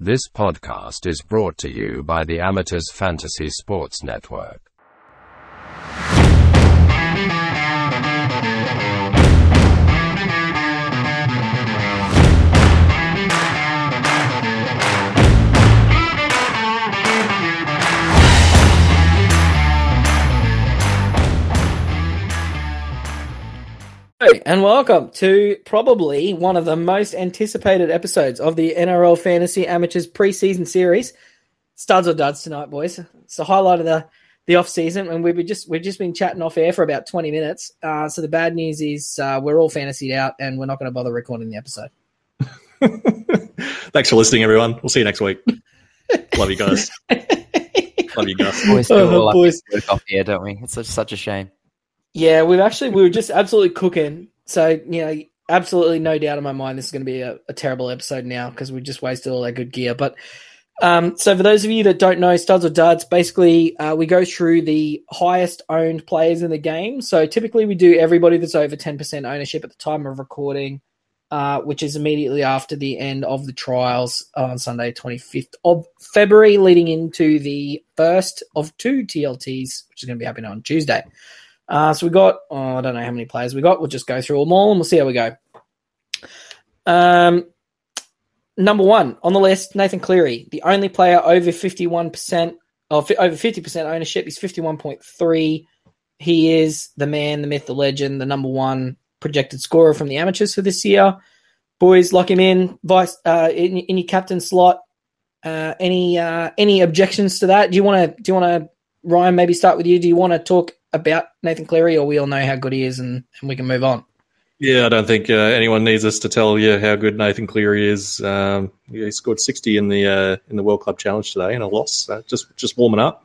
This podcast is brought to you by the Amateurs Fantasy Sports Network. Hello and welcome to probably one of the most anticipated episodes of the NRL Fantasy Amateurs preseason series. Studs or duds tonight, boys. It's the highlight of the off season, and we've just been chatting off air for about 20 minutes. So the bad news is we're all fantasied out, and we're not going to bother recording the episode. Thanks for listening, everyone. We'll see you next week. Love you guys. Love you guys. We're still all boys. Off air, don't we? It's such a shame. Yeah, we were just absolutely cooking. So, you know, absolutely no doubt in my mind this is going to be a terrible episode now because we just wasted all our good gear. But so for those of you that don't know, Studs or Duds, basically we go through the highest owned players in the game. So typically we do everybody that's over 10% ownership at the time of recording, which is immediately after the end of the trials on Sunday, 25th of February, leading into the first of two TLTs, which is going to be happening on Tuesday. So we got, I don't know how many players we got. We'll just go through them all and we'll see how we go. Number one on the list, Nathan Cleary, the only player over 51% or over 50% ownership. He's 51.3. He is the man, the myth, the legend, the number one projected scorer from the amateurs for this year. Boys, lock him in. Vice in your captain slot. Any objections to that? Do you want to, Ryan, maybe start with you? Do you want to talk about Nathan Cleary, or we all know how good he is and we can move on? Yeah, I don't think anyone needs us to tell you how good Nathan Cleary is. He scored 60 in the World Club Challenge today in a loss. Just warming up.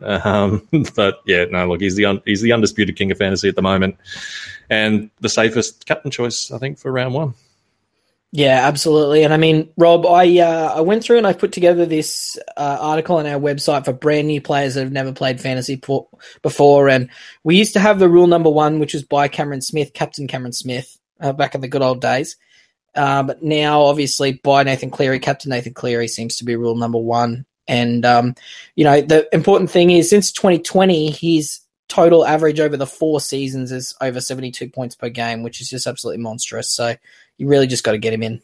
But yeah, no, look, he's the undisputed king of fantasy at the moment, and the safest captain choice I think for round one. Yeah, absolutely. And I mean, Rob, I went through and I put together this article on our website for brand new players that have never played fantasy before. And we used to have the rule number one, which was by Cameron Smith, Captain Cameron Smith, back in the good old days. But now, obviously, by Nathan Cleary, Captain Nathan Cleary seems to be rule number one. And, you know, the important thing is since 2020, his total average over the four seasons is over 72 points per game, which is just absolutely monstrous. So, you really just got to get him in.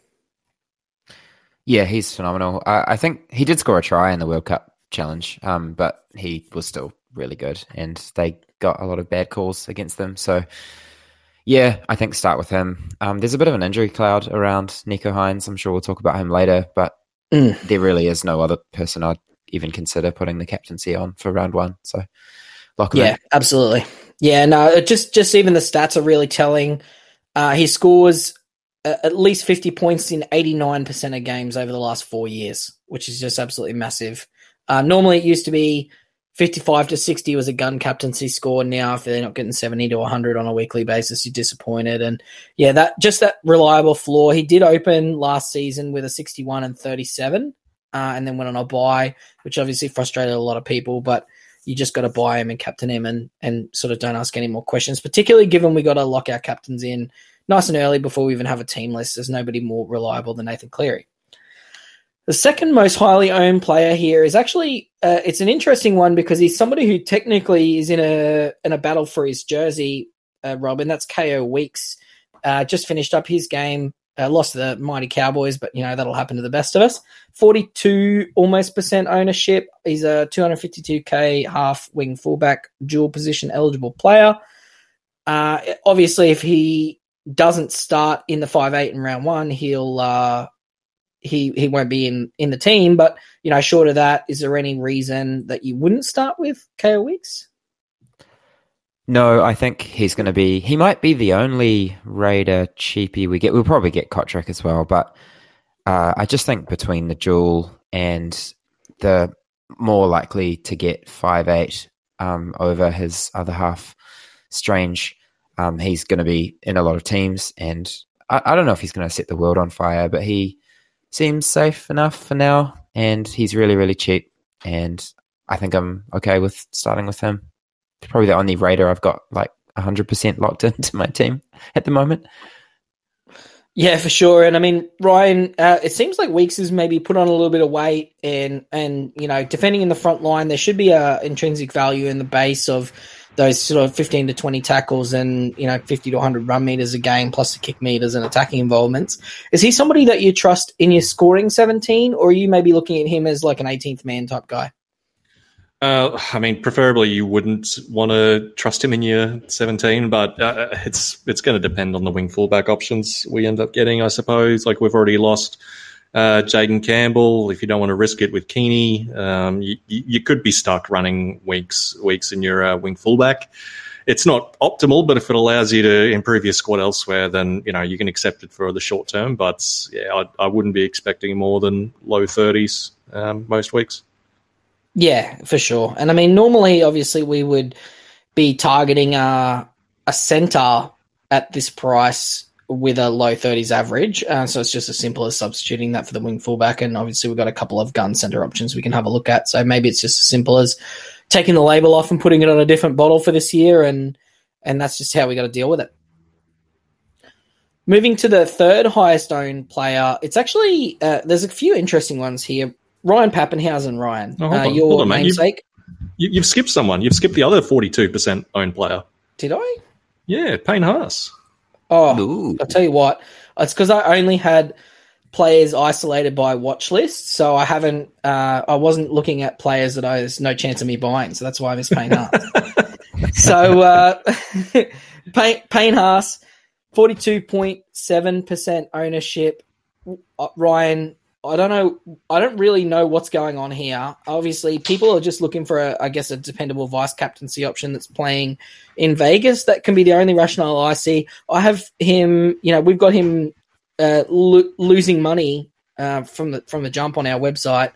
Yeah, he's phenomenal. I think he did score a try in the World Cup Challenge, but he was still really good, and they got a lot of bad calls against them. So, yeah, I think start with him. There's a bit of an injury cloud around Nicho Hynes. I'm sure we'll talk about him later, but there really is no other person I'd even consider putting the captaincy on for round one. So, lock him in. Yeah, absolutely. Yeah, no, just even the stats are really telling. He scores at least 50 points in 89% of games over the last 4 years, which is just absolutely massive. Normally it used to be 55 to 60 was a gun captaincy score. Now, if they're not getting 70 to 100 on a weekly basis, you're disappointed. And yeah, that reliable floor. He did open last season with a 61 and 37, and then went on a bye, which obviously frustrated a lot of people, but you just got to buy him and captain him and sort of don't ask any more questions, particularly given we got to lock our captains in nice and early before we even have a team list. There's nobody more reliable than Nathan Cleary. The second most highly owned player here is actually, it's an interesting one because he's somebody who technically is in a battle for his jersey, Rob, and that's Kaeo Weekes. Just finished up his game, lost to the mighty Cowboys, but you know, that'll happen to the best of us. 42% ownership. He's a 252K half wing fullback, dual position eligible player. Obviously if he doesn't start in the 5-8 in round one, he won't be in the team. But you know, short of that, is there any reason that you wouldn't start with Kaeo Weekes? No, I think he's going to be. He might be the only Raider cheapie we get. We'll probably get Kotrick as well, but I just think between the dual and the more likely to get 5-8 over his other half, Strange. He's going to be in a lot of teams, and I don't know if he's going to set the world on fire, but he seems safe enough for now, and he's really, really cheap, and I think I'm okay with starting with him. It's probably the only Raider I've got like 100% locked into my team at the moment. Yeah, for sure. And I mean, Ryan, it seems like Weekes has maybe put on a little bit of weight and you know, defending in the front line, there should be a intrinsic value in the base of those sort of 15 to 20 tackles and, you know, 50 to 100 run meters a game, plus the kick meters and attacking involvements. Is he somebody that you trust in your scoring 17, or are you maybe looking at him as like an 18th man type guy? I mean, preferably you wouldn't want to trust him in year 17, but it's going to depend on the wing fullback options we end up getting, I suppose. Like, we've already lost Jaden Campbell. If you don't want to risk it with Keeney, you could be stuck running Weekes in your wing fullback. It's not optimal, but if it allows you to improve your squad elsewhere, then, you know, you can accept it for the short term. But yeah, I wouldn't be expecting more than low 30s most Weekes. Yeah, for sure. And I mean, normally, obviously, we would be targeting a centre at this price with a low 30s average. So it's just as simple as substituting that for the wing fullback. And obviously, we've got a couple of gun centre options we can have a look at. So maybe it's just as simple as taking the label off and putting it on a different bottle for this year. And that's just how we got to deal with it. Moving to the third highest owned player, it's actually, there's a few interesting ones here. Ryan Papenhuyzen, Ryan, your namesake. You've skipped someone. You've skipped the other 42% owned player. Did I? Yeah, Payne Haas. Oh, ooh. I'll tell you what. It's because I only had players isolated by watch lists, so I haven't. I wasn't looking at players that there's no chance of me buying, so that's why I miss Payne Haas. So Payne Haas, 42.7% ownership. Ryan, I don't know. I don't really know what's going on here. Obviously, people are just looking for, a dependable vice-captaincy option that's playing in Vegas. That can be the only rationale I see. I have him, you know, we've got him losing money from the jump on our website.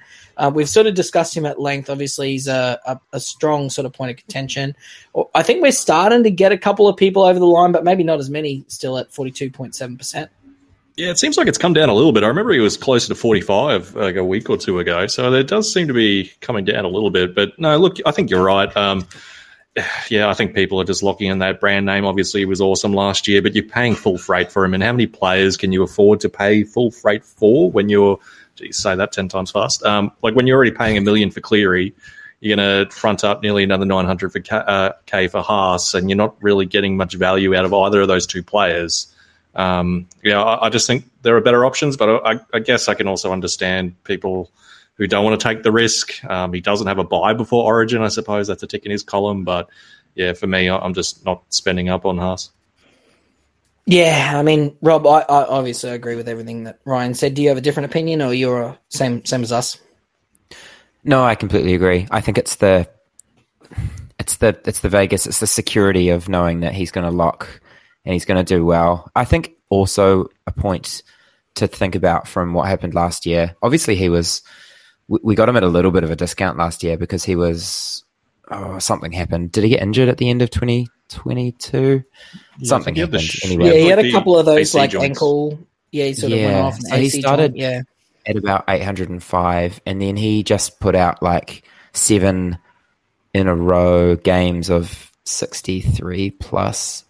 We've sort of discussed him at length. Obviously, he's a strong sort of point of contention. I think we're starting to get a couple of people over the line, but maybe not as many still at 42.7%. Yeah, it seems like it's come down a little bit. I remember he was closer to 45 like a week or two ago, so it does seem to be coming down a little bit. But no, look, I think you're right. Yeah, I think people are just locking in that brand name. Obviously, he was awesome last year, but you're paying full freight for him. And how many players can you afford to pay full freight for when you're – geez, say that 10 times fast. Like when you're already paying $1 million for Cleary, you're going to front up nearly another 900 for K for Haas, and you're not really getting much value out of either of those two players. Yeah, I just think there are better options, but I guess I can also understand people who don't want to take the risk. He doesn't have a buy before Origin, I suppose. That's a tick in his column. But, yeah, for me, I'm just not spending up on Haas. Yeah, I mean, Rob, I obviously agree with everything that Ryan said. Do you have a different opinion, or you're same as us? No, I completely agree. I think it's the Vegas. It's the security of knowing that he's going to lock and he's going to do well. I think also a point to think about from what happened last year. Obviously, we got him at a little bit of a discount last year because he was, something happened. Did he get injured at the end of 2022? Yeah, something happened anyway. Yeah, he had a couple of those like ankle. Yeah, he sort of went off. And he started at about 805, and then he just put out like 7 in a row games of 63 plus.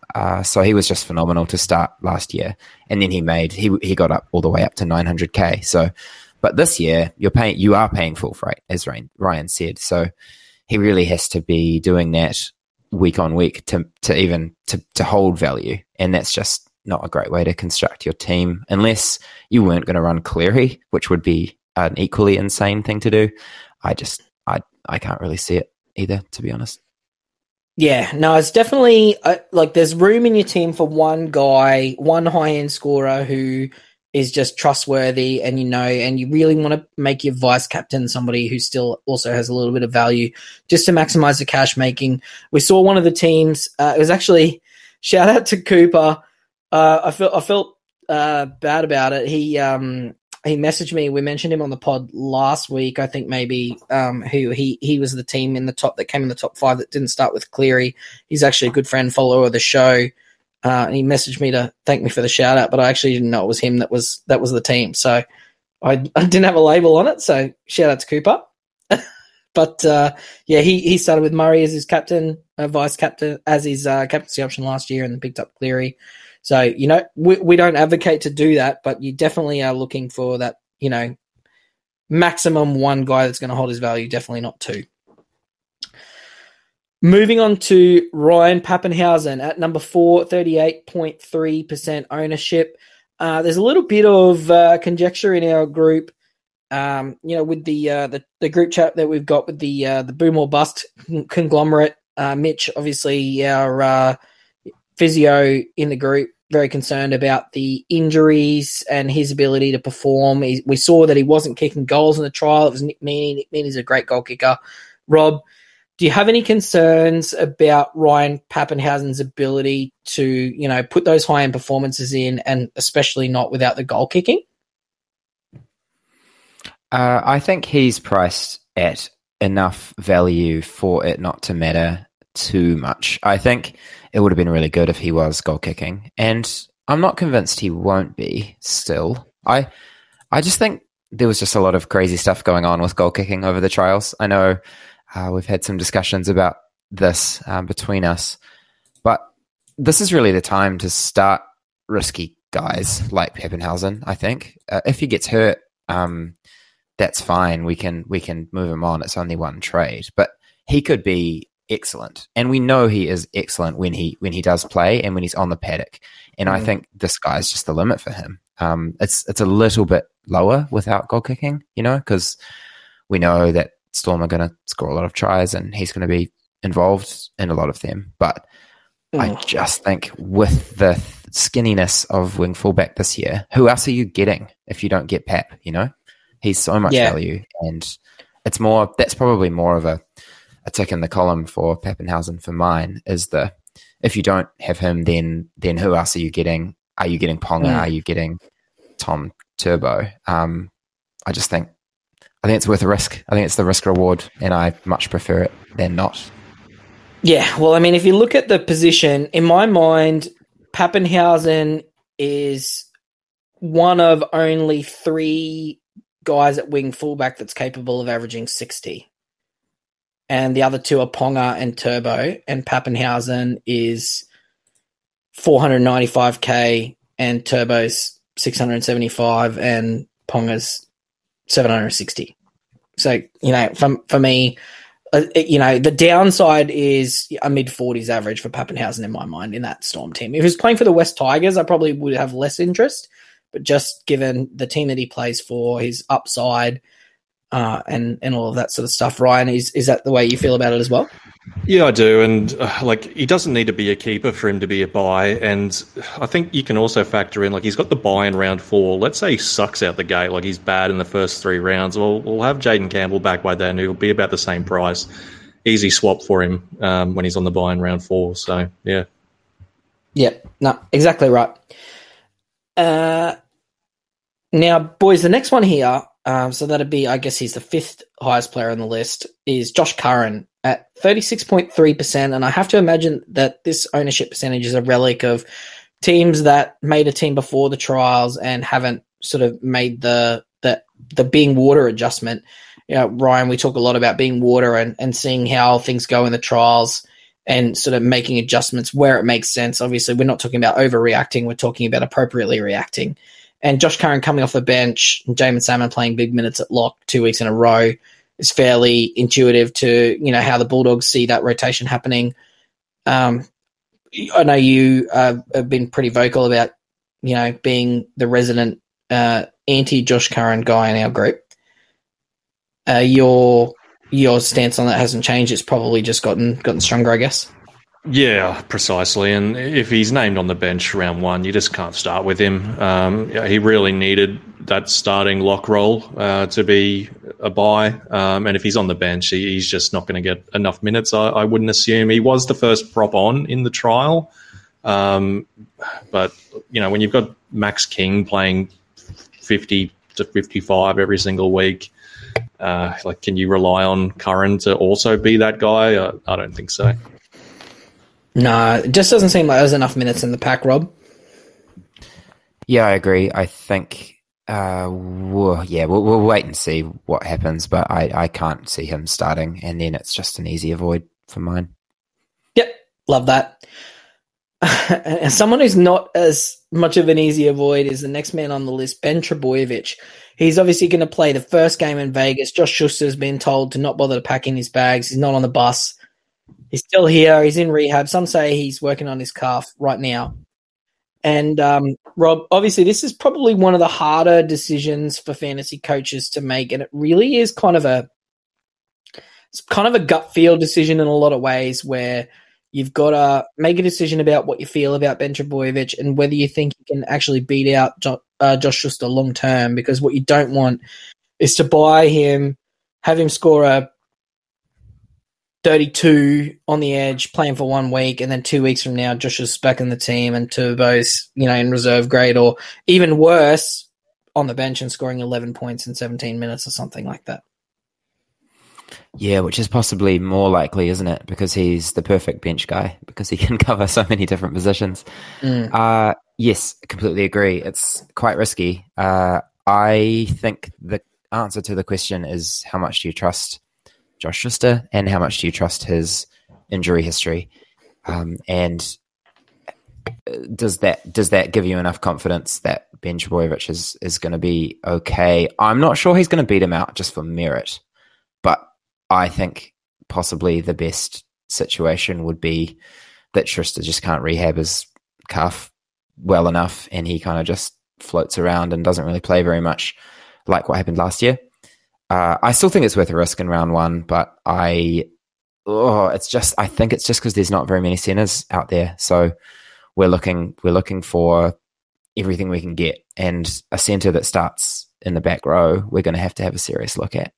So he was just phenomenal to start last year, and then he got up all the way up to 900K. So, but this year you are paying full freight, as Ryan said. So he really has to be doing that week on week to even hold value, and that's just not a great way to construct your team unless you weren't going to run Cleary, which would be an equally insane thing to do. I can't really see it either, to be honest. Yeah, no, it's definitely like there's room in your team for one guy, one high-end scorer who is just trustworthy, and you know, and you really want to make your vice captain somebody who still also has a little bit of value just to maximize the cash making. We saw one of the teams. It was actually shout out to Cooper. I felt bad about it. He messaged me. We mentioned him on the pod last week, I think maybe, who he was the team in the top that came in the top 5 that didn't start with Cleary. He's actually a good friend, follower of the show. And he messaged me to thank me for the shout out, but I actually didn't know it was him that was the team. So I didn't have a label on it. So shout out to Cooper. But yeah, he started with Murray as his captain, vice captain as his captaincy option last year, and picked up Cleary. So, you know, we don't advocate to do that, but you definitely are looking for that, you know, maximum one guy that's going to hold his value, definitely not two. Moving on to Ryan Papenhuyzen at number 4, 38.3% ownership. There's a little bit of conjecture in our group, you know, with the group chat that we've got with the Boom or Bust conglomerate. Mitch, obviously our physio in the group, very concerned about the injuries and his ability to perform. We saw that he wasn't kicking goals in the trial. It was Nick Meaney. Nick Meaney's a great goal kicker. Rob, do you have any concerns about Ryan Papenhuyzen's ability to, you know, put those high-end performances in, and especially not without the goal kicking? I think he's priced at enough value for it not to matter too much. I think it would have been really good if he was goal kicking, and I'm not convinced he won't be still. I just think there was just a lot of crazy stuff going on with goal kicking over the trials. I know... we've had some discussions about this between us, but this is really the time to start risky guys like Papenhuyzen. I think if he gets hurt, that's fine. We can move him on. It's only one trade, but he could be excellent, and we know he is excellent when he does play and when he's on the paddock. And I think this guy's just the limit for him. It's a little bit lower without goal kicking, you know, because we know that Storm are going to score a lot of tries and he's going to be involved in a lot of them. But I just think with the skinniness of wing fullback this year, who else are you getting if you don't get Pap, you know? He's so much value, and it's more, that's probably more of a tick in the column for Papenhuyzen for mine, is the, if you don't have him, then who else are you getting? Are you getting Ponga? Are you getting Tom Turbo? I think it's worth a risk. I think it's the risk reward, and I much prefer it than not. Yeah, well, I mean, if you look at the position, in my mind, Papenhuyzen is one of only 3 guys at wing fullback that's capable of averaging 60. And the other 2 are Ponga and Turbo, and Papenhuyzen is 495K, and Turbo's 675, and Ponga's 760. So, you know, for me, you know, the downside is a mid-40s average for Papenhuyzen in my mind in that Storm team. If he was playing for the West Tigers, I probably would have less interest, but just given the team that he plays for, his upside and all of that sort of stuff, Ryan, is that the way you feel about it as well? Yeah, I do. And, like, he doesn't need to be a keeper for him to be a buy. And I think you can also factor in, like, he's got the buy in round 4. Let's say he sucks out the gate, like he's bad in the first 3 rounds. Well, we'll have Jaden Campbell back by then, who'll be about the same price. Easy swap for him when he's on the buy in round 4. So, yeah. Yeah, no, exactly right. Now, boys, the next one here, so that'd be, I guess he's the 5th highest player on the list, is Josh Curran at 36.3%, and I have to imagine that this ownership percentage is a relic of teams that made a team before the trials and haven't sort of made the being water adjustment. You know, Ryan, we talk a lot about being water and seeing how things go in the trials and sort of making adjustments where it makes sense. Obviously, we're not talking about overreacting. We're talking about appropriately reacting. And Josh Curran coming off the bench, Jamin Salmon playing big minutes at lock 2 weeks in a row, it's fairly intuitive to, you know, how the Bulldogs see that rotation happening. I know you have been pretty vocal about, you know, being the resident anti-Josh Curran guy in our group. Your stance on that hasn't changed. It's probably just gotten stronger, I guess. Yeah, precisely. And if he's named on the bench round 1, you just can't start with him. He really needed that starting lock role to be a buy. And if he's on the bench, he's just not going to get enough minutes, I wouldn't assume. He was the first prop on in the trial. But, you know, when you've got Max King playing 50 to 55 every single week, like, can you rely on Curran to also be that guy? I don't think so. No, it just doesn't seem like there's enough minutes in the pack, Rob. Yeah, I agree. I think, we'll wait and see what happens, but I can't see him starting, and then it's just an easy avoid for mine. Yep, love that. Someone who's not as much of an easy avoid is the next man on the list, Ben Trbojevic. He's obviously going to play the first game in Vegas. Josh Schuster has been told to not bother to pack in his bags. He's not on the bus. He's still here. He's in rehab. Some say he's working on his calf right now. And, Rob, obviously this is probably one of the harder decisions for fantasy coaches to make, and it really is kind of a gut feel decision in a lot of ways, where you've got to make a decision about what you feel about Ben Trbojevic and whether you think you can actually beat out Josh Schuster long term, because what you don't want is to buy him, have him score a 32 on the edge, playing for 1 week, and then 2 weeks from now, Josh is back in the team and Turbo's, in reserve grade, or even worse, on the bench and scoring 11 points in 17 minutes or something like that. Yeah, which is possibly more likely, isn't it? Because he's the perfect bench guy, because he can cover so many different positions. Yes, completely agree. It's quite risky. I think the answer to the question is, how much do you trust Josh Schuster, and how much do you trust his injury history? And does that give you enough confidence that Ben Trbojevic is going to be okay? I'm not sure he's going to beat him out just for merit, but I think possibly the best situation would be that Schuster just can't rehab his calf well enough, and he kind of just floats around and doesn't really play very much, like what happened last year. I still think it's worth a risk in round one, but I think it's just because there's not very many centers out there. So we're looking for everything we can get, and a center that starts in the back row, we're going to have a serious look at.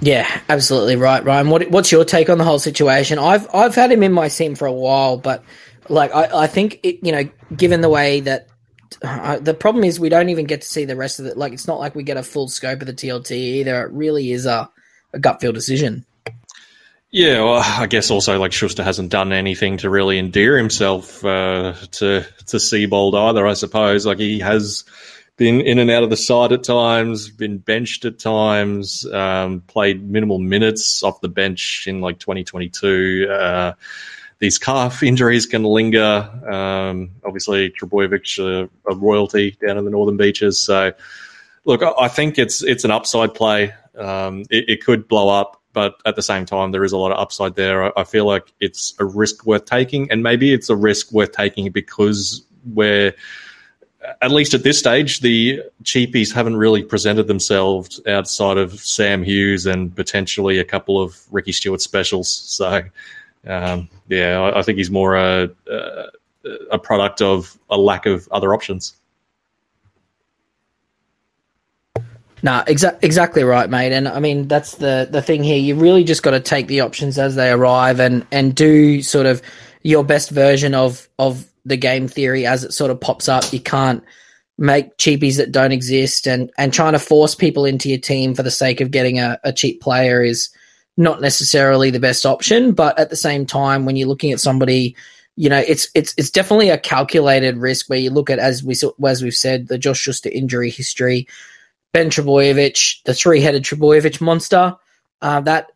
Yeah, absolutely right, Ryan. What's your take on the whole situation? I've had him in my team for a while, but like I think it, given the way that. The problem is we don't even get to see the rest of it. Like, it's not like we get a full scope of the TLT either. It really is a gut feel decision. Yeah, well, I guess also like Schuster hasn't done anything to really endear himself to Seabold either, I suppose. Like, he has been in and out of the side at times, been benched at times, played minimal minutes off the bench in like 2022. These calf injuries can linger. Obviously, Trbojevic a royalty down in the Northern Beaches. So, look, I think it's an upside play. It could blow up, but at the same time, there is a lot of upside there. I feel like it's a risk worth taking, and maybe it's a risk worth taking because we're, at least at this stage, the cheapies haven't really presented themselves outside of Sam Hughes and potentially a couple of Ricky Stewart specials. So... I think he's more a product of a lack of other options. No, exactly right, mate. And I mean, that's the thing here. You really just got to take the options as they arrive and do sort of your best version of the game theory as it sort of pops up. You can't make cheapies that don't exist, and trying to force people into your team for the sake of getting a cheap player is not necessarily the best option. But at the same time, when you're looking at somebody, it's definitely a calculated risk where you look at, as we've said, the Josh Schuster injury history, Ben Trbojevic, the three-headed Trbojevic monster. That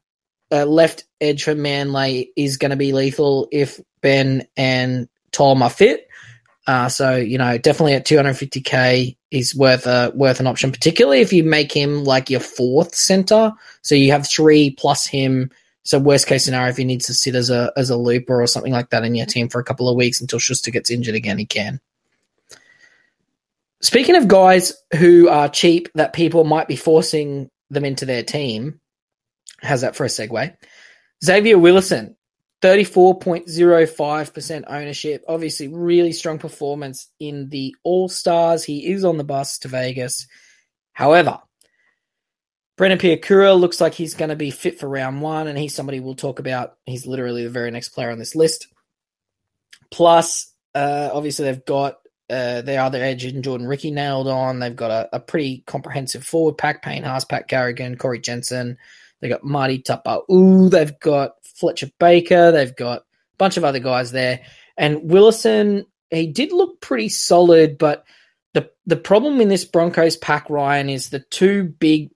left edge for Manley is going to be lethal if Ben and Tom are fit. So definitely at $250K is worth an option, particularly if you make him like your fourth center. So you have three plus him. So worst case scenario, if he needs to sit as a looper or something like that in your team for a couple of weeks until Schuster gets injured again, he can. Speaking of guys who are cheap that people might be forcing them into their team, how's that for a segue? Xavier Willison. 34.05% ownership. Obviously, really strong performance in the All-Stars. He is on the bus to Vegas. However, Brennan Piakura looks like he's going to be fit for round one, and he's somebody we'll talk about. He's literally the very next player on this list. Plus, obviously, they've got their other edge and Jordan Ricky nailed on. They've got a pretty comprehensive forward pack. Payne Haas, Pat Garrigan, Corey Jensen. They've got Marty Tapa'u. They've got Fletcher Baker. They've got a bunch of other guys there. And Willison, he did look pretty solid, but the problem in this Broncos pack, Ryan, is the two big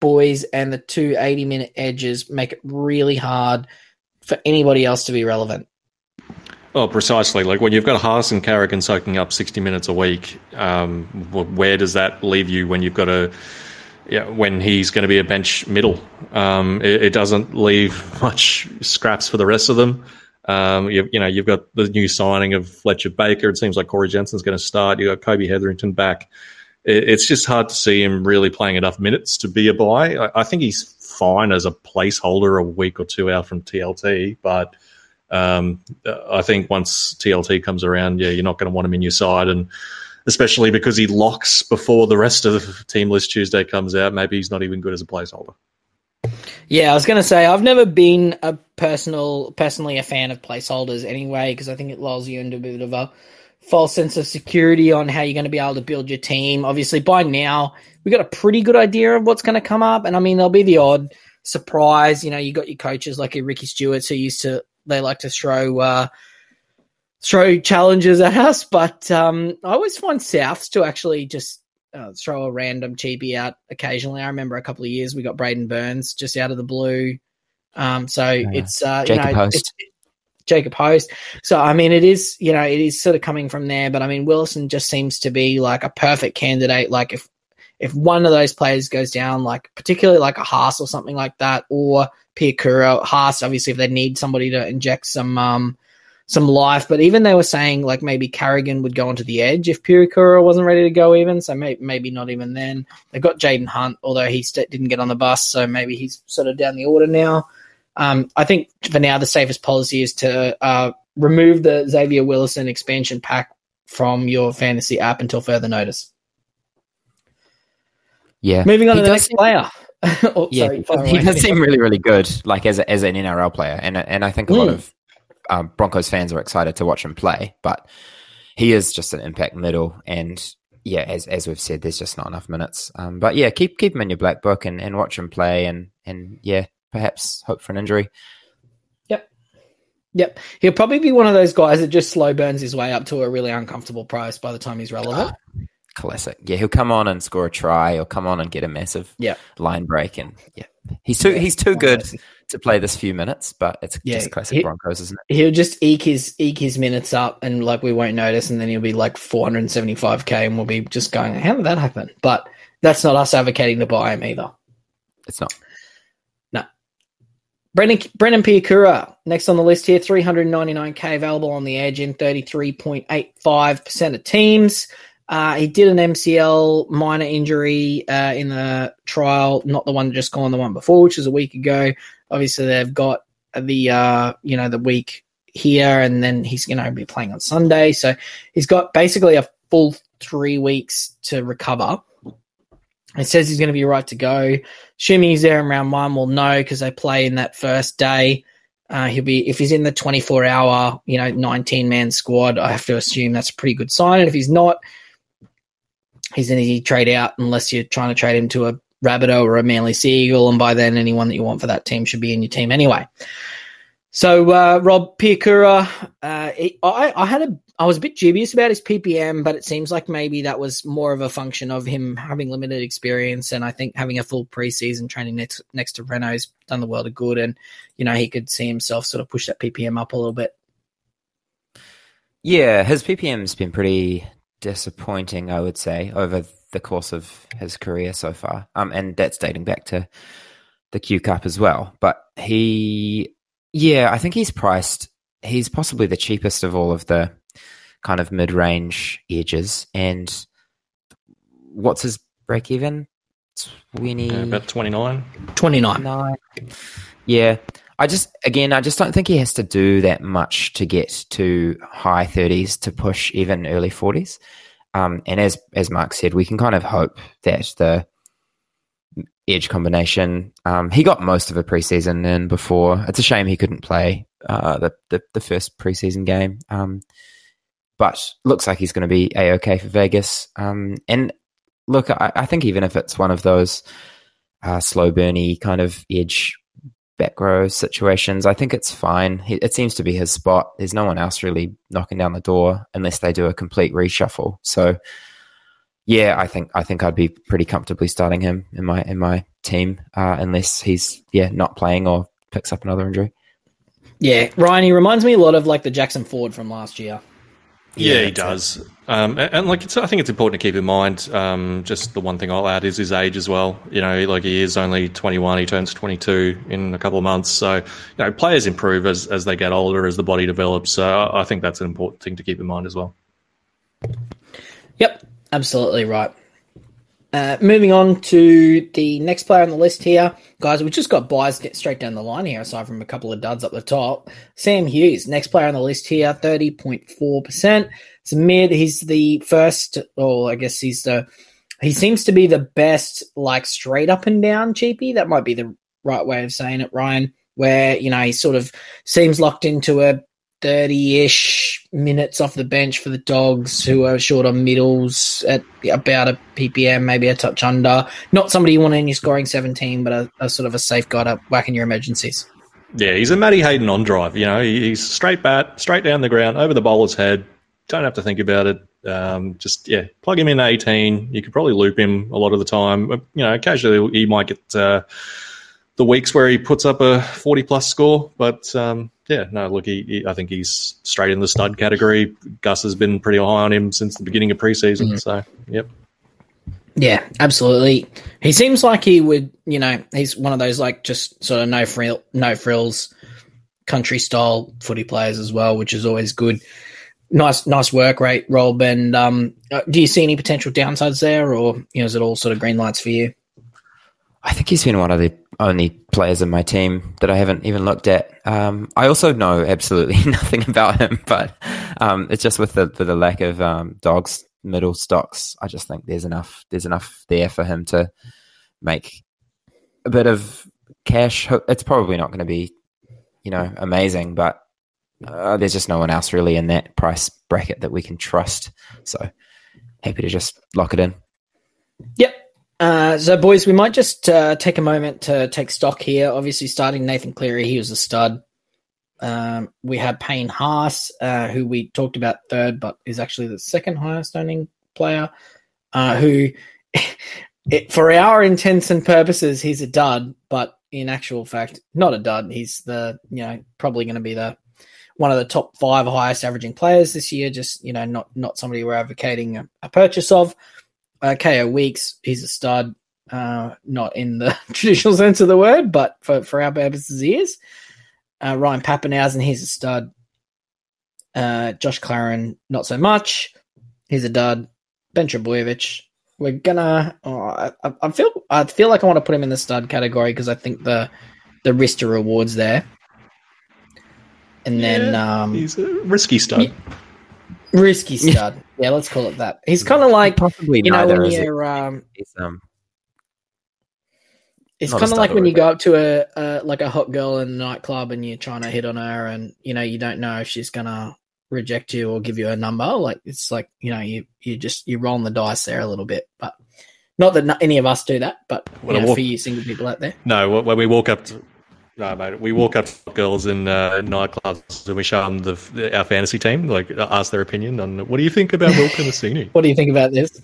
boys and the two 80-minute edges make it really hard for anybody else to be relevant. Oh, precisely. Like when you've got Haas and Carrigan soaking up 60 minutes a week, where does that leave you when you've got a when he's going to be a bench middle? It doesn't leave much scraps for the rest of them. You've got the new signing of Fletcher Baker. It seems like Corey Jensen's going to start. You got Kobe Hetherington back. It's just hard to see him really playing enough minutes to be a buy. I think he's fine as a placeholder a week or 2 out from TLT, but I think once TLT comes around, you're not going to want him in your side, and especially because he locks before the rest of the team list Tuesday comes out, maybe he's not even good as a placeholder. Yeah, I was going to say, I've never been personally a fan of placeholders anyway, because I think it lulls you into a bit of a false sense of security on how you're going to be able to build your team. Obviously, by now, we've got a pretty good idea of what's going to come up. And, I mean, there'll be the odd surprise. You know, you got your coaches like your Ricky Stewart's who they like to throw challenges at us. But I always find Souths to actually just throw a random cheapie out occasionally. I remember a couple of years we got Braden Burns just out of the blue. It's Jacob Host. So, I mean, it is sort of coming from there. But, I mean, Willison just seems to be like a perfect candidate. Like if one of those players goes down, like particularly like a Haas or something like that, or Piakura, Haas, obviously, if they need somebody to inject some life, but even they were saying like maybe Carrigan would go onto the edge if Piakura wasn't ready to go even, so maybe not even then. They've got Jaden Hunt, although he didn't get on the bus, so maybe he's sort of down the order now. I think for now the safest policy is to remove the Xavier Willison expansion pack from your fantasy app until further notice. Yeah. Moving on to the next player. He does seem really, really good like as an NRL player, and I think a lot of Broncos fans are excited to watch him play, but he is just an impact middle, and as we've said, there's just not enough minutes. But keep him in your black book and watch him play, and perhaps hope for an injury. Yep, he'll probably be one of those guys that just slow burns his way up to a really uncomfortable price by the time he's relevant. Classic. Yeah, he'll come on and score a try, or come on and get a massive line break, and he's too good to play this few minutes, but it's just classic Broncos, isn't it? He'll just eke his minutes up, and like we won't notice, and then he'll be like 475k, and we'll be just going, how did that happen? But that's not us advocating to buy him either. It's not. No. Brennan Piakura, next on the list here, 399k available on the edge in 33.85% of teams. He did an MCL minor injury in the trial, not the one just gone, the one before, which was a week ago. Obviously, they've got the the week here, and then he's going to be playing on Sunday. So he's got basically a full 3 weeks to recover. It says he's going to be right to go. Assuming he's there in round one, we'll know because they play in that first day. He'll be, if he's in the 24-hour, 19-man squad, I have to assume that's a pretty good sign. And if he's not, he's an easy trade out unless you're trying to trade him to a Rabbitoh or a Manly Seagull, and by then anyone that you want for that team should be in your team anyway. So Rob Piakura, I was a bit dubious about his PPM, but it seems like maybe that was more of a function of him having limited experience, and I think having a full preseason training next to Renault's done the world a good, and he could see himself sort of push that PPM up a little bit. Yeah, his PPM's been pretty disappointing, I would say, over the course of his career so far. And that's dating back to the Q Cup as well. But I think he's possibly the cheapest of all of the kind of mid-range edges. And what's his break-even? 20? About 29. 29. Yeah. I just don't think he has to do that much to get to high 30s to push even early 40s. And as Mark said, we can kind of hope that the edge combination, he got most of the preseason in before. It's a shame he couldn't play the first preseason game. But looks like he's going to be A-OK for Vegas. And look, I think even if it's one of those slow burny kind of edge back row situations, I think it's fine. It seems to be his spot. There's no one else really knocking down the door unless they do a complete reshuffle. So, I think I'd be pretty comfortably starting him in my team unless he's not playing or picks up another injury. Yeah, Ryan, he reminds me a lot of like the Jackson Ford from last year. Yeah, he does. I think it's important to keep in mind, just the one thing I'll add is his age as well. You know, like he is only 21, he turns 22 in a couple of months. So, you know, players improve as they get older, as the body develops. So I think that's an important thing to keep in mind as well. Yep, absolutely right. Moving on to the next player on the list here. Guys, we've just got buys get straight down the line here, aside from a couple of duds up the top. Sam Hughes, next player on the list here, 30.4%. It's mid. He's the first, or I guess he seems to be the best, like straight up and down cheapie. That might be the right way of saying it, Ryan, where, you know, he sort of seems locked into a 30-ish minutes off the bench for the Dogs, who are short on middles at about a PPM, maybe a touch under. Not somebody you want in your scoring 17, but a sort of a safe guy to whack in your emergencies. Yeah, he's a Matty Hayden on drive. You know, he's straight bat, straight down the ground, over the bowler's head. Don't have to think about it. Just plug him in 18. You could probably loop him a lot of the time. You know, occasionally he might get the weeks where he puts up a 40-plus score. But, I think he's straight in the stud category. Gus has been pretty high on him since the beginning of preseason. Mm-hmm. So, yep. Yeah, absolutely. He seems like he would, you know, he's one of those, like, just sort of no frills country-style footy players as well, which is always good. Nice work rate, Rob. And do you see any potential downsides there, or you know, is it all sort of green lights for you? I think he's been one of the only players in my team that I haven't even looked at. I also know absolutely nothing about him, but it's just with the lack of Dogs middle stocks. I just think there's enough there for him to make a bit of cash. It's probably not going to be, you know, amazing, but. There's just no one else really in that price bracket that we can trust. So happy to just lock it in. Yep. So, boys, we might just take a moment to take stock here. Obviously, starting Nathan Cleary, he was a stud. We had Payne Haas, who we talked about third, but is actually the second highest owning player, who for our intents and purposes, he's a dud, but in actual fact, not a dud. He's probably going to be the one of the top five highest averaging players this year, just, you know, not somebody we're advocating a purchase of. Kaeo Weekes, he's a stud, not in the traditional sense of the word, but for our purposes, he is. Ryan Papenhuyzen, he's a stud. Josh Curran, not so much. He's a dud. Ben Trbojevic, we're gonna. I feel like I want to put him in the stud category because I think the risk to rewards there. And then he's a risky stud. Risky stud. Yeah, let's call it that. He's kind of like possibly you neither know when you're it's kind of like when you go up to a like a hot girl in a nightclub and you're trying to hit on her, and you know you don't know if she's gonna reject you or give you a number. Like it's like you know you're rolling the dice there a little bit, but not that any of us do that. But for you single people out there, no, when we walk up to. No, mate, we walk up to girls in nightclubs and we show them our fantasy team, like ask their opinion on what do you think about Will Penasini? What do you think about this?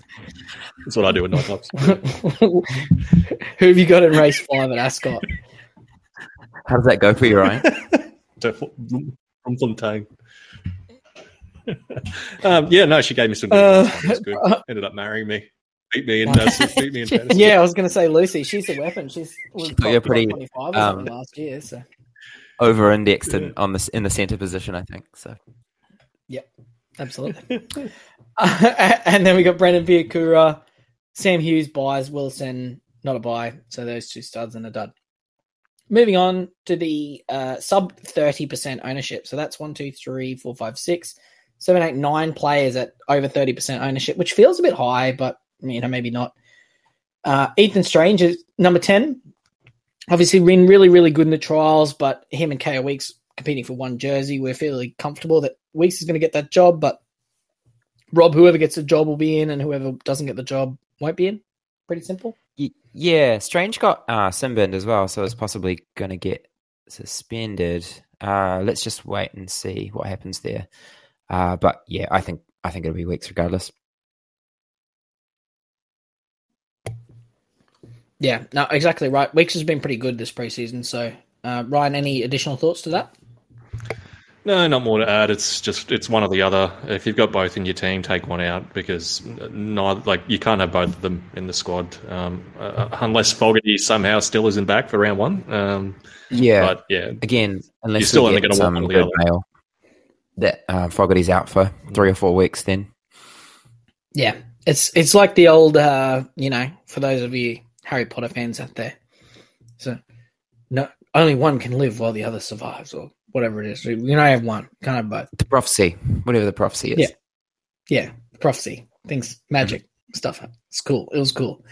That's what I do in nightclubs. Who have you got in race 5 at Ascot? How does that go for you, Ryan? I'm Fontaine. She gave me some good advice. It was good. Ended up marrying me. Beat me in fantasy. Yeah, I was going to say Lucy. She's a weapon. She was pretty 25 last year. So over-indexed in the centre position, I think. So, yep, absolutely. And then we got Brennan Piakura, Sam Hughes buys, Willison not a buy. So those two studs and a dud. Moving on to the sub 30% ownership. So that's 9 players at over 30% ownership, which feels a bit high, but. You know, maybe not. Ethan Strange is number 10. Obviously, been really, really good in the trials, but him and Kaeo Weekes competing for one jersey, we're fairly comfortable that Weekes is going to get that job, but Rob, whoever gets the job will be in, and whoever doesn't get the job won't be in. Pretty simple. Yeah, Strange got sunburned as well, so it's possibly going to get suspended. Let's just wait and see what happens there. But yeah, I think it'll be Weekes regardless. Yeah, no, exactly right. Weekes has been pretty good this preseason. So, Ryan, any additional thoughts to that? No, not more to add. It's just it's one or the other. If you've got both in your team, take one out because neither, like you can't have both of them in the squad unless Fogarty somehow still isn't back for round one. Yeah, but yeah, again, unless you're still only going to want one or the other. Mail that Fogarty's out for 3 or 4 weeks, then yeah, it's like the old you know, for those of you Harry Potter fans out there, so no, only one can live while the other survives, or whatever it is. You can only have one, can't have both. The prophecy, whatever the prophecy is. Yeah, prophecy. Things, magic, stuff. It's cool. It was cool.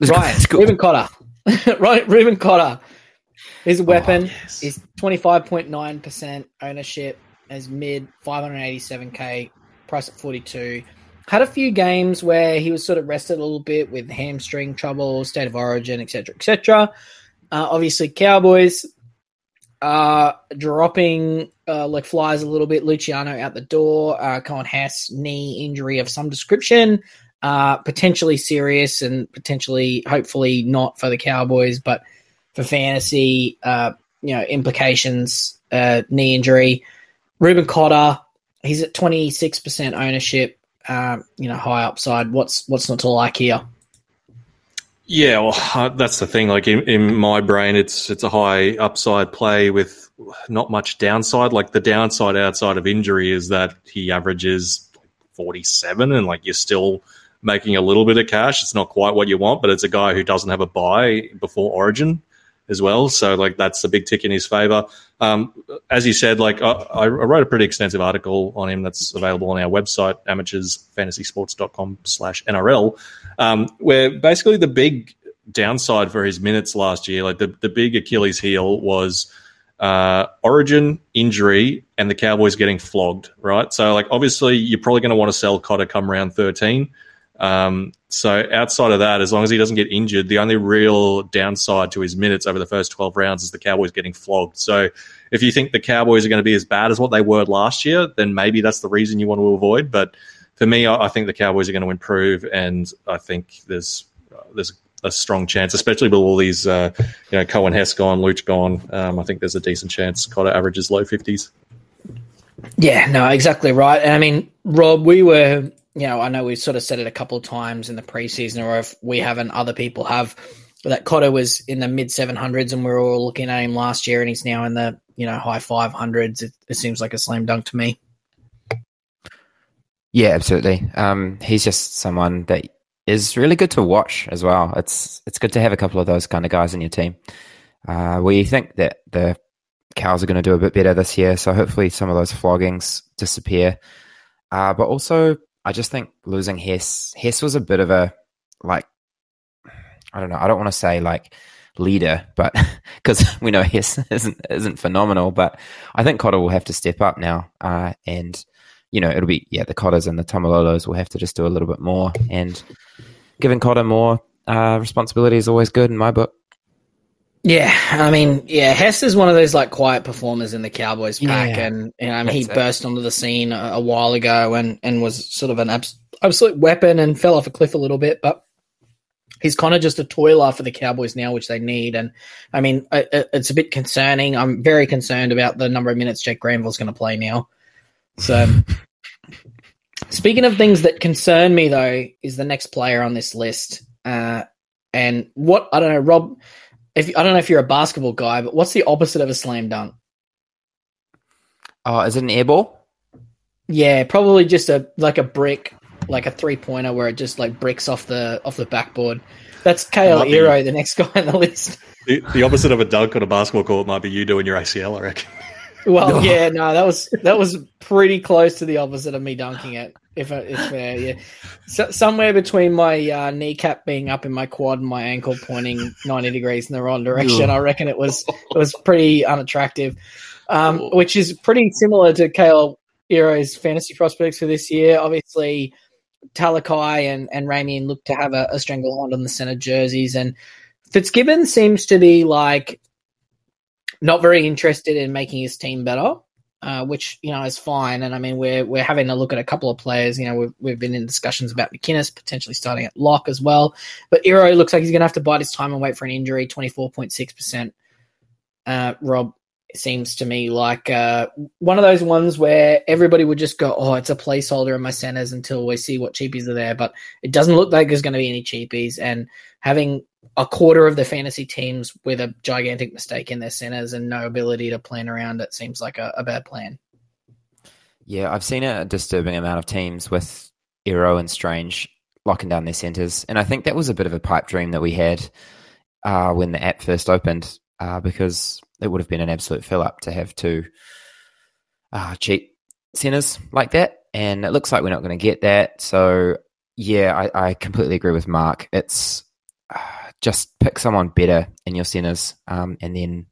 It's cool. Reuben Cotter. Right, Reuben Cotter. His weapon is 25.9% ownership as mid, 587K, price at 42. Had a few games where he was sort of rested a little bit with hamstring trouble, state of origin, etc., etc. Obviously, Cowboys dropping like flies a little bit. Luciano out the door. Kaeo Weekes knee injury of some description, potentially serious and potentially, hopefully, not for the Cowboys, but for fantasy, you know, implications. Knee injury. Reuben Cotter, he's at 26% ownership. You know, high upside. What's not to like here? Yeah, well, that's the thing. Like in my brain, it's a high upside play with not much downside. Like the downside outside of injury is that he averages 47, and like you're still making a little bit of cash. It's not quite what you want, but it's a guy who doesn't have a buy before Origin as well. So like that's a big tick in his favour. As you said, like I wrote a pretty extensive article on him that's available on our website, amateursfantasysports.com/NRL, where basically the big downside for his minutes last year, like the big Achilles heel was Origin, injury, and the Cowboys getting flogged, right? So, like, obviously, you're probably going to want to sell Cotter come round 13. So outside of that, as long as he doesn't get injured, the only real downside to his minutes over the first 12 rounds is the Cowboys getting flogged. So if you think the Cowboys are going to be as bad as what they were last year, then maybe that's the reason you want to avoid. But for me, I think the Cowboys are going to improve, and I think there's a strong chance, especially with all these, you know, Kaeo Weekes gone, Luch gone. I think there's a decent chance Cotter averages low 50s. Yeah, no, exactly right. And I mean, Rob, we were... You know, I know we've sort of said it a couple of times in the preseason, or if we haven't, other people have, that Cotter was in the mid-700s and we were all looking at him last year, and he's now in the, you know, high 500s. It seems like a slam dunk to me. Yeah, absolutely. He's just someone that is really good to watch as well. It's good to have a couple of those kind of guys in your team. We think that the Cows are going to do a bit better this year, so hopefully some of those floggings disappear. But also... I just think losing Hess was a bit of a, like, I don't know, I don't want to say like leader, but because we know Hess isn't phenomenal, but I think Cotter will have to step up now. And, you know, it'll be, yeah, the Cotters and the Tamalolos will have to just do a little bit more, and giving Cotter more responsibility is always good in my book. Yeah, I mean, yeah, Hess is one of those like quiet performers in the Cowboys pack, and you know, I mean, he burst onto the scene a while ago and was sort of an absolute weapon and fell off a cliff a little bit, but he's kind of just a toiler for the Cowboys now, which they need. And I mean, it's a bit concerning. I'm very concerned about the number of minutes Jake Granville's going to play now. So, speaking of things that concern me, though, is the next player on this list, and what I don't know, Rob. I don't know if you're a basketball guy, but what's the opposite of a slam dunk? Oh, is it an air ball? Yeah, probably just a brick, like a 3-pointer where it just like bricks off the backboard. That's Kale Iro, the next guy on the list. The opposite of a dunk on a basketball court might be you doing your ACL, I reckon. Well, yeah, no, that was pretty close to the opposite of me dunking it. If it's fair, yeah. So, somewhere between my kneecap being up in my quad and my ankle pointing 90 degrees in the wrong direction, I reckon it was pretty unattractive, which is pretty similar to Kale Iro's fantasy prospects for this year. Obviously, Talakai and Ramian look to have a stranglehold on the centre jerseys, and Fitzgibbon seems to be like not very interested in making his team better. Which, you know, is fine. And, I mean, we're having a look at a couple of players. You know, we've been in discussions about McInnes potentially starting at lock as well. But Iro looks like he's going to have to bite his time and wait for an injury, 24.6%. Rob, It seems to me like one of those ones where everybody would just go, oh, it's a placeholder in my centres until we see what cheapies are there. But it doesn't look like there's going to be any cheapies. And having a quarter of the fantasy teams with a gigantic mistake in their centres and no ability to plan around it seems like a bad plan. Yeah, I've seen a disturbing amount of teams with Iro and Strange locking down their centres. And I think that was a bit of a pipe dream that we had when the app first opened because it would have been an absolute fill-up to have two cheap centres like that. And it looks like we're not going to get that. So, yeah, I completely agree with Mark. It's just pick someone better in your centres and then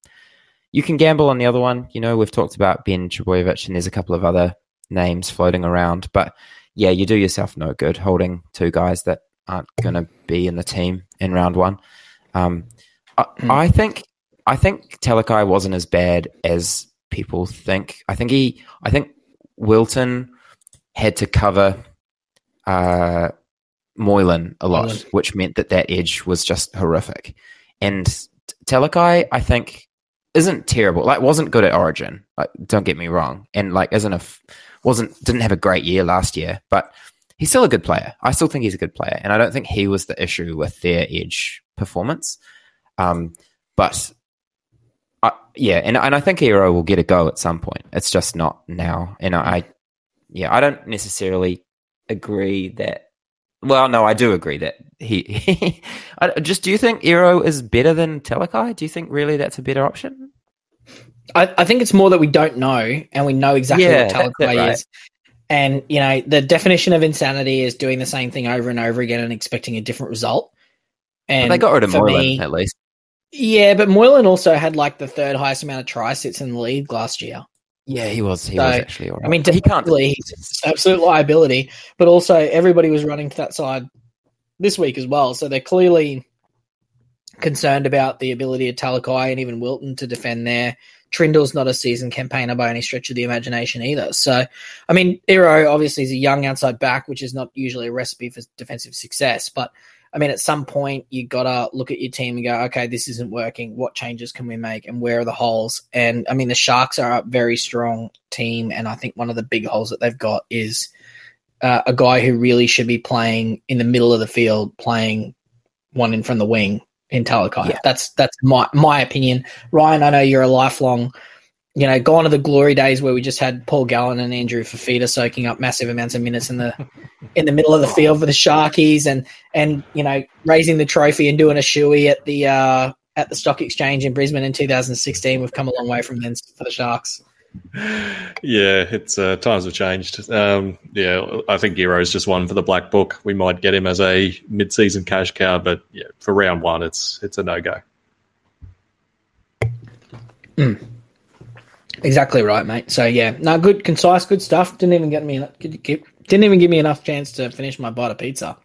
you can gamble on the other one. You know, we've talked about Ben Trbojevic and there's a couple of other names floating around. But, yeah, you do yourself no good holding two guys that aren't going to be in the team in round one. I think Talakai wasn't as bad as people think. I think Wilton had to cover Moylan a lot, which meant that edge was just horrific. And Talakai, I think, isn't terrible. Like, wasn't good at Origin. Like, don't get me wrong. And like, didn't have a great year last year, but he's still a good player. I still think he's a good player, and I don't think he was the issue with their edge performance. But I think Iro will get a go at some point. It's just not now. And I don't necessarily agree that. Well, no, I do agree that he. Do you think Iro is better than Talakai? Do you think really that's a better option? I think it's more that we don't know, and we know exactly what Talakai is. And, you know, the definition of insanity is doing the same thing over and over again and expecting a different result. And but they got rid of Moylan, at least. Yeah, but Moylan also had, like, the third highest amount of try-sits in the league last year. Yeah, he was actually all right. I mean, he's absolute liability, but also everybody was running to that side this week as well, so they're clearly concerned about the ability of Talakai and even Wilton to defend there. Trindle's not a seasoned campaigner by any stretch of the imagination either. So, I mean, Iro obviously is a young outside back, which is not usually a recipe for defensive success. But, I mean, at some point you got to look at your team and go, okay, this isn't working. What changes can we make and where are the holes? And, I mean, the Sharks are a very strong team, and I think one of the big holes that they've got is a guy who really should be playing in the middle of the field, playing one in from the wing. In Talakai, yeah. That's my opinion. Ryan, I know you're a lifelong, you know, gone are the glory days where we just had Paul Gallen and Andrew Fifita soaking up massive amounts of minutes in the middle of the field for the Sharkies, and you know, raising the trophy and doing a shoey at the Stock Exchange in Brisbane in 2016. We've come a long way from then for the Sharks. Yeah, it's times have changed. I think Giro's just one for the black book. We might get him as a mid-season cash cow, but yeah, for round one, it's a no-go. Exactly right, mate. So yeah, no, good, concise, good stuff. Didn't even give me enough chance to finish my bite of pizza.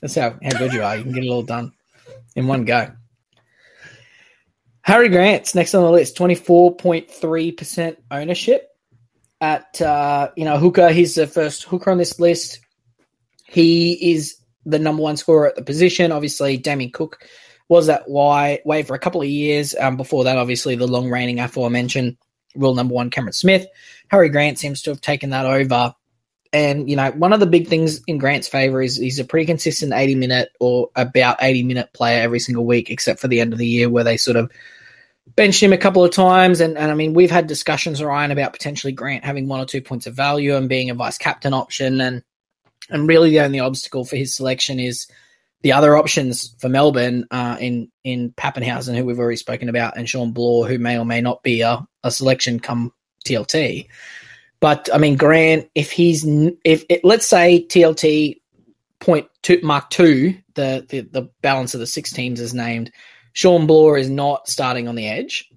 That's how good you are. You can get it all done in one go. Harry Grant's next on the list, 24.3% ownership at, hooker. He's the first hooker on this list. He is the number one scorer at the position. Obviously, Damien Cook was that way for a couple of years. Before that, obviously, the long-reigning aforementioned rule number one, Cameron Smith. Harry Grant seems to have taken that over. And, you know, one of the big things in Grant's favour is he's a pretty consistent 80-minute or about 80-minute player every single week, except for the end of the year where they sort of benched him a couple of times. And I mean, we've had discussions, Ryan, about potentially Grant having 1 or 2 points of value and being a vice-captain option. And really the only obstacle for his selection is the other options for Melbourne in Papenhuyzen, who we've already spoken about, and Sean Bloor, who may or may not be a selection come TLT. But I mean, Grant, let's say TLT Mark 2, the balance of the six teams is named. Sean Bloor is not starting on the edge.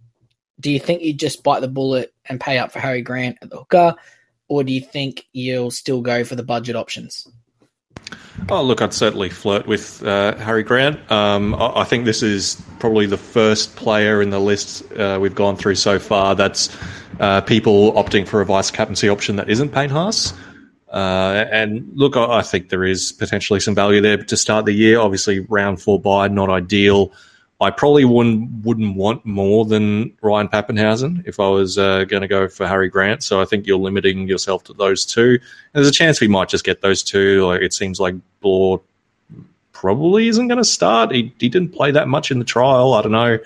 Do you think you just bite the bullet and pay up for Harry Grant at the hooker, or do you think you'll still go for the budget options? Oh, look, I'd certainly flirt with Harry Grant. I think this is probably the first player in the list we've gone through so far that's people opting for a vice-captaincy option that isn't Payne Haas. And look, I think there is potentially some value there to start the year. Obviously, round 4 bye, not ideal. I probably wouldn't want more than Ryan Papenhuyzen if I was going to go for Harry Grant. So I think you're limiting yourself to those two. And there's a chance we might just get those two. Like, it seems like Blore probably isn't going to start. He didn't play that much in the trial. I don't know.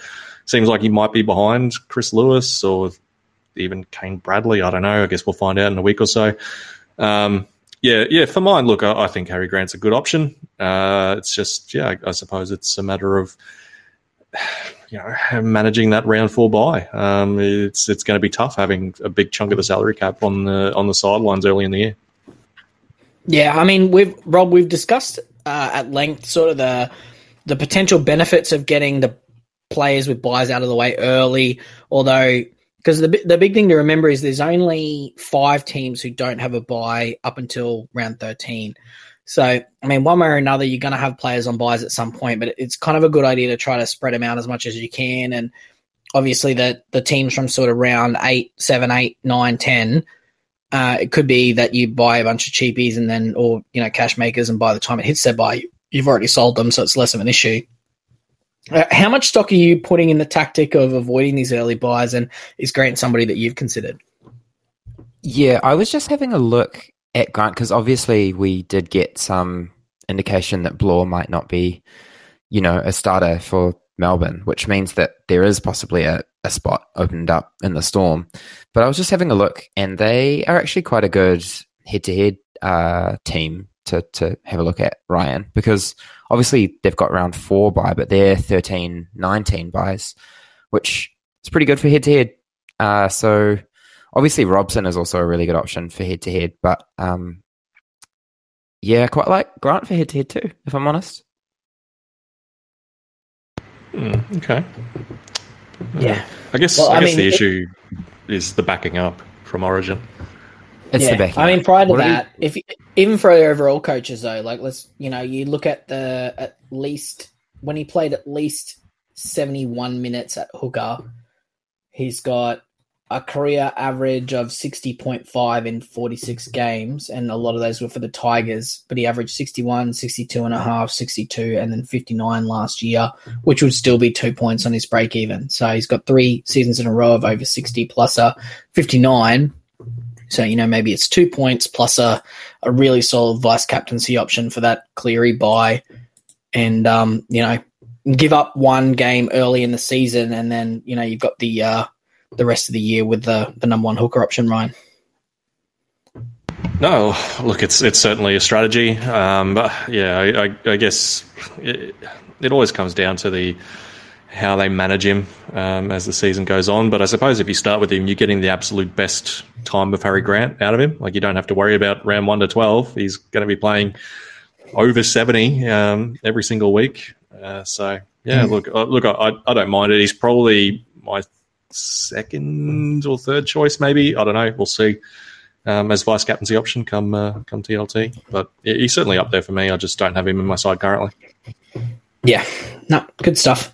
Seems like he might be behind Chris Lewis or even Kane Bradley. I don't know. I guess we'll find out in a week or so. Yeah, for mine, look, I think Harry Grant's a good option. It's just, yeah, I suppose it's a matter of, you know, managing that round four bye. It's going to be tough having a big chunk of the salary cap on the sidelines early in the year. Yeah, I mean, we've discussed at length sort of the potential benefits of getting the players with buys out of the way early, although because the big thing to remember is there's only 5 teams who don't have a buy up until round 13. So, I mean, one way or another, you're going to have players on buys at some point, but it's kind of a good idea to try to spread them out as much as you can. And obviously the teams from sort of round 8, 7, 8, 9, 10, it could be that you buy a bunch of cheapies and then, or, you know, cash makers, and by the time it hits their buy, you've already sold them, so it's less of an issue. How much stock are you putting in the tactic of avoiding these early buys, and is Grant somebody that you've considered? Yeah, I was just having a look at Grant because obviously we did get some indication that Blore might not be, you know, a starter for Melbourne, which means that there is possibly a spot opened up in the Storm. But I was just having a look, and they are actually quite a good head-to-head team to have a look at, Ryan, because obviously they've got round 4 bye, but they're 13, 19 buys, which is pretty good for head-to-head. So obviously Robson is also a really good option for head-to-head, but yeah, I quite like Grant for head-to-head too, if I'm honest. Okay. Yeah. I guess the issue is the backing up from Origin. It's the backing up. I mean, prior to that, even for overall coaches though, like let's, you know, you look at at least when he played at least 71 minutes at hooker, he's got a career average of 60.5 in 46 games, and a lot of those were for the Tigers, but he averaged 61, 62.5, 62, and then 59 last year, which would still be 2 points on his break-even. So he's got 3 seasons in a row of over 60 plus a 59. So, you know, maybe it's 2 points plus a really solid vice-captaincy option for that Cleary buy, and, you know, give up one game early in the season, and then, you know, you've got the rest of the year with the number 1 hooker option, Ryan? No, look, it's certainly a strategy. But yeah, I guess it always comes down to how they manage him as the season goes on. But I suppose if you start with him, you're getting the absolute best time of Harry Grant out of him. Like, you don't have to worry about round 1 to 12. He's going to be playing over 70 every single week. So, yeah, look, I don't mind it. He's probably my second or third choice, maybe. I don't know. We'll see. As vice captaincy option come TLT, but he's certainly up there for me. I just don't have him in my side currently. Yeah, no, good stuff.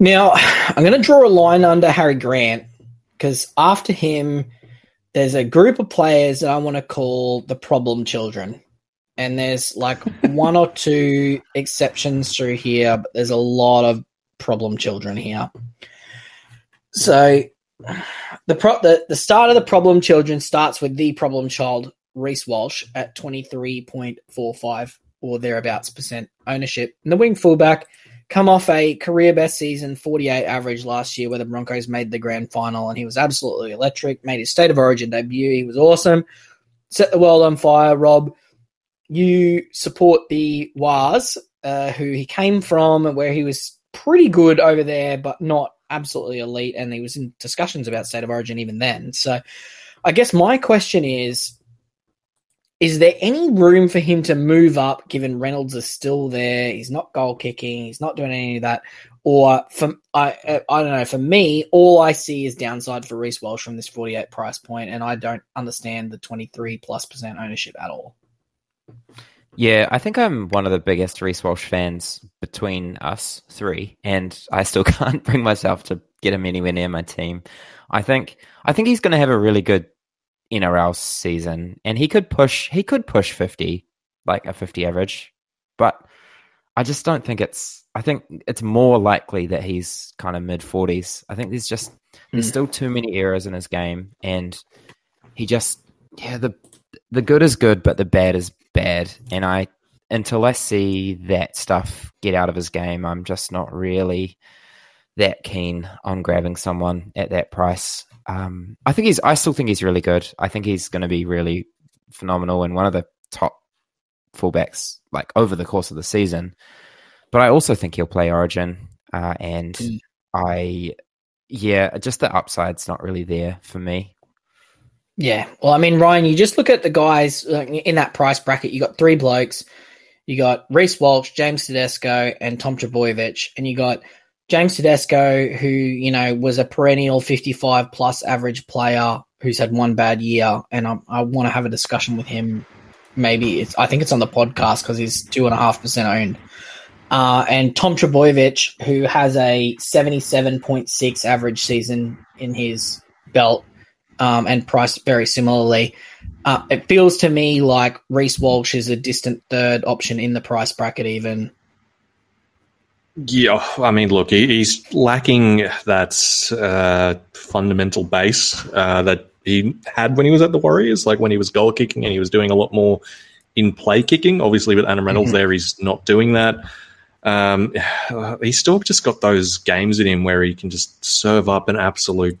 Now I'm going to draw a line under Harry Grant, because after him, there's a group of players that I want to call the problem children, and there's like 1 or 2 exceptions through here, but there's a lot of problem children here. So the start of the problem children starts with the problem child, Reece Walsh, at 23.45 or thereabouts % ownership. And the wing fullback come off a career best season, 48 average last year, where the Broncos made the grand final, and he was absolutely electric, made his State of Origin debut. He was awesome, set the world on fire. Rob, you support the Waz, who he came from and where he was pretty good over there, but not absolutely elite, and he was in discussions about State of Origin even then. So I guess my question is there any room for him to move up, given Reynolds is still there, he's not goal kicking, he's not doing any of that? Or I don't know, for me, all I see is downside for Reece Walsh from this 48 price point, and I don't understand the 23+% ownership at all. Yeah, I think I'm one of the biggest Reece Walsh fans between us 3, and I still can't bring myself to get him anywhere near my team. I think he's going to have a really good NRL season, and he could push 50, like a 50 average, but I just don't think it's I think it's more likely that he's kind of mid-40s. I think there's still too many errors in his game, and he just, the good is good, but the bad is bad. And until I see that stuff get out of his game, I'm just not really that keen on grabbing someone at that price. I still think he's really good. I think he's going to be really phenomenal and one of the top fullbacks like over the course of the season. But I also think he'll play Origin, just the upside's not really there for me. Yeah, well, I mean, Ryan, you just look at the guys in that price bracket. You got three blokes. You got Reece Walsh, James Tedesco, and Tom Trbojevic, and you got James Tedesco, who was a perennial 55-plus average player who's had one bad year, and I want to have a discussion with him. Maybe I think it's on the podcast because he's 2.5% owned. And Tom Trbojevic, who has a 77.6 average season in his belt, and priced very similarly. It feels to me like Reece Walsh is a distant third option in the price bracket even. Yeah, I mean, look, he's lacking that fundamental base that he had when he was at the Warriors, like when he was goal kicking and he was doing a lot more in-play kicking. Obviously, with Adam Reynolds there, he's not doing that. He's still just got those games in him where he can just serve up an absolute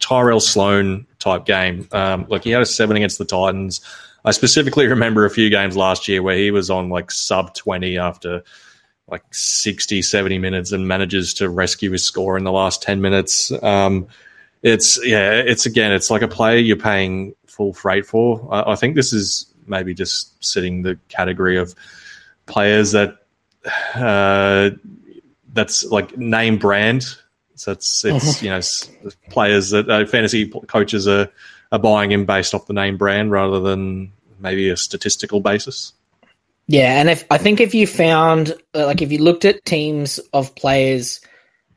Tyrell Sloan-type game. He had a 7 against the Titans. I specifically remember a few games last year where he was on sub-20 after 60-70 minutes and manages to rescue his score in the last 10 minutes. It's like a player you're paying full freight for. I think this is maybe just sitting the category of players that that's like name brand. So players that fantasy coaches are buying him based off the name brand rather than maybe a statistical basis. Yeah, and I think if you found, if you looked at teams of players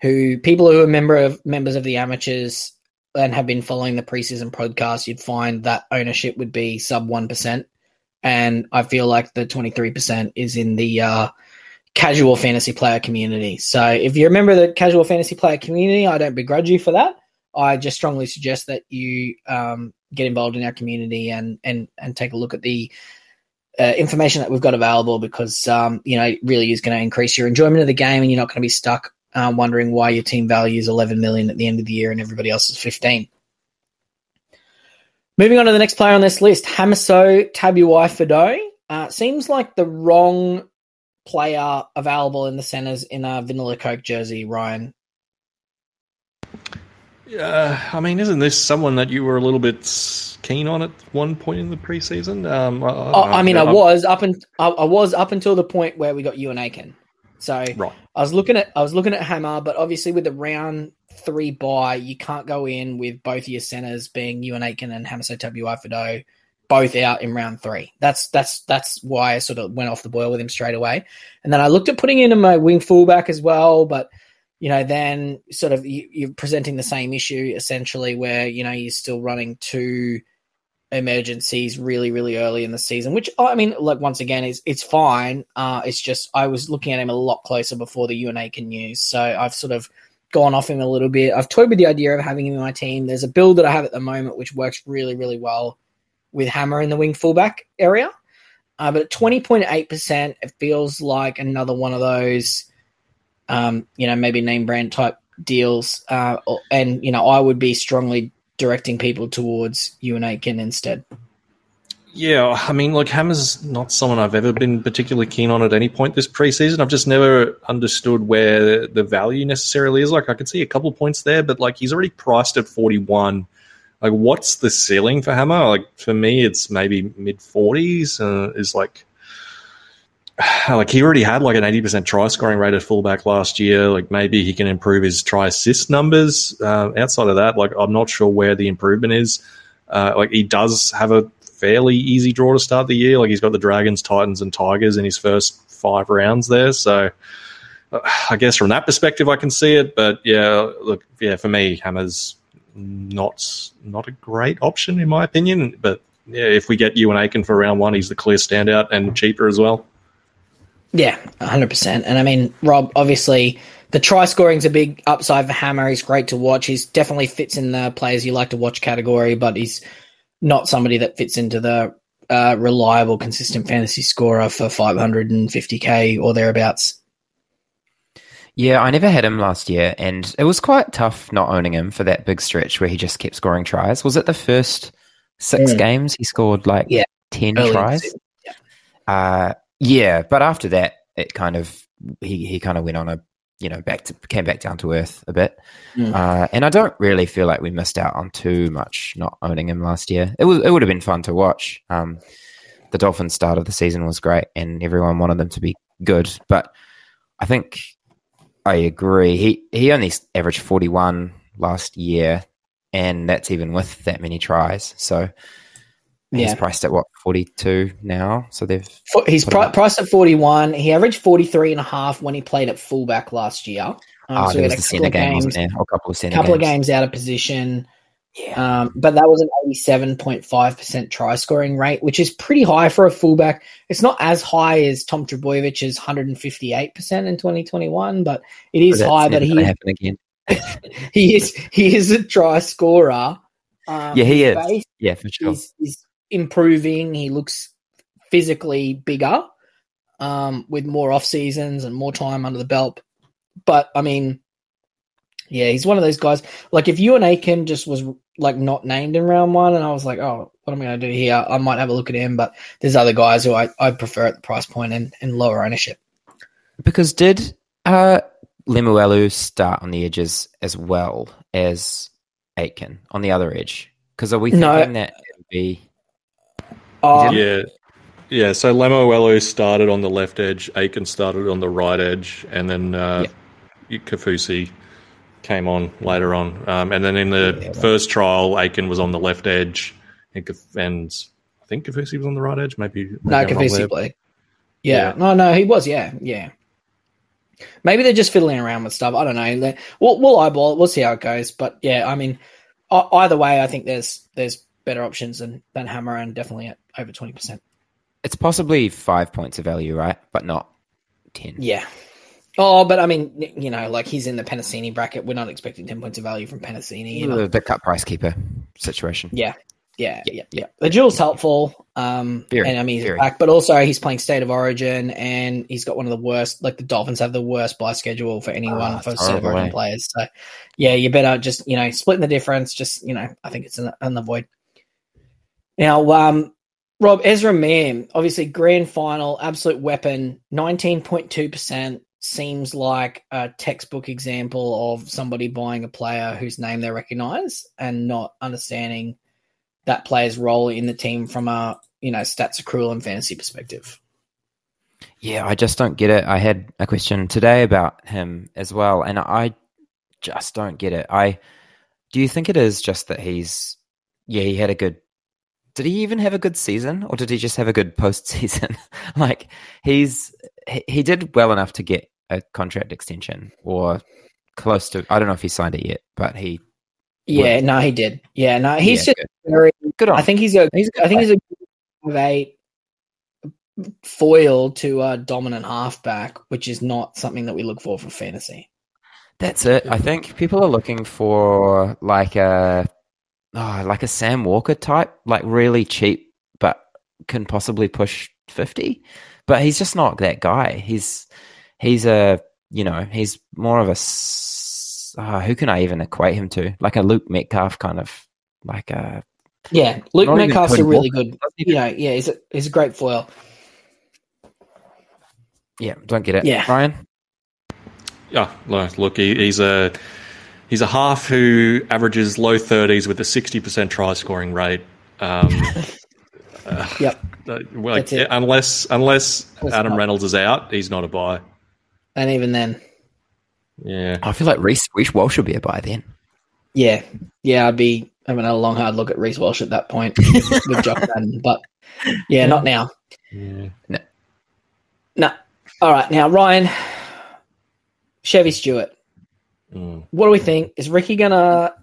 who are members of the amateurs and have been following the preseason podcast, you'd find that ownership would be sub 1%. And I feel like the 23% is in the casual fantasy player community. So if you're a member of the casual fantasy player community, I don't begrudge you for that. I just strongly suggest that you get involved in our community and take a look at the information that we've got available, because it really is going to increase your enjoyment of the game, and you're not going to be stuck wondering why your team value is 11 million at the end of the year and everybody else is 15. Moving on to the next player on this list, Hamiso Tabuai-Fidow. Seems like the wrong player available in the centres in a Vanilla Coke jersey, Ryan. I mean, isn't this someone that you were a little bit keen on at one point in the preseason? I was up until the point where we got you and Aiken. So right. I was looking at Hammer, but obviously with the round 3 bye, you can't go in with both your centers being Ewan Aiken and Hamiso Tabuai-Fidow both out in round 3. That's why I sort of went off the boil with him straight away. And then I looked at putting in my wing fullback as well, but then sort of you're presenting the same issue essentially, where you're still running 2 emergencies really, really early in the season, which once again it's fine. It's just I was looking at him a lot closer before the UNA can use, so I've sort of gone off him a little bit. I've toyed with the idea of having him in my team. There's a build that I have at the moment which works really, really well with Hammer in the wing fullback area, but at 20.8%, it feels like another one of those maybe name brand type deals, and I would be strongly directing people towards Ewan Aiken instead. Yeah, I mean, Hammer's not someone I've ever been particularly keen on at any point this preseason. I've just never understood where the value necessarily is. I could see a couple points there, but he's already priced at 41. What's the ceiling for Hammer? For me, it's maybe mid-40s. He already had an 80% try scoring rate at fullback last year. Maybe he can improve his try assist numbers. Outside of that, I'm not sure where the improvement is. He does have a fairly easy draw to start the year. He's got the Dragons, Titans, and Tigers in his first 5 rounds there. So I guess from that perspective, I can see it. But for me, Hammer's not a great option in my opinion. But yeah, if we get Ewan Aiken for round 1, he's the clear standout and cheaper as well. Yeah, 100%. And I mean, Rob, obviously, the try scoring's a big upside for Hammer. He's great to watch. He's definitely fits in the players you like to watch category, but he's not somebody that fits into the reliable, consistent fantasy scorer for 550k or thereabouts. Yeah, I never had him last year, and it was quite tough not owning him for that big stretch where he just kept scoring tries. Was it the first six games he scored like 10 early tries? Yeah. But after that, it kind of he kind of went on a came back down to earth a bit. And I don't really feel like we missed out on too much not owning him last year. It would have been fun to watch. The Dolphins' start of the season was great, and everyone wanted them to be good, but I think. I agree. He only averaged 41 last year, and that's even with that many tries. So he's priced at, 42 now? So he's priced at 41. He averaged 43.5 when he played at fullback last year. So there was a centre game, wasn't there? Or a couple of centre games. A couple of games out of position. Yeah. But that was an 87.5% try scoring rate, which is pretty high for a fullback. It's not as high as Tom Trbojević's 158% in 2021, but it is high. But he is a try scorer. He is. Yeah, for sure. He's improving. He looks physically bigger, with more off seasons and more time under the belt. But I mean, yeah, he's one of those guys. Like if you and Aiken just was like not named in round one, and I was like, oh, what am I going to do here? I might have a look at him, but there's other guys who I prefer at the price point and lower ownership. Because did Lemuelu start on the edges as well as Aiken on the other edge? Because are we thinking that it would be? Yeah. So Lemuelu started on the left edge, Aiken started on the right edge, and then Kafusi came on later on. And then in the first trial, Aiken was on the left edge, and I think Kafusi was on the right edge. Maybe Kafusi played. Yeah. No, he was, yeah. Maybe they're just fiddling around with stuff. I don't know. We'll eyeball it. We'll see how it goes. But, yeah, I mean, either way, I think there's better options than Hammer, and definitely at over 20%. It's possibly 5 points of value, right? But not 10. Yeah. Oh, but I mean, he's in the Penasini bracket. We're not expecting 10 points of value from Penasini. The cut price keeper situation. Yeah. The duel's helpful. He's back, but also he's playing State of Origin, and he's got one of the worst. Like the Dolphins have the worst buy schedule for anyone for State of Origin players. So, yeah, you better just splitting the difference. Just I think it's in the void. Now, Rob, Ezra Mann, obviously grand final, absolute weapon, 19.2%. Seems like a textbook example of somebody buying a player whose name they recognize and not understanding that player's role in the team from a, stats accrual and fantasy perspective. Yeah, I just don't get it. I had a question today about him as well, and I just don't get it. Do you think it is just that he had a good, did he even have a good season, or did he just have a good postseason? Like he did well enough to get a contract extension or close to, I don't know if he signed it yet, but he. Yeah, no, he did. Yeah, no, he's just good. Very good. On. I think he's a good of a foil to a dominant halfback, which is not something that we look for fantasy. That's it. I think people are looking for like a Sam Walker type, like really cheap, but can possibly push 50. But he's just not that guy. He's more of a who can I even equate him to? Like a Luke Metcalf kind of, like a Luke Metcalf's a really good, he's a great foil. Yeah, don't get it, Ryan. Yeah, look, he's a half who averages low 30s with a 60% try scoring rate. Unless Adam Reynolds is out, he's not a buy. And even then. Yeah. I feel like Reece Walsh would be a buy then. Yeah. Yeah, I'd be having a long, hard look at Reece Walsh at that point. with Jock Madden, but, yeah, not now. Yeah. No. All right. Now, Ryan, Chevy Stewart. What do we think? Is Ricky going to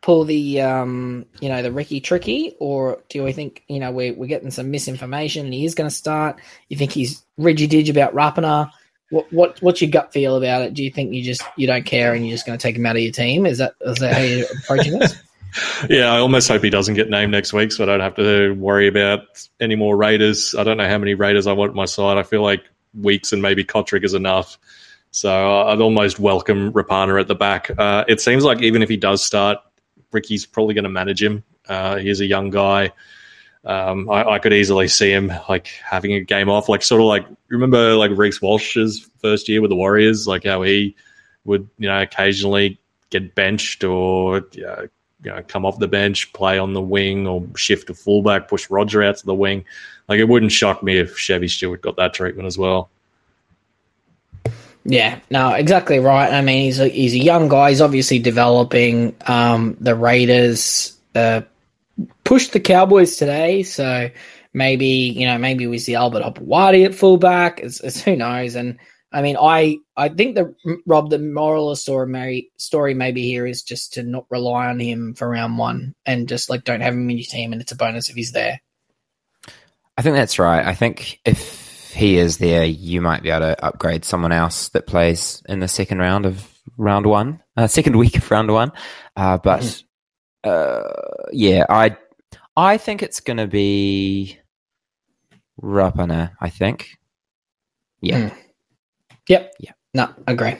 pull the, the Ricky Tricky, or do we think, we're getting some misinformation and he is going to start? You think he's ridgy-dig about Rapana? What's your gut feel about it? Do you think you don't care and you're just going to take him out of your team? Is that how you're approaching this? Yeah, I almost hope he doesn't get named next week so I don't have to worry about any more Raiders. I don't know how many Raiders I want on my side. I feel like Weekes and maybe Kotrick is enough. So I'd almost welcome Rapana at the back. It seems like even if he does start, Ricky's probably going to manage him. He's a young guy. I could easily see him having a game off, remember Reece Walsh's first year with the Warriors, how he would occasionally get benched or come off the bench, play on the wing, or shift to fullback, push Roger out to the wing. It wouldn't shock me if Chevy Stewart got that treatment as well. Yeah, no, exactly right. I mean, he's a young guy. He's obviously developing. The Raiders pushed the Cowboys today, so maybe we see Albert Hopewadi at fullback. It's who knows. And I mean, I think the moral story maybe here is just to not rely on him for round one and just don't have him in your team, and it's a bonus if he's there. I think that's right. I think if he is there, you might be able to upgrade someone else that plays in the second round of round one, second week of round one. I think it's going to be Rapana, I think. Yeah. Mm. Yep. Yeah. No, I agree.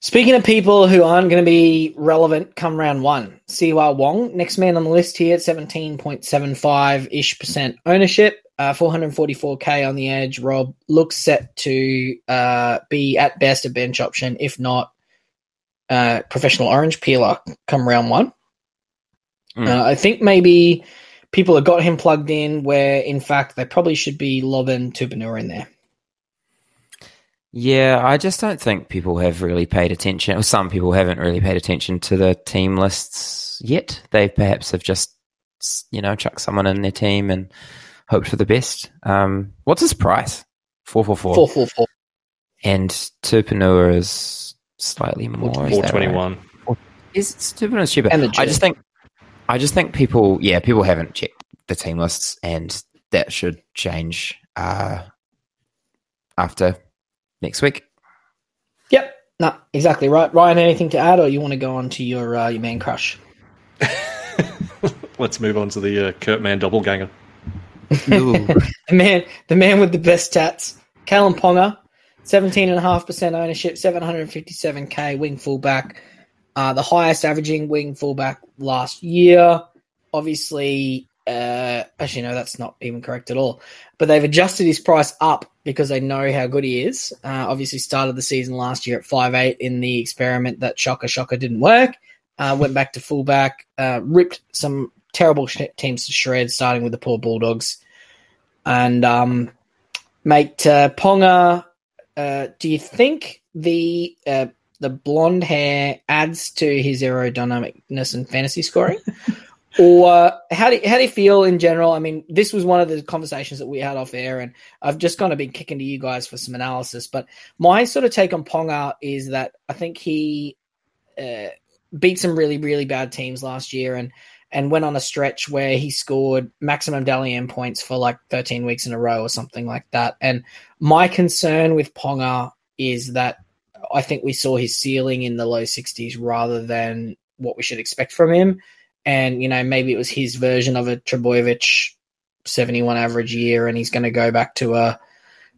Speaking of people who aren't going to be relevant come round one, Siwa Wong, next man on the list here, 17.75%-ish ownership, 444K on the edge. Rob looks set to be at best a bench option, if not professional orange peeler come round one. I think maybe people have got him plugged in where, in fact, they probably should be lobbing Tupanua in there. Yeah, I just don't think people have really paid attention, or some people haven't really paid attention to the team lists yet. They perhaps have just, chucked someone in their team and hoped for the best. What's his price? 444. 444. And Tupanua is slightly more. 421. Is Tupanua's cheaper? I just think people haven't checked the team lists, and that should change after next week. Yep, no, exactly right. Ryan, anything to add, or you want to go on to your man crush? Let's move on to the Kurtman doppelganger. the man with the best tats, Callum Ponga, 17.5% ownership, 757K, wing fullback. The highest averaging wing fullback last year. Obviously, actually, no, that's not even correct at all. But they've adjusted his price up because they know how good he is. Obviously, started the season last year at 5'8" in the experiment that shocker didn't work. Went back to fullback, ripped some terrible teams to shreds, starting with the poor Bulldogs. And mate, Ponga, do you think the blonde hair adds to his aerodynamicness and fantasy scoring? Or how do you feel in general? I mean, this was one of the conversations that we had off air, and I've just kind of been kicking to you guys for some analysis. But my sort of take on Ponga is that I think he beat some really, really bad teams last year and went on a stretch where he scored maximum Dalian points for 13 weeks in a row or something like that. And my concern with Ponga is that I think we saw his ceiling in the low 60s rather than what we should expect from him. And, maybe it was his version of a Trbojevic 71 average year, and he's going to go back to a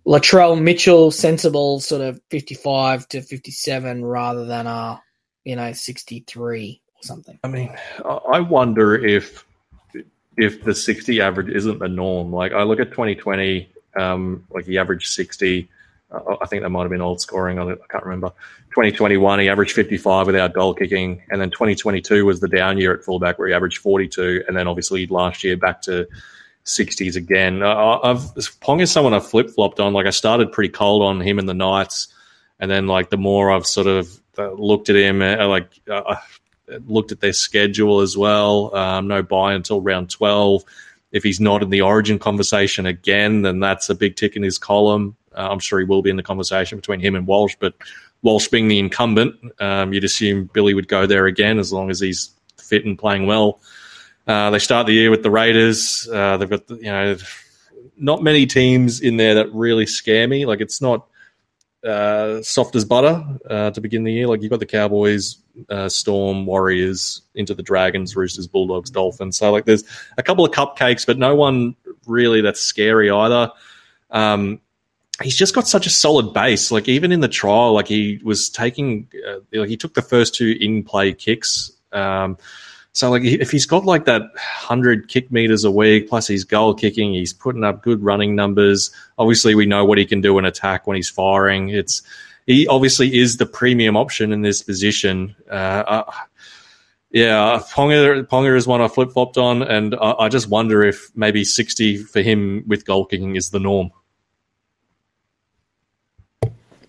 Latrell Mitchell sensible sort of 55 to 57 rather than a, 63 or something. I mean, I wonder if the 60 average isn't the norm. I look at 2020, he averaged 60. I think that might have been old scoring. I can't remember. 2021, he averaged 55 without goal kicking. And then 2022 was the down year at fullback where he averaged 42. And then obviously last year back to 60s again. Pong is someone I've flip-flopped on. I started pretty cold on him in the Knights. And then the more I've sort of looked at him, I looked at their schedule as well. No buy until round 12. If he's not in the origin conversation again, then that's a big tick in his column. I'm sure he will be in the conversation between him and Walsh, but Walsh being the incumbent, you'd assume Billy would go there again as long as he's fit and playing well. They start the year with the Raiders. They've got, not many teams in there that really scare me. Like, it's not soft as butter to begin the year. Like, you've got the Cowboys, Storm, Warriors, into the Dragons, Roosters, Bulldogs, Dolphins. So, like, there's a couple of cupcakes, but no one really that's scary either. He's just got such a solid base. Like, even in the trial, like, he was taking, he took the first two in-play kicks. So, like, if he's got, like, that 100 kick meters a week, plus he's goal kicking, he's putting up good running numbers. Obviously, we know what he can do in attack when he's firing. He obviously is the premium option in this position. Ponga is one I flip-flopped on, and I just wonder if maybe 60 for him with goal kicking is the norm.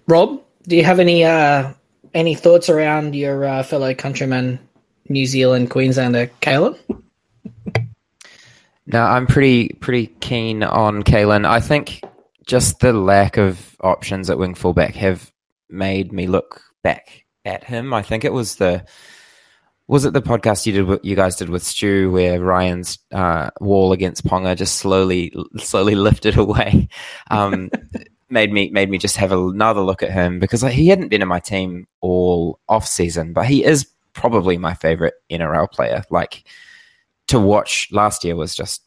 Rob, do you have any thoughts around your fellow countryman, New Zealand Queenslander Kalen? No, I'm pretty keen on Kalen. I think just the lack of options at wing fullback have made me look back at him. I think it was the podcast you guys did with Stu where Ryan's wall against Ponga just slowly lifted away. Made me just have another look at him because he hadn't been in my team all off season, but he is probably my favorite NRL player. Like, to watch last year was just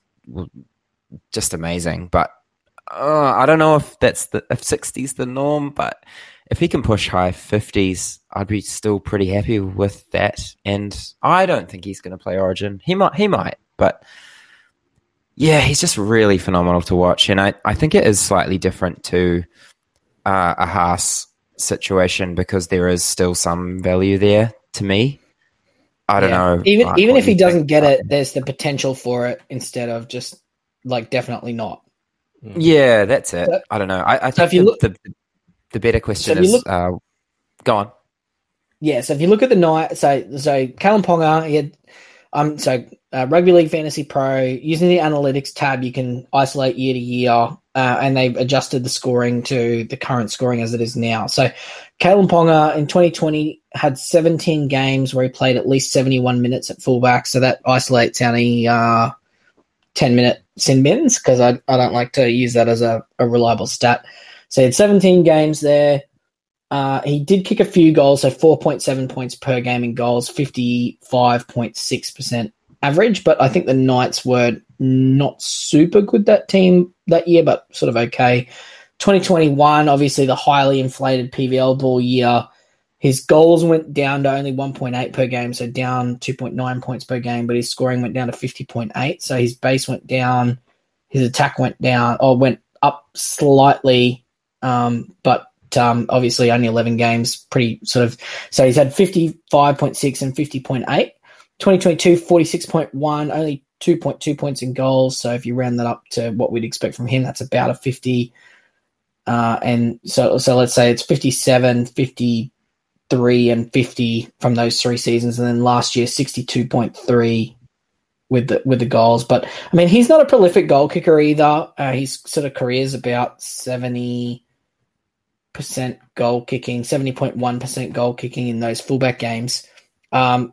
amazing. But I don't know if that's if 60's the norm, but if he can push high 50s, I'd be still pretty happy with that. And I don't think he's going to play Origin. He might, but. Yeah, he's just really phenomenal to watch. And I think it is slightly different to a Haas situation because there is still some value there to me. I don't know. Even if he doesn't get it, there's the potential for it instead of just, like, definitely not. Yeah, that's it. I don't know. I think the better question is... go on. Yeah, so if you look at the night... So Callum Ponga, he had... Rugby League Fantasy Pro, using the analytics tab, you can isolate year to year, and they've adjusted the scoring to the current scoring as it is now. So Kalen Ponga in 2020 had 17 games where he played at least 71 minutes at fullback, so that isolates only 10-minute sin bins because I don't like to use that as a reliable stat. So he had 17 games there. He did kick a few goals, so 4.7 points per game in goals, 55.6% average. But I think the Knights were not super good that team that year, but sort of okay. 2021, obviously the highly inflated PVL ball year. His goals went down to only 1.8 per game, so down 2.9 points per game, but his scoring went down to 50.8. So his base went down, his attack went down, or went up slightly, but... obviously only 11 games, pretty sort of... So he's had 55.6 and 50.8. 2022, 46.1, only 2.2 points in goals. So if you round that up to what we'd expect from him, that's about a 50. And so let's say it's 57, 53, and 50 from those three seasons. And then last year, 62.3 with the goals. But, I mean, he's not a prolific goal kicker either. His sort of career's about 70% goal kicking, 70.1% goal kicking in those fullback games.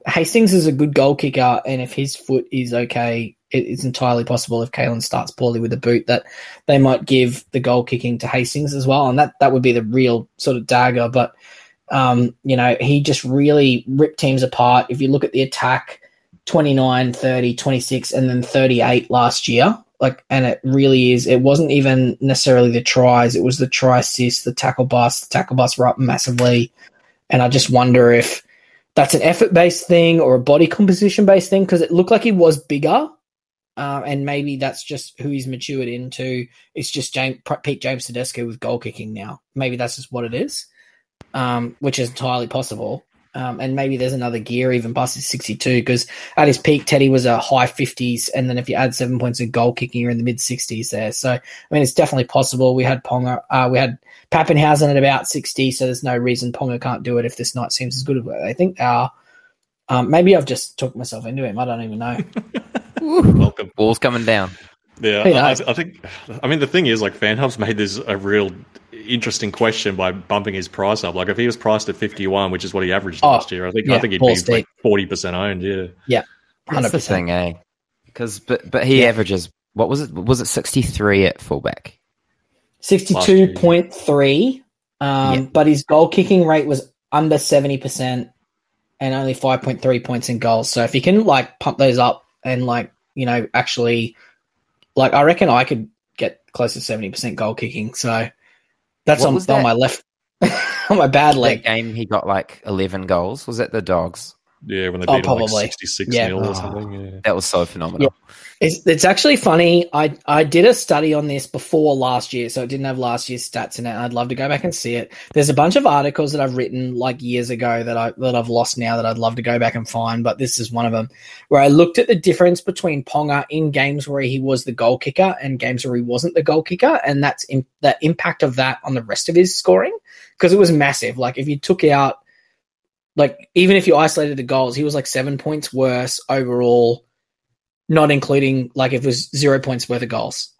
Hastings is a good goal kicker, and if his foot is okay, it's entirely possible if Kalen starts poorly with a boot that they might give the goal kicking to Hastings as well, and that would be the real sort of dagger. But, he just really ripped teams apart. If you look at the attack, 29, 30, 26, and then 38 last year. Like, and it really is. It wasn't even necessarily the tries. It was the try assist, the tackle bust. The tackle busts were up massively. And I just wonder if that's an effort-based thing or a body composition-based thing, because it looked like he was bigger, and maybe that's just who he's matured into. It's just Pete James Tedesco with goal kicking now. Maybe that's just what it is, which is entirely possible. And maybe there's another gear even past his 62, because at his peak, Teddy was a high 50s. And then if you add 7 points of goal kicking, you're in the mid 60s there. So, I mean, it's definitely possible. We had Ponga, we had Papenhuyzen at about 60. So there's no reason Ponga can't do it if this night seems as good as I think they are. Maybe I've just talked myself into him. I don't even know. Welcome. Ball's coming down. Yeah. I think, the thing is, like, FanHub's made this a real interesting question by bumping his price up. Like if he was priced at 51, which is what he averaged last year, I think he'd be like 40% owned. Yeah. 100%. That's the thing, eh? Because but he averages, what was it? Was it 63 at fullback? 62.3. But his goal kicking rate was under 70% and only 5.3 points in goals. So if you can like pump those up and like, you know, actually, like I reckon I could get close to 70% goal kicking. So that's on my left, on my bad leg. That game he got like 11 goals. Was that the Dogs? Yeah, when they beat him like 66-0 or something. Yeah. That was so phenomenal. Yeah. It's actually funny. I did a study on this before last year, so it didn't have last year's stats in it. I'd love to go back and see it. There's a bunch of articles that I've written like years ago that I've lost now that I'd love to go back and find, but this is one of them where I looked at the difference between Ponga in games where he was the goal kicker and games where he wasn't the goal kicker, and that's the impact of that on the rest of his scoring, because it was massive. Like if you took out, like, even if you isolated the goals, he was like 7 points worse overall, not including, like, it was 0 points worth of goals.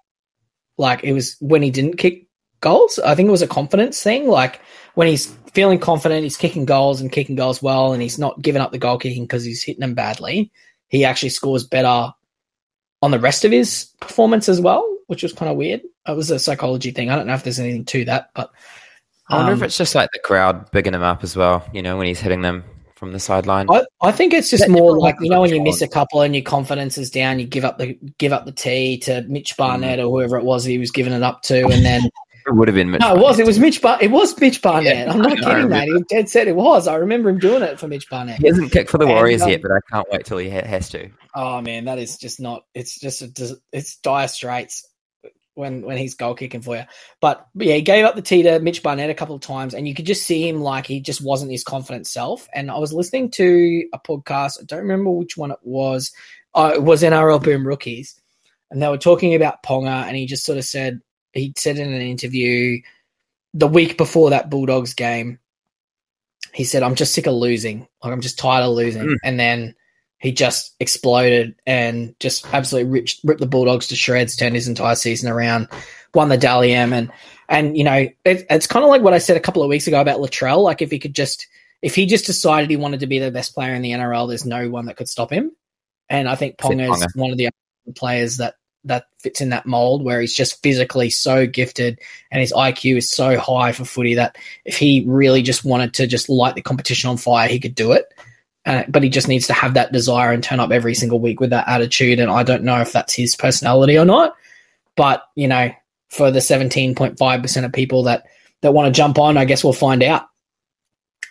Like, it was when he didn't kick goals. I think it was a confidence thing. Like, when he's feeling confident, he's kicking goals and kicking goals well, and he's not giving up the goal kicking because he's hitting them badly. He actually scores better on the rest of his performance as well, which was kind of weird. It was a psychology thing. I don't know if there's anything to that, but... I wonder if it's just like the crowd bigging him up as well, you know, when he's hitting them from the sideline. I think it's just more like, you know, when you miss a couple and your confidence is down, you give up the tee to Mitch Barnett or whoever it was he was giving it up to, and then it would have been Mitch. No, Barnett. It was Mitch Barnett. Yeah, I'm not kidding, mate. He dead set it was. I remember him doing it for Mitch Barnett. He hasn't kicked for the Warriors yet, but I can't wait till he has to. Oh man, that is just not. It's just it's dire straits. When he's goal kicking for you. But yeah, he gave up the tee to Mitch Barnett a couple of times, and you could just see him like he just wasn't his confident self. And I was listening to a podcast. I don't remember which one it was. It was NRL Boom Rookies, and they were talking about Ponga, and he just sort of said, he said in an interview the week before that Bulldogs game, he said, I'm just sick of losing. Like I'm just tired of losing. Mm. And then he just exploded and just absolutely ripped the Bulldogs to shreds, turned his entire season around, won the Dally M. And you know, it's kind of like what I said a couple of weeks ago about Latrell. Like if he just decided he wanted to be the best player in the NRL, there's no one that could stop him. And I think Ponga is one of the players that fits in that mold where he's just physically so gifted and his IQ is so high for footy that if he really just wanted to just light the competition on fire, he could do it. But he just needs to have that desire and turn up every single week with that attitude. And I don't know if that's his personality or not. But, you know, for the 17.5% of people that want to jump on, I guess we'll find out.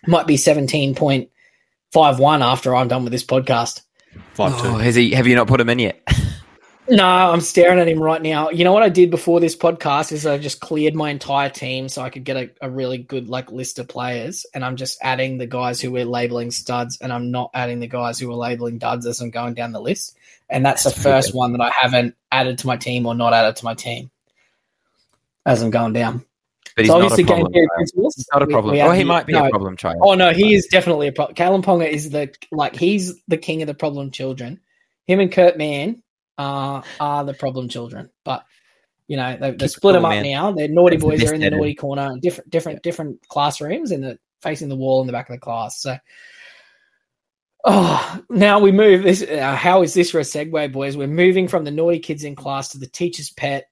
Might be 17.51 after I'm done with this podcast. 5.2. Oh, have you not put him in yet? No, I'm staring at him right now. You know what I did before this podcast is I just cleared my entire team so I could get a really good like list of players, and I'm just adding the guys who we're labeling studs, and I'm not adding the guys who are labeling duds as I'm going down the list. And that's the first one that I haven't added to my team or not added to my team as I'm going down. But he's not a problem. He's not a problem. He might be a problem child. Oh, no, he is definitely a problem. Callum Ponga is he's the king of the problem children. Him and Kurt Mann are the problem children, but you know they split them up now. They're naughty boys are in the naughty corner, different classrooms, in the facing the wall in the back of the class. So, now we move this. How is this for a segue, boys? We're moving from the naughty kids in class to the teacher's pet,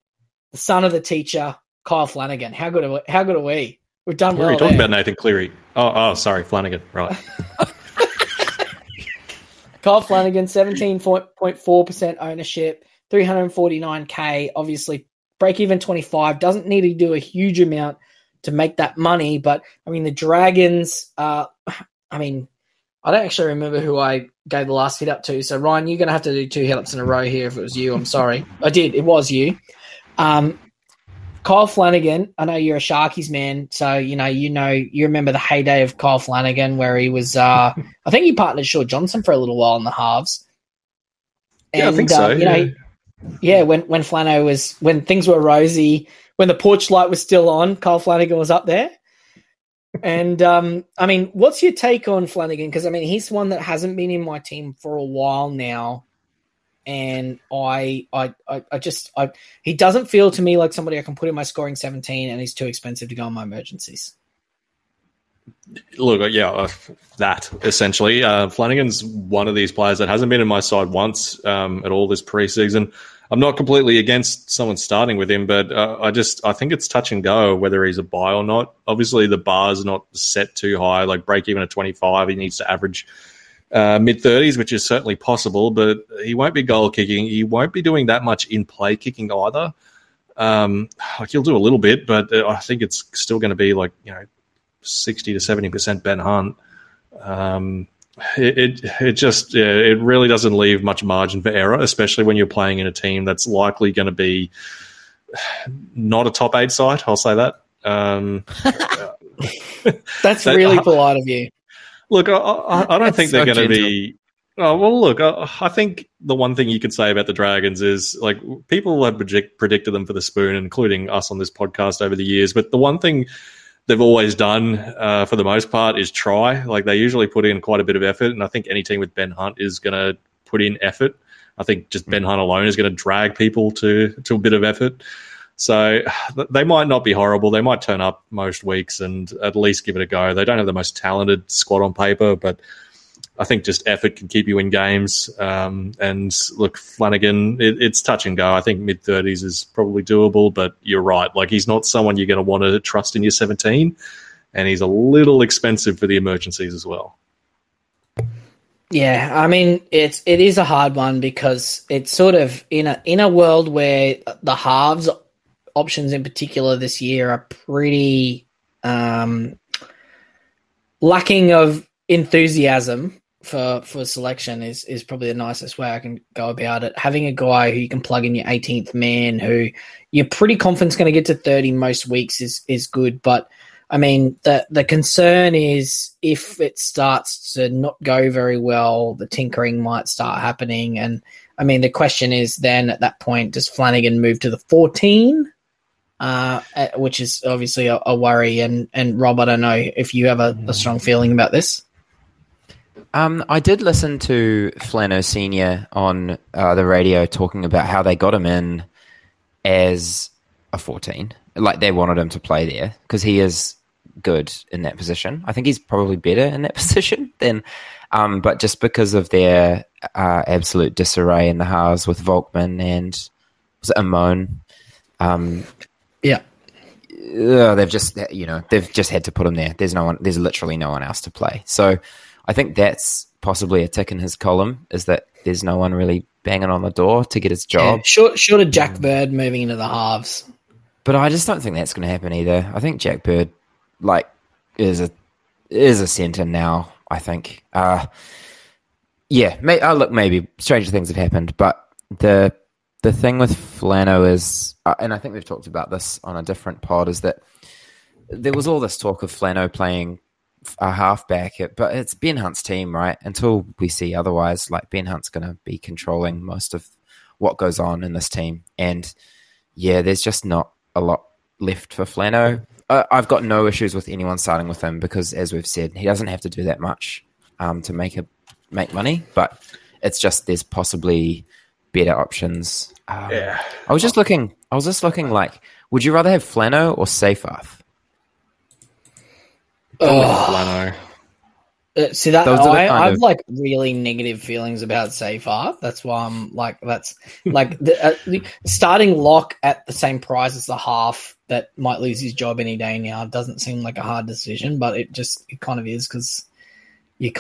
the son of the teacher, Kyle Flanagan. How good are we? We've done well. We're talking about Nathan Cleary. Oh, sorry, Flanagan. Right. Kyle Flanagan, 17.4% ownership, 349K, obviously break-even 25. Doesn't need to do a huge amount to make that money, but, I mean, the Dragons, I don't actually remember who I gave the last hit up to, so, Ryan, you're going to have to do two hit-ups in a row here if it was you. I'm sorry. I did. It was you. Kyle Flanagan, I know you're a Sharkies man, so you remember the heyday of Kyle Flanagan where he was, I think he partnered Sean Johnson for a little while in the halves. And, yeah, I think so. When things were rosy, when the porch light was still on, Kyle Flanagan was up there. And what's your take on Flanagan? Because he's one that hasn't been in my team for a while now. And I just he doesn't feel to me like somebody I can put in my scoring 17, and he's too expensive to go on my emergencies. Look, yeah, that essentially. Flanagan's one of these players that hasn't been in my side once at all this preseason. I'm not completely against someone starting with him, but I think it's touch and go whether he's a buy or not. Obviously, the bar's not set too high. Like break even at 25, he needs to average mid-30s, which is certainly possible, but he won't be goal kicking. He won't be doing that much in-play kicking either. Like he'll do a little bit, but I think it's still going to be 60 to 70% Ben Hunt. It really doesn't leave much margin for error, especially when you're playing in a team that's likely going to be not a top 8 side. I'll say that. That's really polite of you. Look, I don't think they're going to be... Oh, well, look, I think the one thing you could say about the Dragons is like people have predicted them for the spoon, including us on this podcast over the years, but the one thing they've always done for the most part is try. Like they usually put in quite a bit of effort, and I think any team with Ben Hunt is going to put in effort. I think just Ben Hunt alone is going to drag people to a bit of effort. So they might not be horrible. They might turn up most weeks and at least give it a go. They don't have the most talented squad on paper, but I think just effort can keep you in games. And look, Flanagan, it's touch and go. I think mid-30s is probably doable, but you're right. Like he's not someone you're going to want to trust in your 17, and he's a little expensive for the emergencies as well. Yeah, I mean, it is a hard one because it's sort of in a world where the halves options in particular this year are pretty lacking of enthusiasm for selection is probably the nicest way I can go about it. Having a guy who you can plug in your 18th man who you're pretty confident's going to get to 30 most weeks is good. But I mean, the concern is if it starts to not go very well, the tinkering might start happening. And I mean, the question is then at that point, does Flanagan move to the 14? Which is obviously a worry. And Rob, I don't know if you have a strong feeling about this. I did listen to Flano Senior on the radio talking about how they got him in as a 14. Like they wanted him to play there because he is good in that position. I think he's probably better in that position than, but just because of their absolute disarray in the halves with Volkman and was it Amon? Yeah. They've just had to put him there. There's literally no one else to play. So I think that's possibly a tick in his column is that there's no one really banging on the door to get his job. Yeah, short of Jack Bird moving into the halves. But I just don't think that's going to happen either. I think Jack Bird is a centre now, I think. Maybe stranger things have happened, but the thing with Flano is, and I think we've talked about this on a different pod, is that there was all this talk of Flano playing a halfback, but it's Ben Hunt's team, right? Until we see otherwise, like Ben Hunt's going to be controlling most of what goes on in this team. And yeah, there's just not a lot left for Flano. I've got no issues with anyone starting with him because, as we've said, he doesn't have to do that much to make money. But it's just there's possibly better options. I was just looking. Like, would you rather have Flano or Seyfarth? Flano. See that? I've like really negative feelings about Seyfarth. That's why I'm like, that's like the starting lock at the same price as the half that might lose his job any day now. It doesn't seem like a hard decision, but it kind of is because you're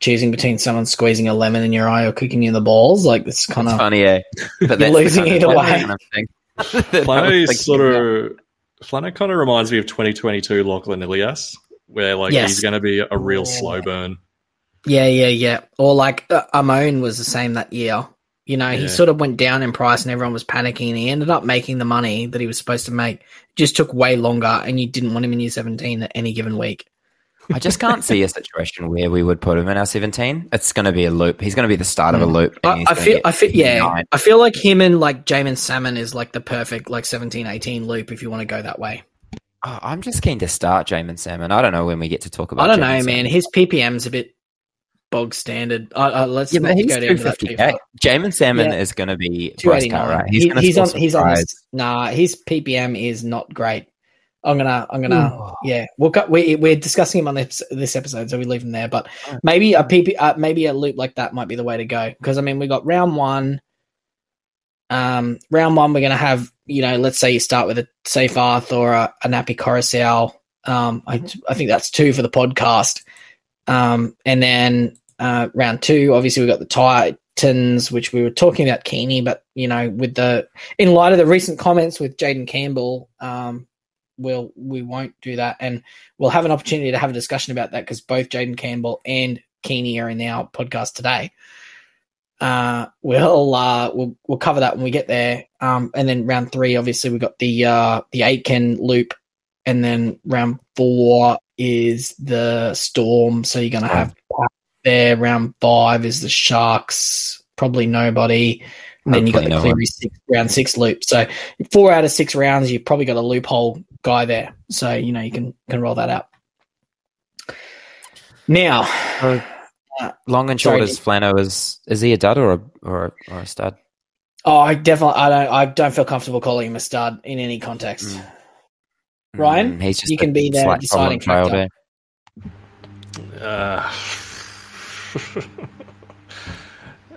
choosing between someone squeezing a lemon in your eye or kicking you in the balls. Like it's kind of funny, eh? But you're losing either way. Flano kind of reminds me of 2022 Lachlan Ilias. Where, he's going to be a real slow burn. Yeah. Or, Amon was the same that year. He sort of went down in price and everyone was panicking, and he ended up making the money that he was supposed to make. It just took way longer, and you didn't want him in your 17 at any given week. I just can't see a situation where we would put him in our 17. It's going to be a loop. He's going to be the start of a loop. I feel like him and, Jamin Salmon is, the perfect, 17-18 loop if you want to go that way. Oh, I'm just keen to start Jamin Salmon. I don't know when we get to talk about Jamin Salmon. His PPM's a bit bog standard. Let's go down to that too far. Jamin Salmon is going to be price cut, right? His PPM is not great. We're discussing him on this episode, so we leave him there. But maybe a loop like that might be the way to go. Because I mean, we got round one. Round one, we're going to have, let's say you start with a Safe Arth or a Nappy Coruscant. I think that's two for the podcast. And then round two, obviously we've got the Titans, which we were talking about Keeney, but in light of the recent comments with Jaden Campbell, we won't do that, and we'll have an opportunity to have a discussion about that because both Jaden Campbell and Keeney are in our podcast today. We'll cover that when we get there. And then round three, obviously we've got the Aitken loop, and then round four is the Storm. So you're going to have there. Round five is the Sharks, probably nobody. And then you got the Cleary round six loop. So 4 out of 6 rounds, you've probably got a loophole guy there. So, you can roll that out. Now, long and short is Flano, is he a dud or a stud? Oh, I don't feel comfortable calling him a stud in any context. Ryan, you can be the deciding factor.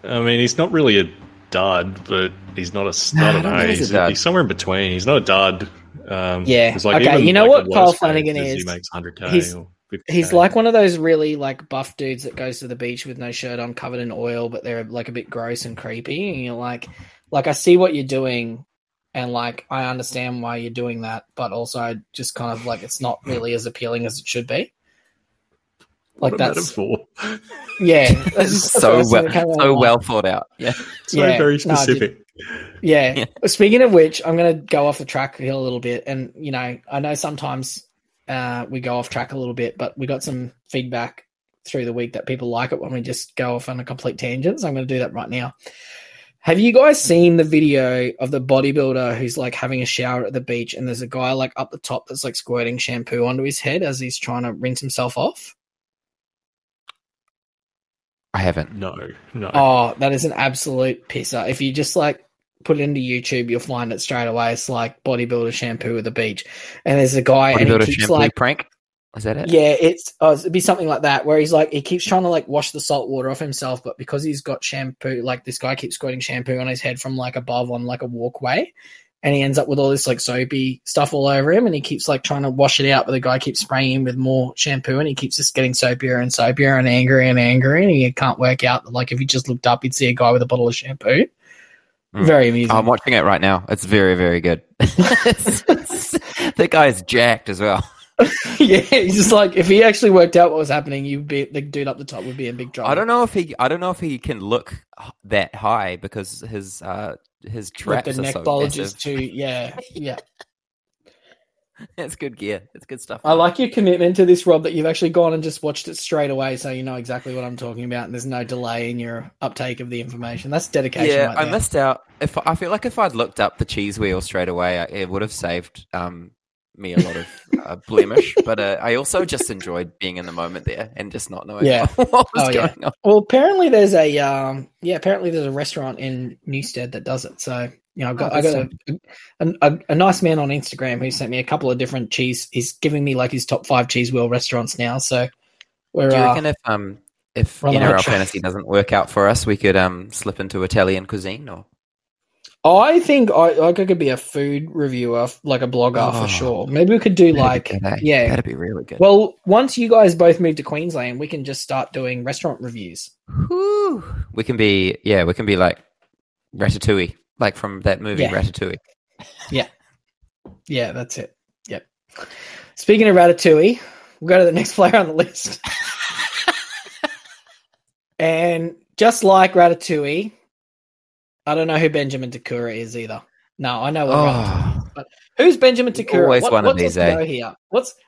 I mean, he's not really a dud, but he's not a stud. He's somewhere in between. He's not a dud. What Kyle Flanagan is? He makes 100K. He's like one of those really buff dudes that goes to the beach with no shirt on, covered in oil, but they're a bit gross and creepy. And you're like I see what you're doing. And I understand why you're doing that, but also just kind of it's not really as appealing as it should be. Like what a metaphor. Yeah, that's so well thought out. Yeah, so very specific. Speaking of which, I'm going to go off the track here a little bit, and I know sometimes we go off track a little bit, but we got some feedback through the week that people like it when we just go off on a complete tangent. So I'm going to do that right now. Have you guys seen the video of the bodybuilder who's having a shower at the beach, and there's a guy up the top that's squirting shampoo onto his head as he's trying to rinse himself off? I haven't. No. Oh, that is an absolute pisser. If you just put it into YouTube, you'll find it straight away. It's bodybuilder shampoo at the beach, and there's a guy and he keeps prank. Is that it? Yeah, it'd be something like that, where he's he keeps trying to wash the salt water off himself, but because he's got shampoo, this guy keeps squirting shampoo on his head from above on a walkway, and he ends up with all this soapy stuff all over him, and he keeps trying to wash it out, but the guy keeps spraying him with more shampoo, and he keeps just getting soapier and soapier and angrier, and he can't work out that if he just looked up, he'd see a guy with a bottle of shampoo. Very amusing. I'm watching it right now. It's very, very good. The guy's jacked as well. Yeah, he's just if he actually worked out what was happening, the dude up the top would be in big trouble. I don't know if he can look that high because his traps are so massive. The neckbologist too. Yeah. That's good gear. That's good stuff. I like your commitment to this, Rob, that you've actually gone and just watched it straight away, so you know exactly what I'm talking about, and there's no delay in your uptake of the information. That's dedication. Yeah, I missed out. I feel if I'd looked up the cheese wheel straight away, it would have saved me a lot of blemish, but I also just enjoyed being in the moment there and just not knowing what was going on. Well, apparently there's a restaurant in Newstead that does it. So I got a nice man on Instagram who sent me a couple of different cheese. He's giving me his top 5 cheese wheel restaurants now. So do you reckon if NRL fantasy doesn't work out for us, we could slip into Italian cuisine? Or I think I could be a food reviewer, a blogger for sure. Maybe we could do that'd be really good. Well, once you guys both move to Queensland, we can just start doing restaurant reviews. Whew. We can be like Ratatouille, from that movie Ratatouille. Yeah, that's it. Yep. Speaking of Ratatouille, we'll go to the next player on the list. And just like Ratatouille, I don't know who Benjamin Takura is either. No, I know what Ratatouille is, but who's Benjamin Takura? Always one of these, here?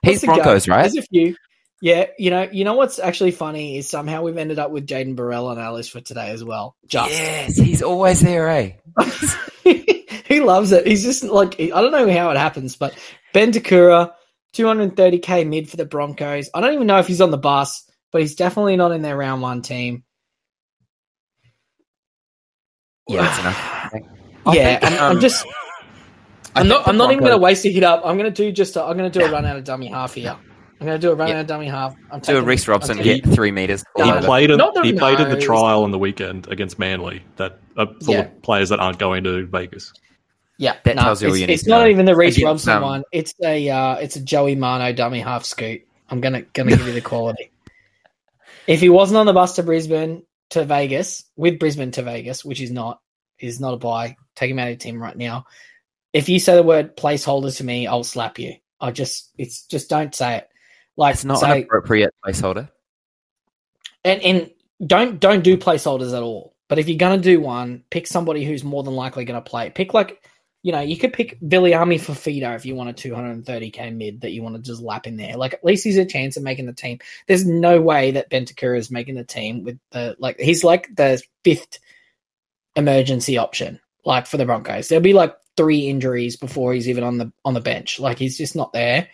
He's Broncos, right? As if you... Yeah, you know what's actually funny is somehow we've ended up with Jaden Burrell on our list for today as well. Yes, he's always there, eh? He loves it. He's just I don't know how it happens, but Ben Takura, $230K mid for the Broncos. I don't even know if he's on the bus. but he's definitely not in their round one team. Yeah, that's enough. I'm not even going to waste a hit up. I'm going to do a run out of dummy half here. I'm going to do a run out of dummy half. Do a Reece Robson, 3 metres. He played in the trial on the weekend against Manly. That are full of players that aren't going to Vegas. Yeah, that tells you all you need. It's not even the Reece Robson one. It's a Joey Mano dummy half scoot. I'm gonna give you the quality. If he wasn't on the bus to Vegas, which is not a buy. Take him out of your team right now. If you say the word placeholder to me, I'll slap you. Just don't say it. Like it's not an appropriate placeholder. And don't do placeholders at all. But if you're gonna do one, pick somebody who's more than likely gonna play. Pick you could pick Viliami Fifita if you want a 230k mid that you want to just lap in there. Like, at least he's a chance of making the team. There's no way that Ben Piakura is making the team with he's like the fifth emergency option, like for the Broncos. There'll be like 3 injuries before he's even on the bench. Like, he's just not there.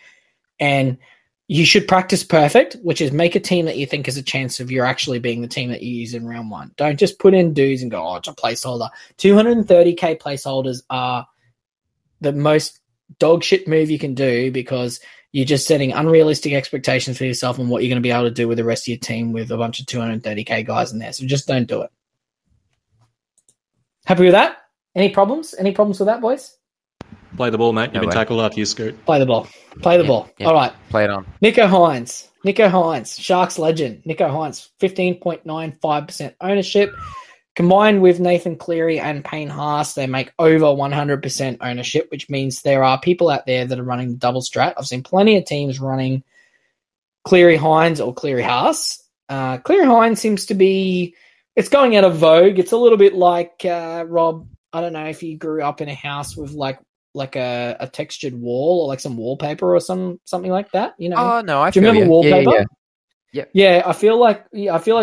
And you should practice perfect, which is make a team that you think is a chance of you're actually being the team that you use in round one. Don't just put in dudes and go, oh, it's a placeholder. 230k placeholders are the most dog shit move you can do because you're just setting unrealistic expectations for yourself on what you're going to be able to do with the rest of your team with a bunch of 230k guys in there. So just don't do it. Happy with that? Any problems? Any problems with that, boys? Play the ball, mate. You've been tackled out here, Scoot. Play the ball. Yeah. All right. Play it on. Nicho Hynes, Sharks legend. Nicho Hynes, 15.95% ownership. Combined with Nathan Cleary and Payne Haas, they make over 100% ownership, which means there are people out there that are running the double strat. I've seen plenty of teams running Cleary Hynes or Cleary Haas. Cleary Hynes seems to be, it's going out of vogue. It's a little bit like, Rob, I don't know if you grew up in a house with a textured wall or like some wallpaper or something like that. You know? Oh, no, I do you remember wallpaper? Yeah, I feel like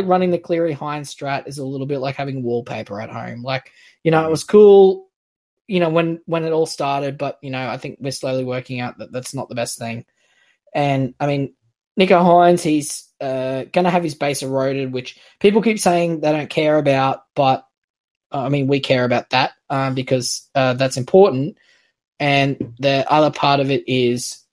running the Cleary Hynes strat is a little bit like having wallpaper at home. Like, you know, it was cool, you know, when it all started, but you know, I think we're slowly working out that that's not the best thing. And I mean, Nicho Hynes, he's going to have his base eroded, which people keep saying they don't care about, but I mean, we care about that because that's important. And the other part of it is,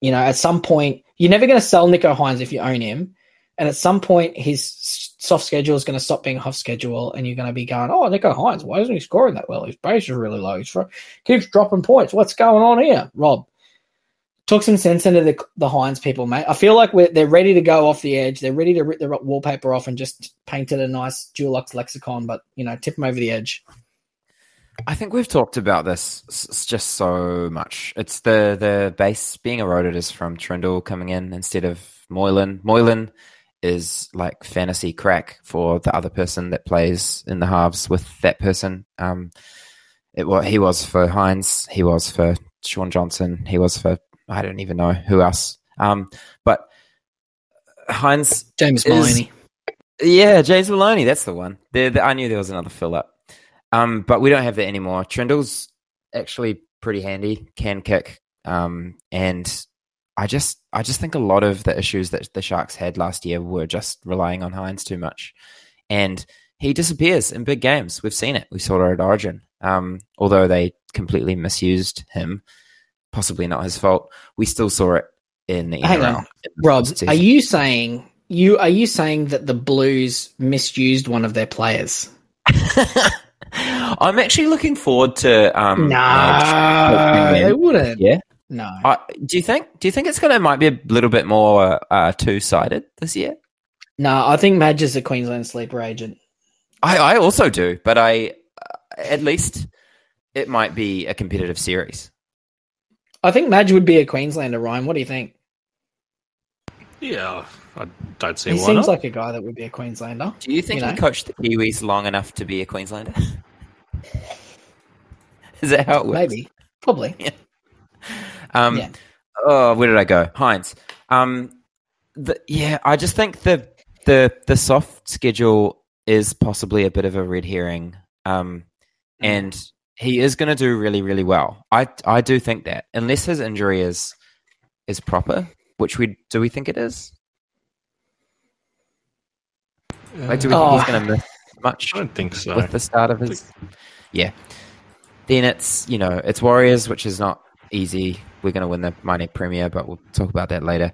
you know, at some point, you're never going to sell Nicho Hynes if you own him. And at some point, his soft schedule is going to stop being off schedule, and you're going to be going, oh, Nicho Hynes, why isn't he scoring that well? His base is really low. He keeps dropping points. What's going on here, Rob? Talk some sense into the Hynes people, mate. I feel like they're ready to go off the edge. They're ready to rip the wallpaper off and just paint it a nice Dulux lexicon, but, you know, tip them over the edge. I think we've talked about this just so much. It's the base being eroded is from Trindle coming in instead of Moylan. Moylan is like fantasy crack for the other person that plays in the halves with that person. He was for Hynes. He was for Sean Johnson. He was for, I don't even know who else. But Hynes... James Maloney. Yeah, James Maloney. That's the one. I knew there was another fill-up. But we don't have that anymore. Trindle's actually pretty handy, can kick. And I just think a lot of the issues that the Sharks had last year were just relying on Hynes too much. And he disappears in big games. We've seen it. We saw it at Origin. Although they completely misused him, possibly not his fault. We still saw it in the NRL. Rob, are you saying that the Blues misused one of their players? I'm actually looking forward to. No, they wouldn't. Yeah, no. Do you think it's gonna might be a little bit more two-sided this year? No, I think Madge is a Queensland sleeper agent. I also do, but I at least it might be a competitive series. I think Madge would be a Queenslander, Ryan. What do you think? Yeah. I don't see why not. He seems like a guy that would be a Queenslander. Do you think he coached the Kiwis long enough to be a Queenslander? Is that how it works? Maybe. Probably. Yeah. Oh, where did I go? Hynes. I just think the soft schedule is possibly a bit of a red herring. And he is going to do really, really well. I do think that. Unless his injury is proper, which we think it is? Like, do we think he's going to miss much? I don't think so. With the start of his... Yeah. Then it's, you know, it's Warriors, which is not easy. We're going to win the minor premier, but we'll talk about that later.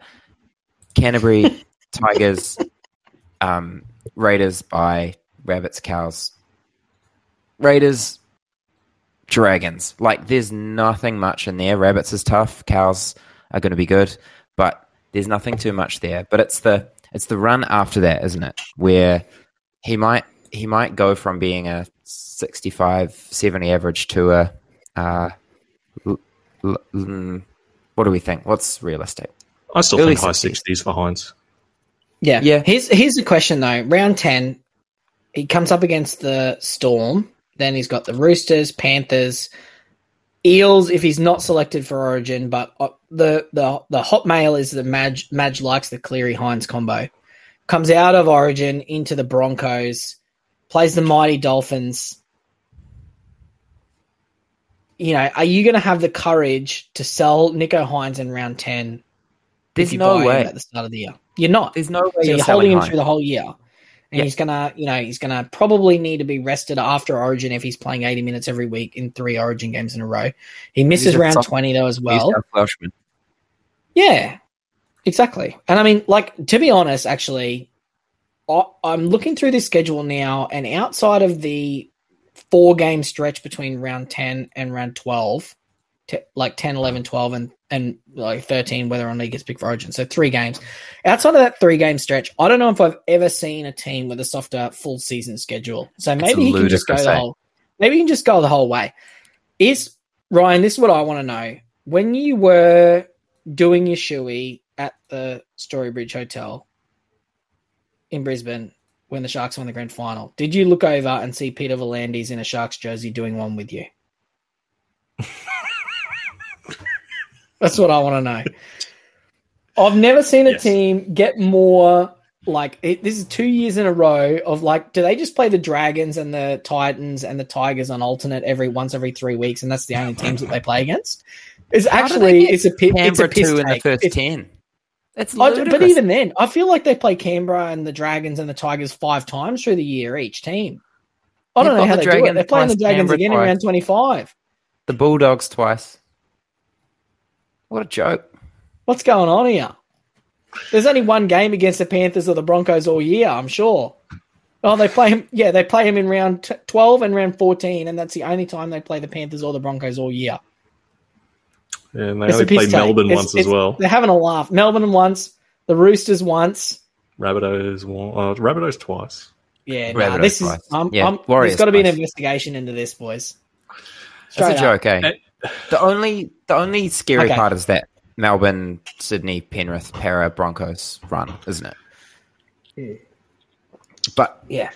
Canterbury, Tigers, Raiders by Rabbits, Cows. Raiders, Dragons. Like, there's nothing much in there. Rabbits is tough. Cows are going to be good, but there's nothing too much there. But it's the run after that, isn't it? Where he might go from being a 65, 70 average to a what do we think? What's realistic? I still think high 60s for Hines. Yeah. Yeah. Here's the question, though. Round 10, he comes up against the Storm. Then he's got the Roosters, Panthers, Eels, if he's not selected for Origin. But the hot mail is the Madge likes the Cleary-Hines combo. Comes out of Origin into the Broncos, plays the mighty Dolphins. You know, are you going to have the courage to sell Nicho Hynes in round 10? There's no way at the start of the year. You're not. There's no way. So you're holding him through the whole year. And he's going to, you know, he's going to probably need to be rested after Origin if he's playing 80 minutes every week in 3 Origin games in a row. He misses round 20, though, as well. He's a Welshman. Yeah, exactly. And I mean, like, to be honest, actually, I'm looking through this schedule now, and outside of the 4-game stretch between round 10 and round 12, like 10, 11, 12, and like 13, whether or not he gets picked for Origin. So 3 games. Outside of that 3-game stretch, I don't know if I've ever seen a team with a softer full season schedule. So maybe he can just go the whole way. Is Ryan, this is what I want to know. When you were doing your shoey at the Storybridge Hotel in Brisbane when the Sharks won the grand final, did you look over and see Peter Volandis in a Sharks jersey doing one with you? That's what I want to know. I've never seen a team get more, like, this is 2 years in a row of, like, do they just play the Dragons and the Titans and the Tigers on alternate once every 3 weeks, and that's the only teams that they play against? It's actually, it's a piss take. In the first 10. It's ludicrous. But even then, I feel like they play Canberra and the Dragons and the Tigers 5 times through the year, each team. I don't know how they do it. They're playing the Dragons again in round 25. The Bulldogs twice. What a joke. What's going on here? There's only one game against the Panthers or the Broncos all year, I'm sure. Oh, they play him. Yeah, they play him in round 12 and round 14, and that's the only time they play the Panthers or the Broncos all year. Yeah, and they only play Melbourne once as well. They're having a laugh. Melbourne once, the Roosters once. Rabbitohs twice. Yeah, no, this is... there's got to be an investigation into this, boys. That's a joke, eh? The only scary part is that Melbourne, Sydney, Penrith, Para, Broncos run, isn't it? Yeah. But yeah,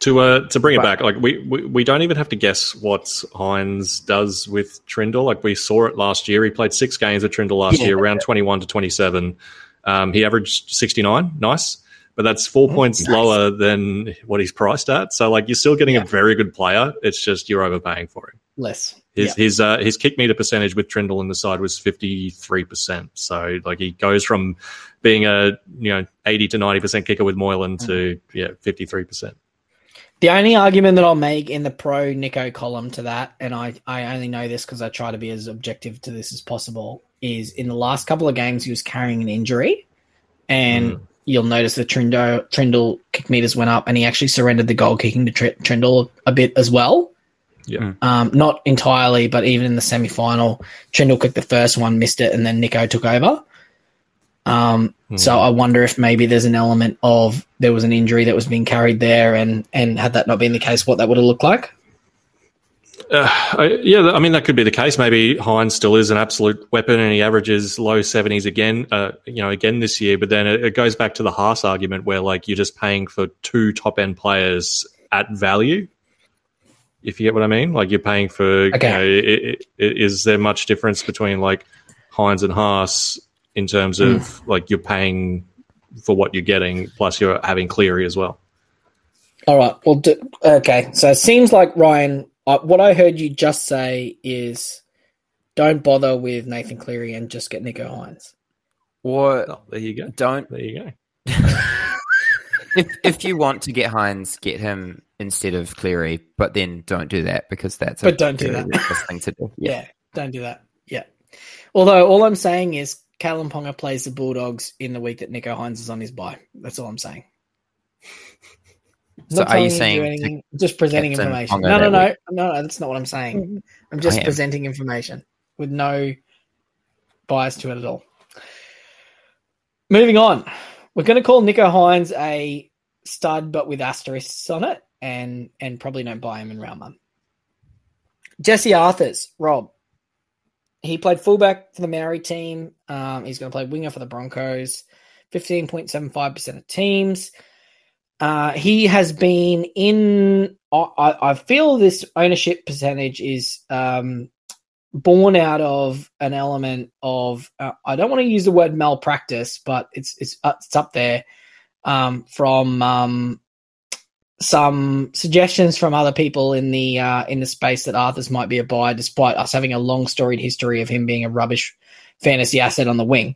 to bring it back, like we don't even have to guess what Hines does with Trindle. Like we saw it last year. He played 6 games with Trindle last year, round 21 to 27. He averaged 69. Nice. But that's 4 points lower than what he's priced at. So, like, you're still getting a very good player. It's just you're overpaying for him. Less. His kick meter percentage with Trindle in the side was 53%. So, like, he goes from being a 80 to 90% kicker with Moylan to 53%. The only argument that I'll make in the pro Nicho column to that, and I only know this because I try to be as objective to this as possible, is in the last couple of games he was carrying an injury, and you'll notice the Trindle kick meters went up, and he actually surrendered the goal kicking to Trindle a bit as well. Yeah. Not entirely, but even in the semi-final, Trindle kicked the first one, missed it, and then Nicho took over. So I wonder if maybe there's an element of there was an injury that was being carried there, and had that not been the case, what that would have looked like. I mean, that could be the case. Maybe Hines still is an absolute weapon and he averages low 70s again, again this year. But then it goes back to the Haas argument where, like, you're just paying for 2 top-end players at value, if you get what I mean. Like, you're paying for, is there much difference between, like, Hines and Haas in terms of, like, you're paying for what you're getting, plus you're having Cleary as well? All right. Well, so it seems like, Ryan... what I heard you just say is don't bother with Nathan Cleary and just get Nicho Hynes. Or there you go. Don't. There you go. If you want to get Hynes, get him instead of Cleary, but then don't do that because that's a thing to do. Yeah, don't do that. Yeah. Although all I'm saying is Callum Ponga plays the Bulldogs in the week that Nicho Hynes is on his bye. That's all I'm saying. So are you saying just presenting information? No, that's not what I'm saying. I'm just presenting information with no bias to it at all. Moving on, we're going to call Nicho Hynes a stud, but with asterisks on it, and probably don't buy him in round one. Jesse Arthurs, Rob. He played fullback for the Maori team. He's going to play winger for the Broncos. 15.75% of teams. He has been in – I feel this ownership percentage is born out of an element of I don't want to use the word malpractice, but it's up there from some suggestions from other people in the space that Arthurs might be a buy, despite us having a long storied history of him being a rubbish fantasy asset on the wing.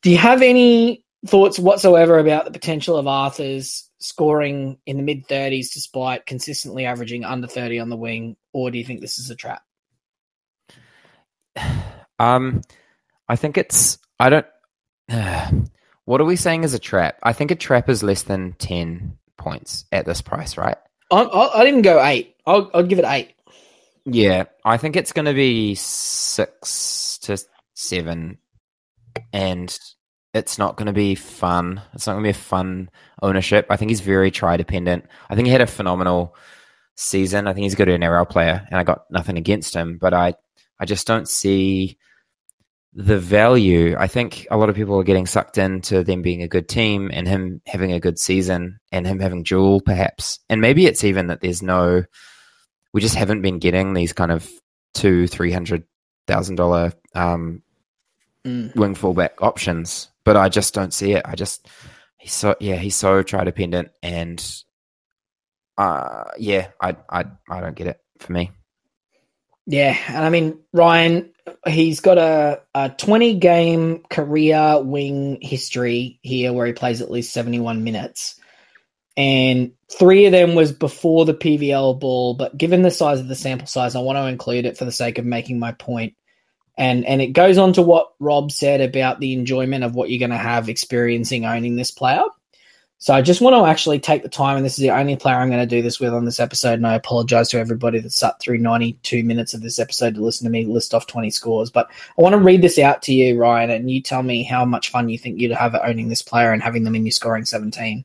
Do you have any – thoughts whatsoever about the potential of Arthurs scoring in the mid-30s despite consistently averaging under 30 on the wing, or do you think this is a trap? I think it's... I don't... what are we saying is a trap? I think a trap is less than 10 points at this price, right? I didn't go 8. I'll give it 8. Yeah, I think it's going to be 6 to 7 and... It's not going to be fun. It's not going to be a fun ownership. I think he's very try dependent. I think he had a phenomenal season. I think he's a good NRL player, and I got nothing against him, but I just don't see the value. I think a lot of people are getting sucked into them being a good team and him having a good season and him having dual perhaps. And maybe it's even that there's no, we just haven't been getting these kind of $200,000-$300,000 wing fullback options. But I just don't see it. He's so try dependent, and I don't get it for me. Yeah, and I mean Ryan, he's got a 20-game career wing history here where he plays at least 71 minutes, and 3 of them was before the PVL ball. But given the size of the sample size, I want to include it for the sake of making my point. And it goes on to what Rob said about the enjoyment of what you're going to have experiencing owning this player. So I just want to actually take the time, and this is the only player I'm going to do this with on this episode, and I apologize to everybody that sat through 92 minutes of this episode to listen to me list off 20 scores. But I want to read this out to you, Ryan, and you tell me how much fun you think you'd have at owning this player and having them in your scoring 17.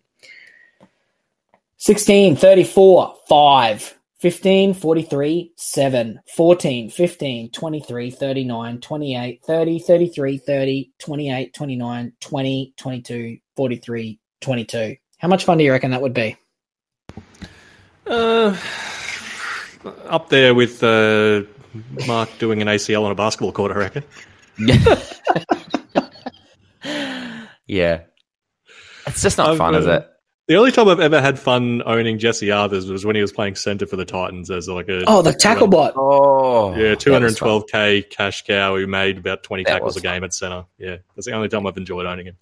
16, 34, 5. 15, 43, 7, 14, 15, 23, 39, 28, 30, 33, 30, 28, 29, 20, 22, 43, 22. How much fun do you reckon that would be? Up there with Mark doing an ACL on a basketball court, I reckon. Yeah. It's just not fun, is it? The only time I've ever had fun owning Jesse Arthurs was when he was playing centre for the Titans as like a... Oh, the tackle bot. Oh. Yeah, 212K cash cow who made about 20 tackles a game at centre. Yeah, that's the only time I've enjoyed owning him.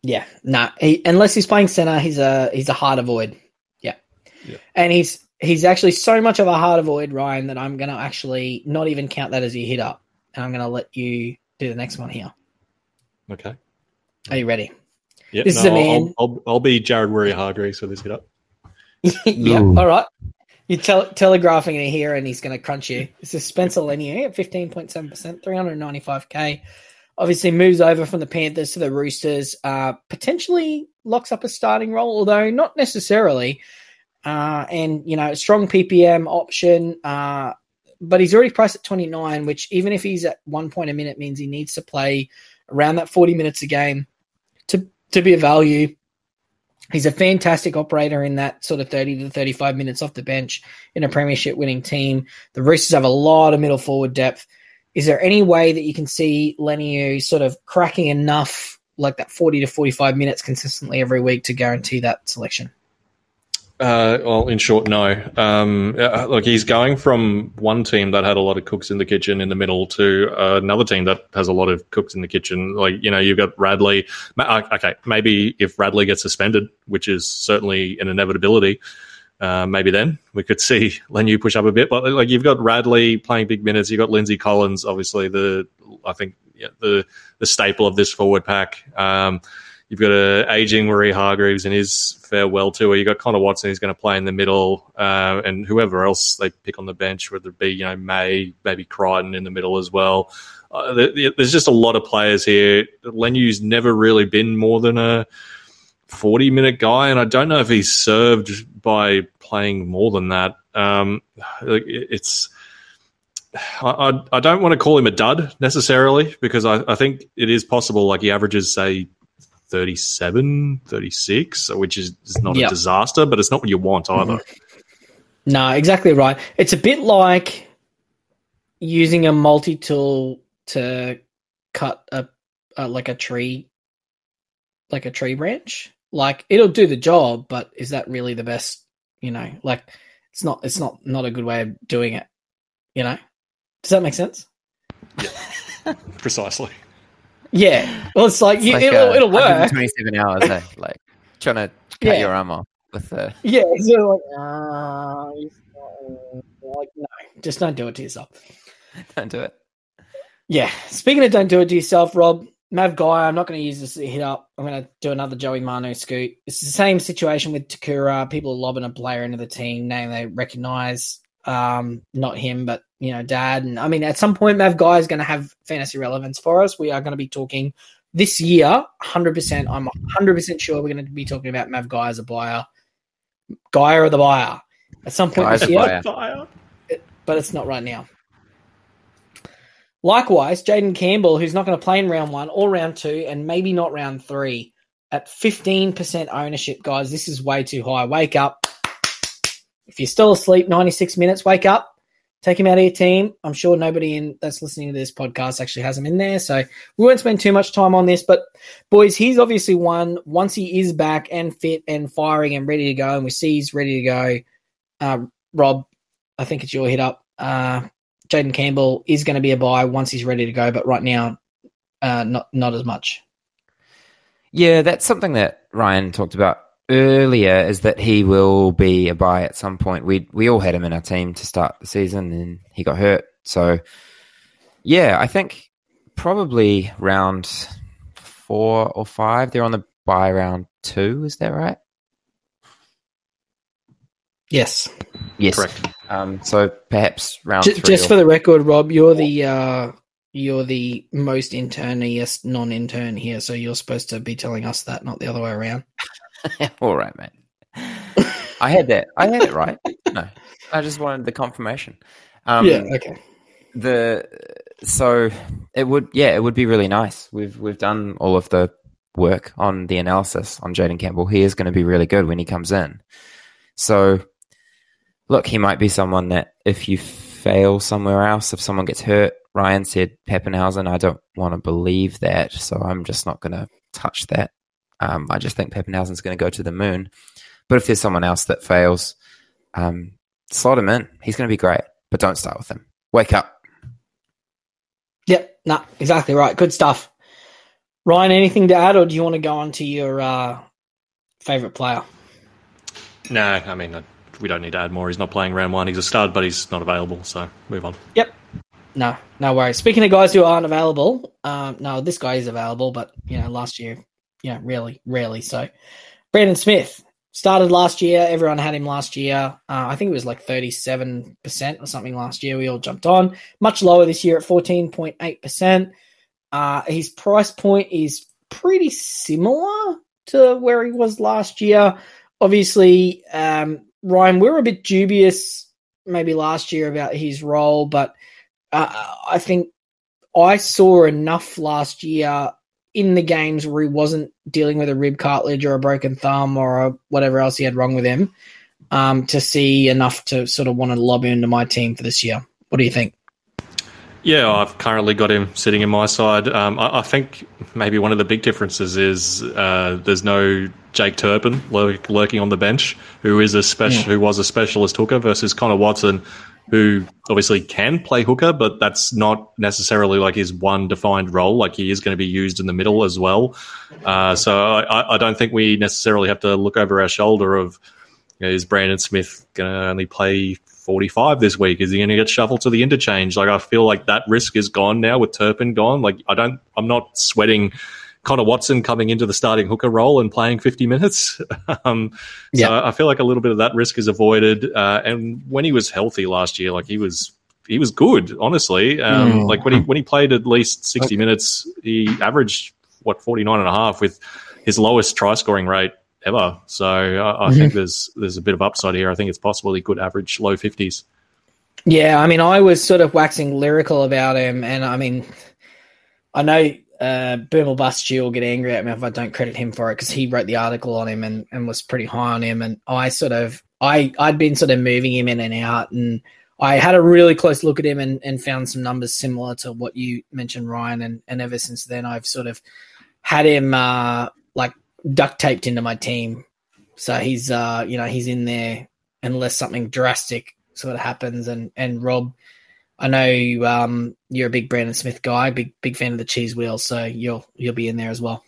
Yeah, nah. Unless he's playing centre, he's a hard avoid. Yeah. And he's actually so much of a hard avoid, Ryan, that I'm going to actually not even count that as your hit up. And I'm going to let you do the next one here. Okay. Are you ready? Yep, this is a man. I'll be Jared Warrior-Hargreaves for this hit up. Yeah, all right. You're telegraphing it here, and he's going to crunch you. This is Spencer Leniu at 15.7%, 395K. Obviously moves over from the Panthers to the Roosters. Potentially locks up a starting role, although not necessarily. And, you know, a strong PPM option. But he's already priced at 29, which even if he's at 1 point a minute means he needs to play around that 40 minutes a game to be a value. He's a fantastic operator in that sort of 30 to 35 minutes off the bench in a premiership winning team. The Roosters have a lot of middle forward depth. Is there any way that you can see Leniu sort of cracking enough like that 40 to 45 minutes consistently every week to guarantee that selection? Well, in short, no. Look, he's going from one team that had a lot of cooks in the kitchen in the middle to another team that has a lot of cooks in the kitchen. Like, you know, you've got Radley. Okay, maybe if Radley gets suspended, which is certainly an inevitability, maybe then we could see Leniu push up a bit. But like, you've got Radley playing big minutes. You've got Lindsay Collins, obviously the staple of this forward pack. You've got an aging Marie Hargreaves in his farewell tour. You've got Connor Watson, who's going to play in the middle, and whoever else they pick on the bench, whether it be, you know, May, maybe Crichton in the middle as well. There's just a lot of players here. Lenu's never really been more than a 40-minute guy, and I don't know if he's served by playing more than that. I don't want to call him a dud necessarily, because I think it is possible. Like, he averages, say, 37, 36, which is not a disaster, but it's not what you want either. Mm-hmm. No, exactly right. It's a bit like using a multi-tool to cut a tree branch. Like, it'll do the job, but is that really the best? You know, like, it's not a good way of doing it. You know, does that make sense? Yeah, precisely. Yeah, well, it's like, it'll work. 27 hours, eh? Like, trying to cut your arm off with the... Yeah, so like, no, just don't do it to yourself. Don't do it. Yeah, speaking of don't do it to yourself, Rob, Mav Guy, I'm not going to use this hit up. I'm going to do another Joey Manu scoot. It's the same situation with Takura. People are lobbing a player into the team, name they recognise. Not him, but, you know, Dad. And I mean, at some point, Mav Guy is going to have fantasy relevance for us. We are going to be talking this year, 100%. I'm 100% sure we're going to be talking about Mav Guy as a buyer. Guy or the buyer. At some point this year. But it's not right now. Likewise, Jaden Campbell, who's not going to play in round 1 or round 2 and maybe not round 3, at 15% ownership, guys, this is way too high. Wake up. If you're still asleep, 96 minutes, wake up, take him out of your team. I'm sure nobody that's listening to this podcast actually has him in there, so we won't spend too much time on this. But, boys, he's obviously one. Once he is back and fit and firing and ready to go, and we see he's ready to go, Rob, I think it's your hit up. Jaden Campbell is going to be a buy once he's ready to go, but right now, not as much. Yeah, that's something that Ryan talked about earlier, is that he will be a buy at some point. We all had him in our team to start the season, and he got hurt. So, yeah, I think probably round 4 or 5. They're on the buy round 2. Is that right? Yes. Correct. So perhaps round 3. Just for the record, Rob, you're the most interniest non-intern here, so you're supposed to be telling us that, not the other way around. All right, mate. I had it right. No, I just wanted the confirmation. Okay. It would be really nice. We've done all of the work on the analysis on Jaden Campbell. He is going to be really good when he comes in. So, look, he might be someone that if you fail somewhere else, if someone gets hurt, Ryan said Papenhuyzen. I don't want to believe that, so I'm just not going to touch that. I just think Papenhuyzen's going to go to the moon. But if there's someone else that fails, slot him in. He's going to be great, but don't start with him. Wake up. Yep, no, exactly right. Good stuff. Ryan, anything to add, or do you want to go on to your favourite player? No, I mean, we don't need to add more. He's not playing round 1. He's a stud, but he's not available, so move on. Yep. No worries. Speaking of guys who aren't available, this guy is available, but, you know, last year... Yeah, really, rarely. So, Brandon Smith started last year. Everyone had him last year. I think it was like 37% or something last year. We all jumped on. Much lower this year at 14.8%. His price point is pretty similar to where he was last year. Obviously, Ryan, we were a bit dubious maybe last year about his role, but I think I saw enough last year in the games where he wasn't dealing with a rib cartilage or a broken thumb or whatever else he had wrong with him, to see enough to sort of want to lob him into my team for this year. What do you think? Yeah, I've currently got him sitting in my side. I think maybe one of the big differences is there's no Jake Turpin lurking on the bench, who is who was a specialist hooker, versus Connor Watson, who obviously can play hooker, but that's not necessarily like his one defined role. Like, he is going to be used in the middle as well. So I don't think we necessarily have to look over our shoulder of, you know, is Brandon Smith going to only play 45 this week? Is he going to get shuffled to the interchange? Like, I feel like that risk is gone now with Turpin gone. Like, I'm not sweating Connor Watson coming into the starting hooker role and playing 50 minutes. So I feel like a little bit of that risk is avoided. And when he was healthy last year, like, he was good, honestly. Like, when he played at least 60 minutes, he averaged 49.5 with his lowest try scoring rate ever. So I think there's a bit of upside here. I think it's possible he could average low 50s. Yeah, I mean, I was sort of waxing lyrical about him, and I mean, I know Boom or Bust G will get angry at me if I don't credit him for it, because he wrote the article on him and was pretty high on him, and I'd been sort of moving him in and out, and I had a really close look at him and found some numbers similar to what you mentioned, Ryan, and ever since then I've sort of had him duct taped into my team, so he's he's in there unless something drastic sort of happens. And Rob, I know you're a big Brandon Smith guy, big fan of the cheese wheel, so you'll be in there as well.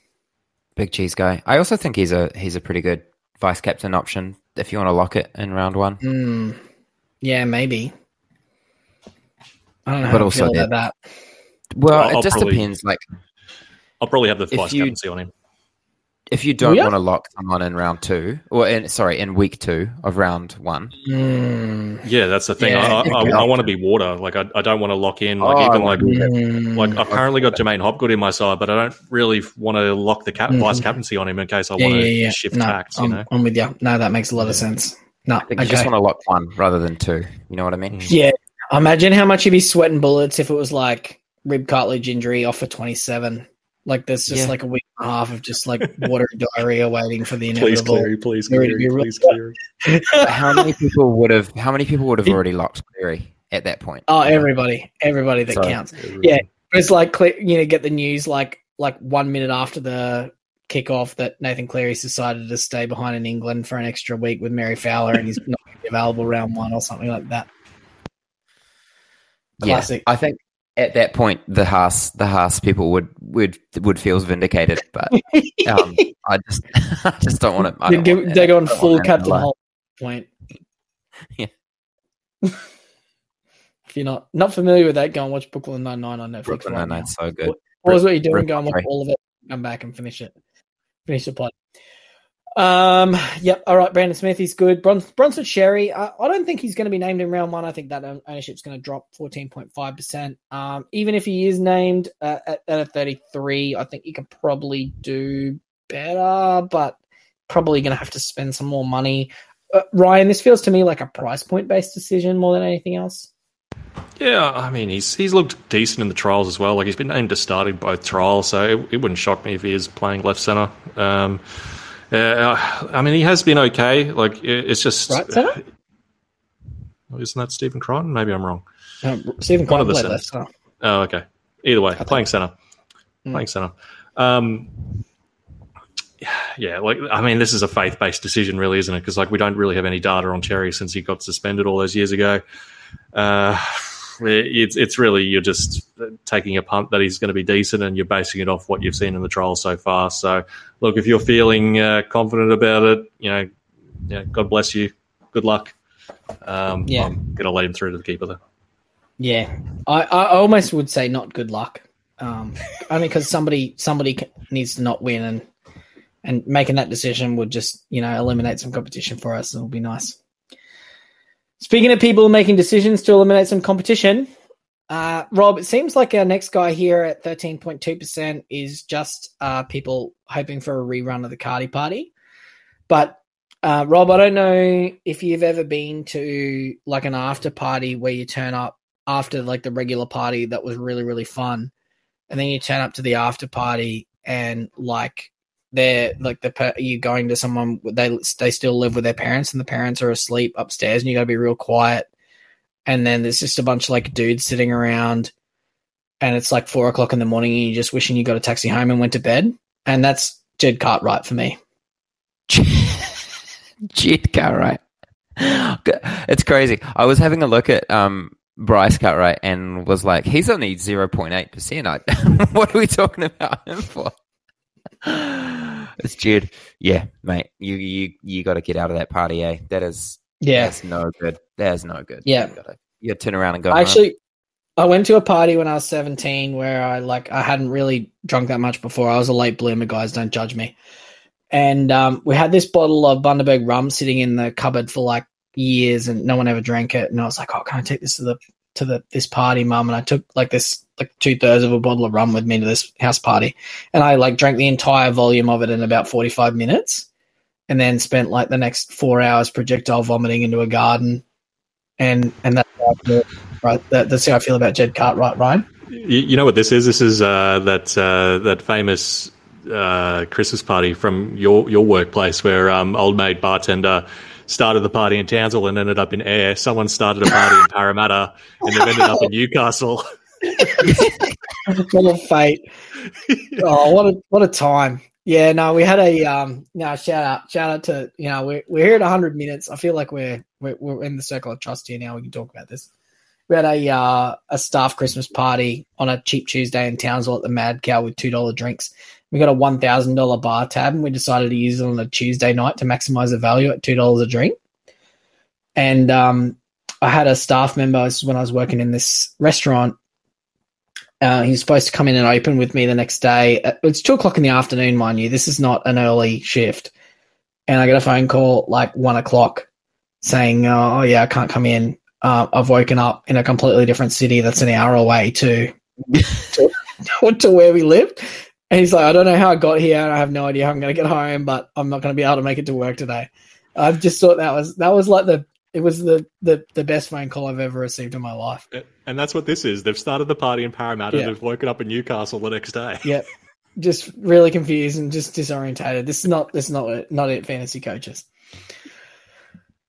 Big cheese guy. I also think he's a pretty good vice captain option if you want to lock it in round one. Yeah, maybe. I don't know how I feel about that. Well, it just depends. Like, I'll probably have the vice captaincy on him. If you don't want to lock someone in round two, in week two of round one. Yeah, that's the thing. Yeah. I want to be water. Like, I don't want to lock in. I've currently got Jermaine Hopgood in my side, but I don't really want to lock the vice captaincy on him in case I want to shift tacks. I'm with you. No, that makes a lot of sense. No, I just want to lock one rather than two. You know what I mean? Yeah. Imagine how much you'd be sweating bullets if it was like rib cartilage injury off for 27. Like, there's just like a week and a half of just like water diarrhea waiting for the inevitable. Please, Cleary. How many people would have already locked Cleary at that point? Oh, everybody that counts. Everybody. Yeah, it's like, you know, get the news like 1 minute after the kickoff that Nathan Cleary's decided to stay behind in England for an extra week with Mary Fowler, and he's not going to be available round one or something like that. Classic. Yeah, I think. At that point, the Haas people would feel vindicated, but I just don't want it. They go on full Captain Holt point. Yeah. If you're not familiar with that, go and watch Brooklyn Nine-Nine on Netflix. Brooklyn Nine-Nine's so good. Pause what you're doing, go and watch all of it, come back and finish it. Finish the pod. Yep. All right. Brandon Smith is good. Bronson Sherry. I don't think he's going to be named in round one. I think that ownership's going to drop 14.5%. Even if he is named at a 33, I think you can probably do better, but probably going to have to spend some more money. Ryan, this feels to me like a price point based decision more than anything else. Yeah, I mean, he's looked decent in the trials as well. Like, he's been named to start in both trials, so it wouldn't shock me if he is playing left centre. I mean, he has been okay. Like, it's just right center. Isn't that Stephen Crichton? Maybe I'm wrong. Stephen Crichton played left center. Oh, okay. Either way, playing center. Playing center. Yeah, like, I mean, this is a faith-based decision, really, isn't it? Because, like, we don't really have any data on Cherry since he got suspended all those years ago. It's really, you're just taking a punt that he's going to be decent, and you're basing it off what you've seen in the trial so far. So, look, if you're feeling confident about it, you know, God bless you. Good luck. I'm going to let him through to the keeper though. Yeah, I almost would say not good luck, only because somebody needs to not win, and making that decision would just, you know, eliminate some competition for us. It'll be nice. Speaking of people making decisions to eliminate some competition, Rob, it seems like our next guy here at 13.2% is just people hoping for a rerun of the Cardi Party. But, Rob, I don't know if you've ever been to like an after party where you turn up after like the regular party that was really, really fun, and then you turn up to the after party and like they're like you're going to someone, they still live with their parents, and the parents are asleep upstairs, and you got to be real quiet. And then there's just a bunch of like dudes sitting around, and it's like 4 o'clock in the morning, and you're just wishing you got a taxi home and went to bed. And that's Jed Cartwright for me. Jed Cartwright. It's crazy. I was having a look at Bryce Cartwright and was like, he's only 0.8%. What are we talking about him for? It's Jed. Yeah, mate. You got to get out of that party, eh? That's no good. That's no good. Yeah. You got to turn around and go. I went to a party when I was 17 where I hadn't really drunk that much before. I was a late bloomer, guys. Don't judge me. And we had this bottle of Bundaberg rum sitting in the cupboard for years, and no one ever drank it. And I was like, "Oh, can I take this to this party, Mum?" And I took this 2/3 of a bottle of rum with me to this house party, and I drank the entire volume of it in about 45 minutes, and then spent the next 4 hours projectile vomiting into a garden, and that's how I feel, right. That's how I feel about Jed Cartwright, Ryan. You know what this is? This is that famous Christmas party from your workplace where old maid bartender started the party in Townsville and ended up in Ayr. Someone started a party in Parramatta and they've ended up in Newcastle. What a fate. Oh, what a time. Yeah, no, we had a shout out to, we're here at 100 minutes. I feel like we're in the circle of trust here now. We can talk about this. We had a staff Christmas party on a cheap Tuesday in Townsville at the Mad Cow with $2 drinks. We got a $1,000 bar tab, and we decided to use it on a Tuesday night to maximize the value at $2 a drink. And I had a staff member, this is when I was working in this restaurant. He was supposed to come in and open with me the next day. It's 2 o'clock in the afternoon, mind you. This is not an early shift. And I got a phone call 1 o'clock saying, oh, yeah, I can't come in. I've woken up in a completely different city that's an hour away to where we lived. And he's like, I don't know how I got here, and I have no idea how I'm going to get home, but I'm not going to be able to make it to work today. I just thought that was the best phone call I've ever received in my life. And that's what this is. They've started the party in Parramatta. Yeah. They've woken up in Newcastle the next day. Yep. Just really confused and just disorientated. This is not it, fantasy coaches.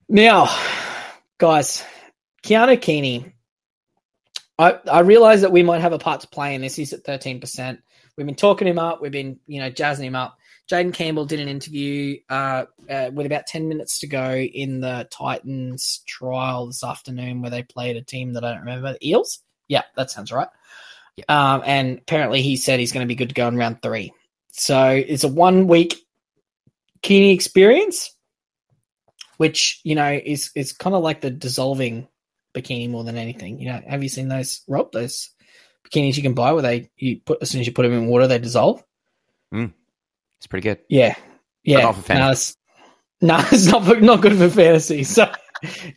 Now, guys, Keanu Keeney, I realize that we might have a part to play in this. He's at 13%. We've been talking him up. We've been, jazzing him up. Jaden Campbell did an interview with about 10 minutes to go in the Titans trial this afternoon where they played a team that I don't remember, the Eels? Yeah, that sounds right. Yeah. And apparently he said he's going to be good to go in round 3. So it's a 1-week Keeney experience, which, is kind of like the dissolving bikini more than anything. Have you seen those, Rob, those bikinis you can buy where as soon as you put them in water, they dissolve? It's pretty good. Yeah. Yeah. Not for fantasy. No, it's not good for fantasy. So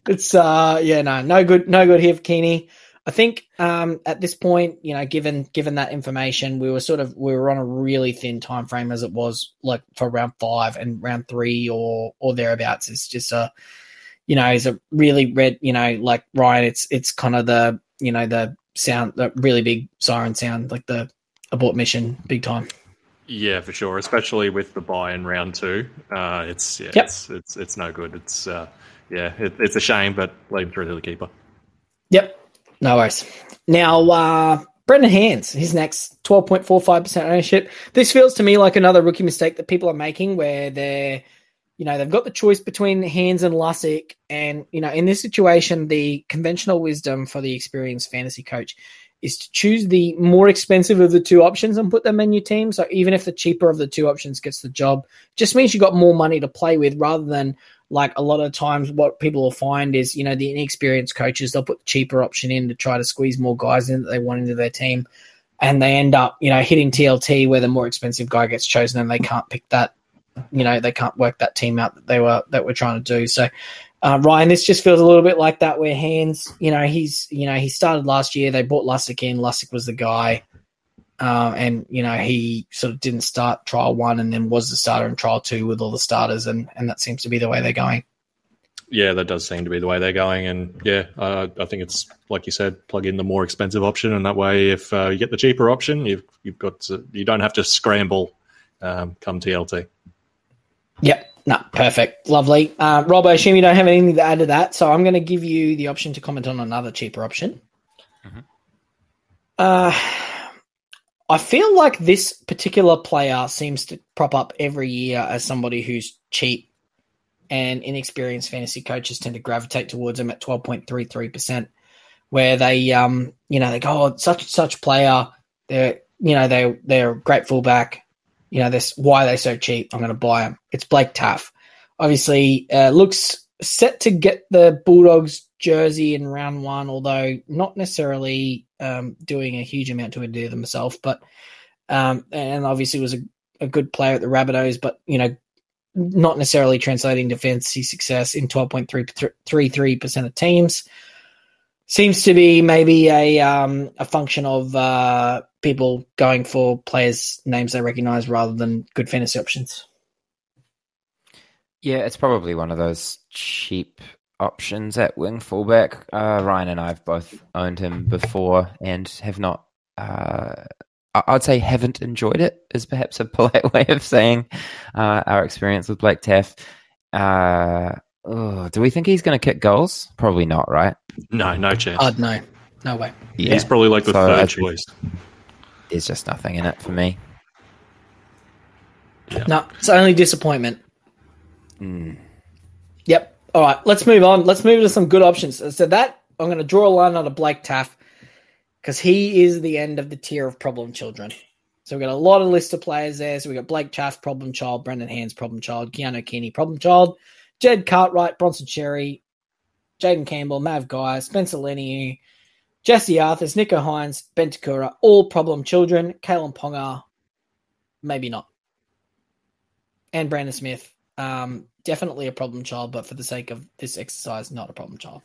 it's, no good here for Keeney. I think at this point, given that information, we were on a really thin time frame as it was for round 5, and round 3 or thereabouts is just is a really red, Ryan, it's kind of the, the sound, the really big siren sound, like the abort mission big time. Yeah, for sure. Especially with the bye in round 2. Yep. It's no good. It's, it's a shame, but lead through to the keeper. Yep. No worries. Now, Brendan Hands, his next 12.45% ownership. This feels to me like another rookie mistake that people are making where they're, they've got the choice between Hands and Lussick. And, in this situation, the conventional wisdom for the experienced fantasy coach is to choose the more expensive of the 2 options and put them in your team. So even if the cheaper of the 2 options gets the job, just means you got more money to play with rather than a lot of times what people will find is, the inexperienced coaches, they'll put the cheaper option in to try to squeeze more guys in that they want into their team. And they end up, hitting TLT where the more expensive guy gets chosen and they can't pick that. They can't work that team out that we're trying to do. So, Ryan, this just feels a little bit like that where Hands, he started last year. They brought Lussick in. Lussick was the guy. And, he sort of didn't start trial 1 and then was the starter in trial 2 with all the starters. And that seems to be the way they're going. Yeah, that does seem to be the way they're going. And, yeah, I think it's, like you said, plug in the more expensive option. And that way, if you get the cheaper option, you don't have to scramble come TLT. Yep. No, perfect. Lovely. Rob, I assume you don't have anything to add to that, so I'm going to give you the option to comment on another cheaper option. Mm-hmm. I feel like this particular player seems to prop up every year as somebody who's cheap and inexperienced fantasy coaches tend to gravitate towards him at 12.33%, where they, they go, oh, such and such player, they're a great fullback. This why they're so cheap. I'm going to buy him. It's Blake Taff. Obviously, looks set to get the Bulldogs jersey in round one, although not necessarily doing a huge amount to endear themselves. But and obviously was a good player at the Rabbitohs, but not necessarily translating to fantasy success in 12.33% of teams. Seems to be maybe a function of people going for players' names they recognise rather than good fantasy options. Yeah, it's probably one of those cheap options at wing fullback. Ryan and I have both owned him before and have not, I'd say haven't enjoyed it, is perhaps a polite way of saying our experience with Blake Taff. Do we think he's going to kick goals? Probably not, right? No chance. No way. Yeah. He's probably like the third choice. There's just nothing in it for me. Yeah. No, it's only disappointment. Yep. All right, let's move on. Let's move to some good options. So that, I'm going to draw a line on a Blake Taff because he is the end of the tier of problem children. So we've got a lot of list of players there. So we've got Blake Taff, problem child, Brendan Hands, problem child, Keanu Keeney, problem child, Jed Cartwright, Bronson Cherry, Jaden Campbell, Mav Guy, Spencer Leniu, Jesse Arthurs, Nicho Hynes, Ben Trbojevic, all problem children, Callum Ponga, maybe not, and Brandon Smith. Definitely a problem child, but for the sake of this exercise, not a problem child.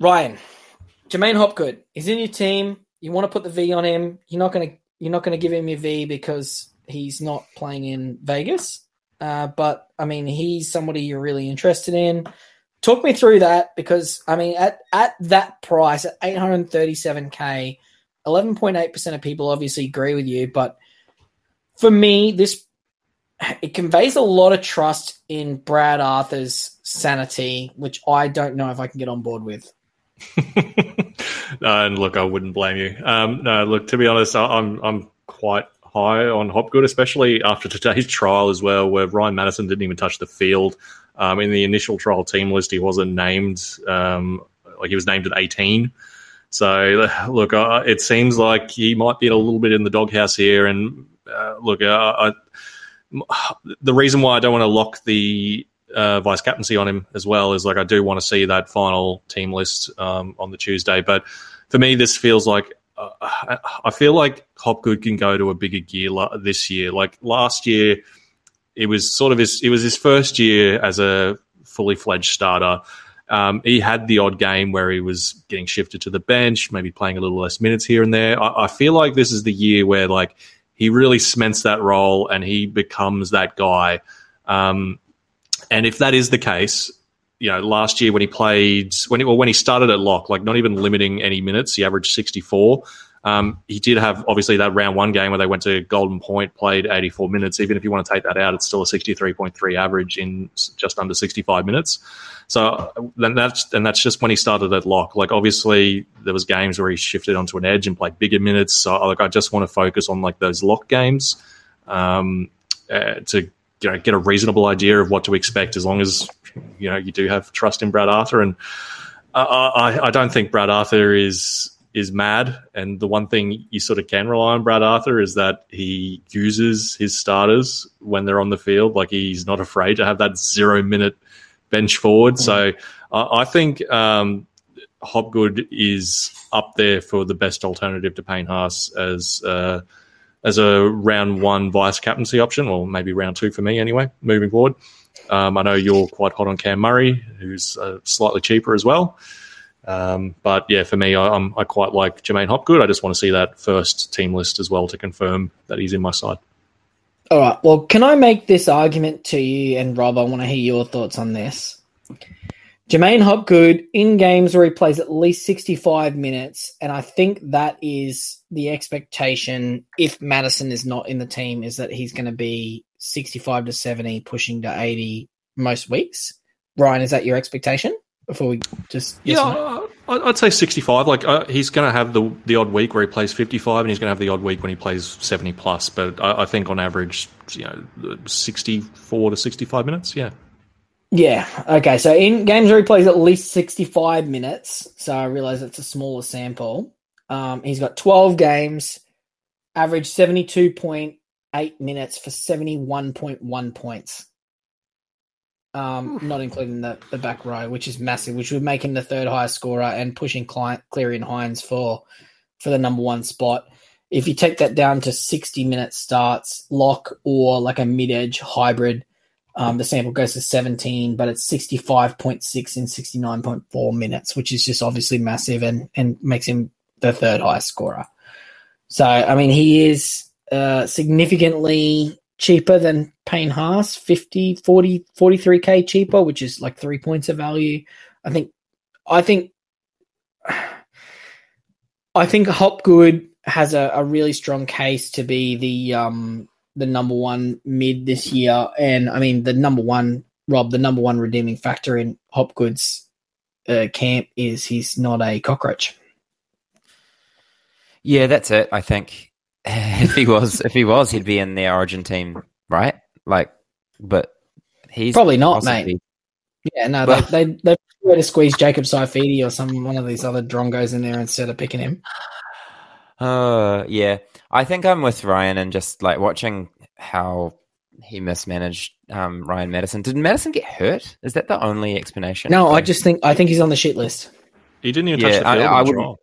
Ryan, Jermaine Hopgood is in your team. You want to put the V on him. You're not going to give him your V because he's not playing in Vegas. But, I mean, he's somebody you're really interested in. Talk me through that because, I mean, at that price, at $837K, 11.8% of people obviously agree with you. But for me, it conveys a lot of trust in Brad Arthur's sanity, which I don't know if I can get on board with. And, look, I wouldn't blame you. To be honest, I'm quite high on Hopgood, especially after today's trial as well, where Ryan Madison didn't even touch the field. In the initial trial team list, he wasn't named. He was named at 18. So, look, it seems like he might be a little bit in the doghouse here. And, the reason why I don't want to lock the vice-captaincy on him as well is, I do want to see that final team list on the Tuesday. But for me, this feels like I feel like Hopgood can go to a bigger gear this year. Like last year, it was his first year as a fully fledged starter. He had the odd game where he was getting shifted to the bench, maybe playing a little less minutes here and there. I feel like this is the year where he really cements that role and he becomes that guy. And if that is the case, last year when he played, when he started at lock, not even limiting any minutes, he averaged 64. He did have obviously that round one game where they went to Golden Point, played 84 minutes. Even if you want to take that out, it's still a 63.3 average in just under 65 minutes. So then that's just when he started at lock. Obviously there was games where he shifted onto an edge and played bigger minutes. So I just want to focus on those lock games to get a reasonable idea of what to expect, as long as you do have trust in Brad Arthur. And I don't think Brad Arthur is mad, and the one thing you sort of can rely on Brad Arthur is that he uses his starters when they're on the field. He's not afraid to have that 0 minute bench forward. Mm-hmm. So I think Hopgood is up there for the best alternative to Payne Haas as a round one vice captaincy option, or maybe round two for me anyway, moving forward. I know you're quite hot on Cam Murray, who's slightly cheaper as well. But yeah, for me, I quite like Jermaine Hopgood. I just want to see that first team list as well to confirm that he's in my side. All right. Well, can I make this argument to you? And Rob, I want to hear your thoughts on this. Jermaine Hopgood in games where he plays at least 65 minutes, and I think that is the expectation if Madison is not in the team, is that he's going to be 65 to 70, pushing to 80 most weeks. Ryan, is that your expectation? Before we just... Yes, yeah, I'd say 65. Like he's going to have the odd week where he plays 55, and he's going to have the odd week when he plays 70 plus. But I think on average, 64 to 65 minutes. Yeah. Yeah. Okay. So in games where he plays at least 65 minutes, so I realize it's a smaller sample. He's got 12 games, average 72.8 minutes for 71.1 points. Not including the back row, which is massive, which would make him the third highest scorer and pushing Cleary and Hynes for the number one spot. If you take that down to 60-minute starts, lock or like a mid-edge hybrid, the sample goes to 17, but it's 65.6 in 69.4 minutes, which is just obviously massive and makes him the third highest scorer. So, I mean, he is significantly cheaper than Payne Haas, 43K cheaper, which is like 3 points of value. I think Hopgood has a really strong case to be the number one mid this year. And I mean, the number one redeeming factor in Hopgood's camp is he's not a cockroach. Yeah, that's it. I think if he was, he'd be in the Origin team, right? Like, but he's probably not, possibly... mate. Yeah, no, well, they were to squeeze Jacob Saifidi or one of these other drongos in there instead of picking him. Yeah, I think I'm with Ryan and just like watching how he mismanaged Ryan Madison. Did Madison get hurt? Is that the only explanation? No, I think he's on the shit list. He didn't even touch the field. I wouldn't.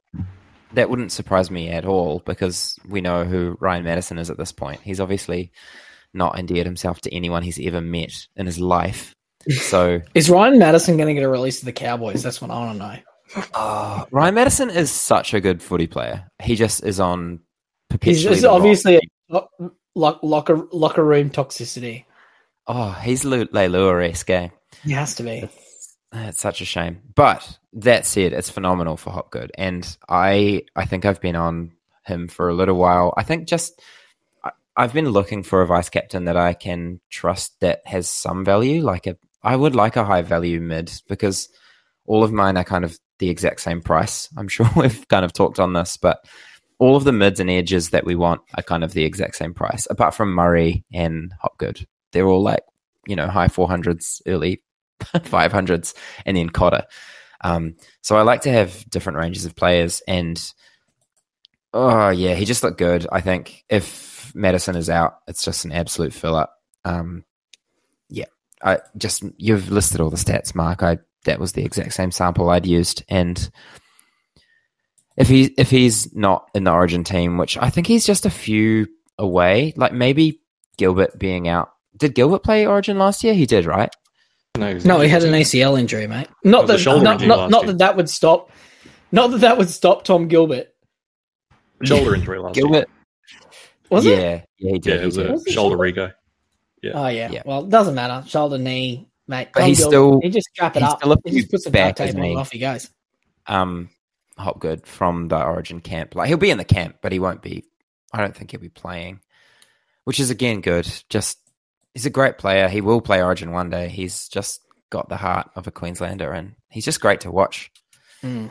That wouldn't surprise me at all because we know who Ryan Madison is at this point. He's obviously not endeared himself to anyone he's ever met in his life. So, is Ryan Madison going to get a release to the Cowboys? That's what I want to know. Ryan Madison is such a good footy player. He just is on perpetually. He's just obviously locker room toxicity. Oh, he's Leilua-esque. He has to be. It's such a shame. But that said, it's phenomenal for Hopgood. And I think I've been on him for a little while. I think I've been looking for a vice captain that I can trust that has some value. I would like a high value mid because all of mine are kind of the exact same price. I'm sure we've kind of talked on this, but all of the mids and edges that we want are kind of the exact same price, apart from Murray and Hopgood. They're all like, high 400s, early 500s, and then Cotter. So I like to have different ranges of players, and he just looked good. I think if Madison is out, it's just an absolute fill up. You've listed all the stats, Mark. That was the exact same sample I'd used, and if he's not in the Origin team, which I think he's just a few away, like maybe Gilbert being out. Did Gilbert play Origin last year? He did, right? No, he had an ACL injury, mate. Not that would stop. Not that would stop Tom Gilbert. Shoulder injury last Gilbert. Year. Was it? Yeah, he did. Yeah, it was a shoulder rego. Yeah. Oh yeah. Well, it doesn't matter. Shoulder, knee, mate. But he just strap it up. He just puts the back tape on and off he goes. Hopgood from the Origin camp. Like he'll be in the camp, but he won't be. I don't think he'll be playing, which is again good. Just. He's a great player. He will play Origin one day. He's just got the heart of a Queenslander, and he's just great to watch. Mm.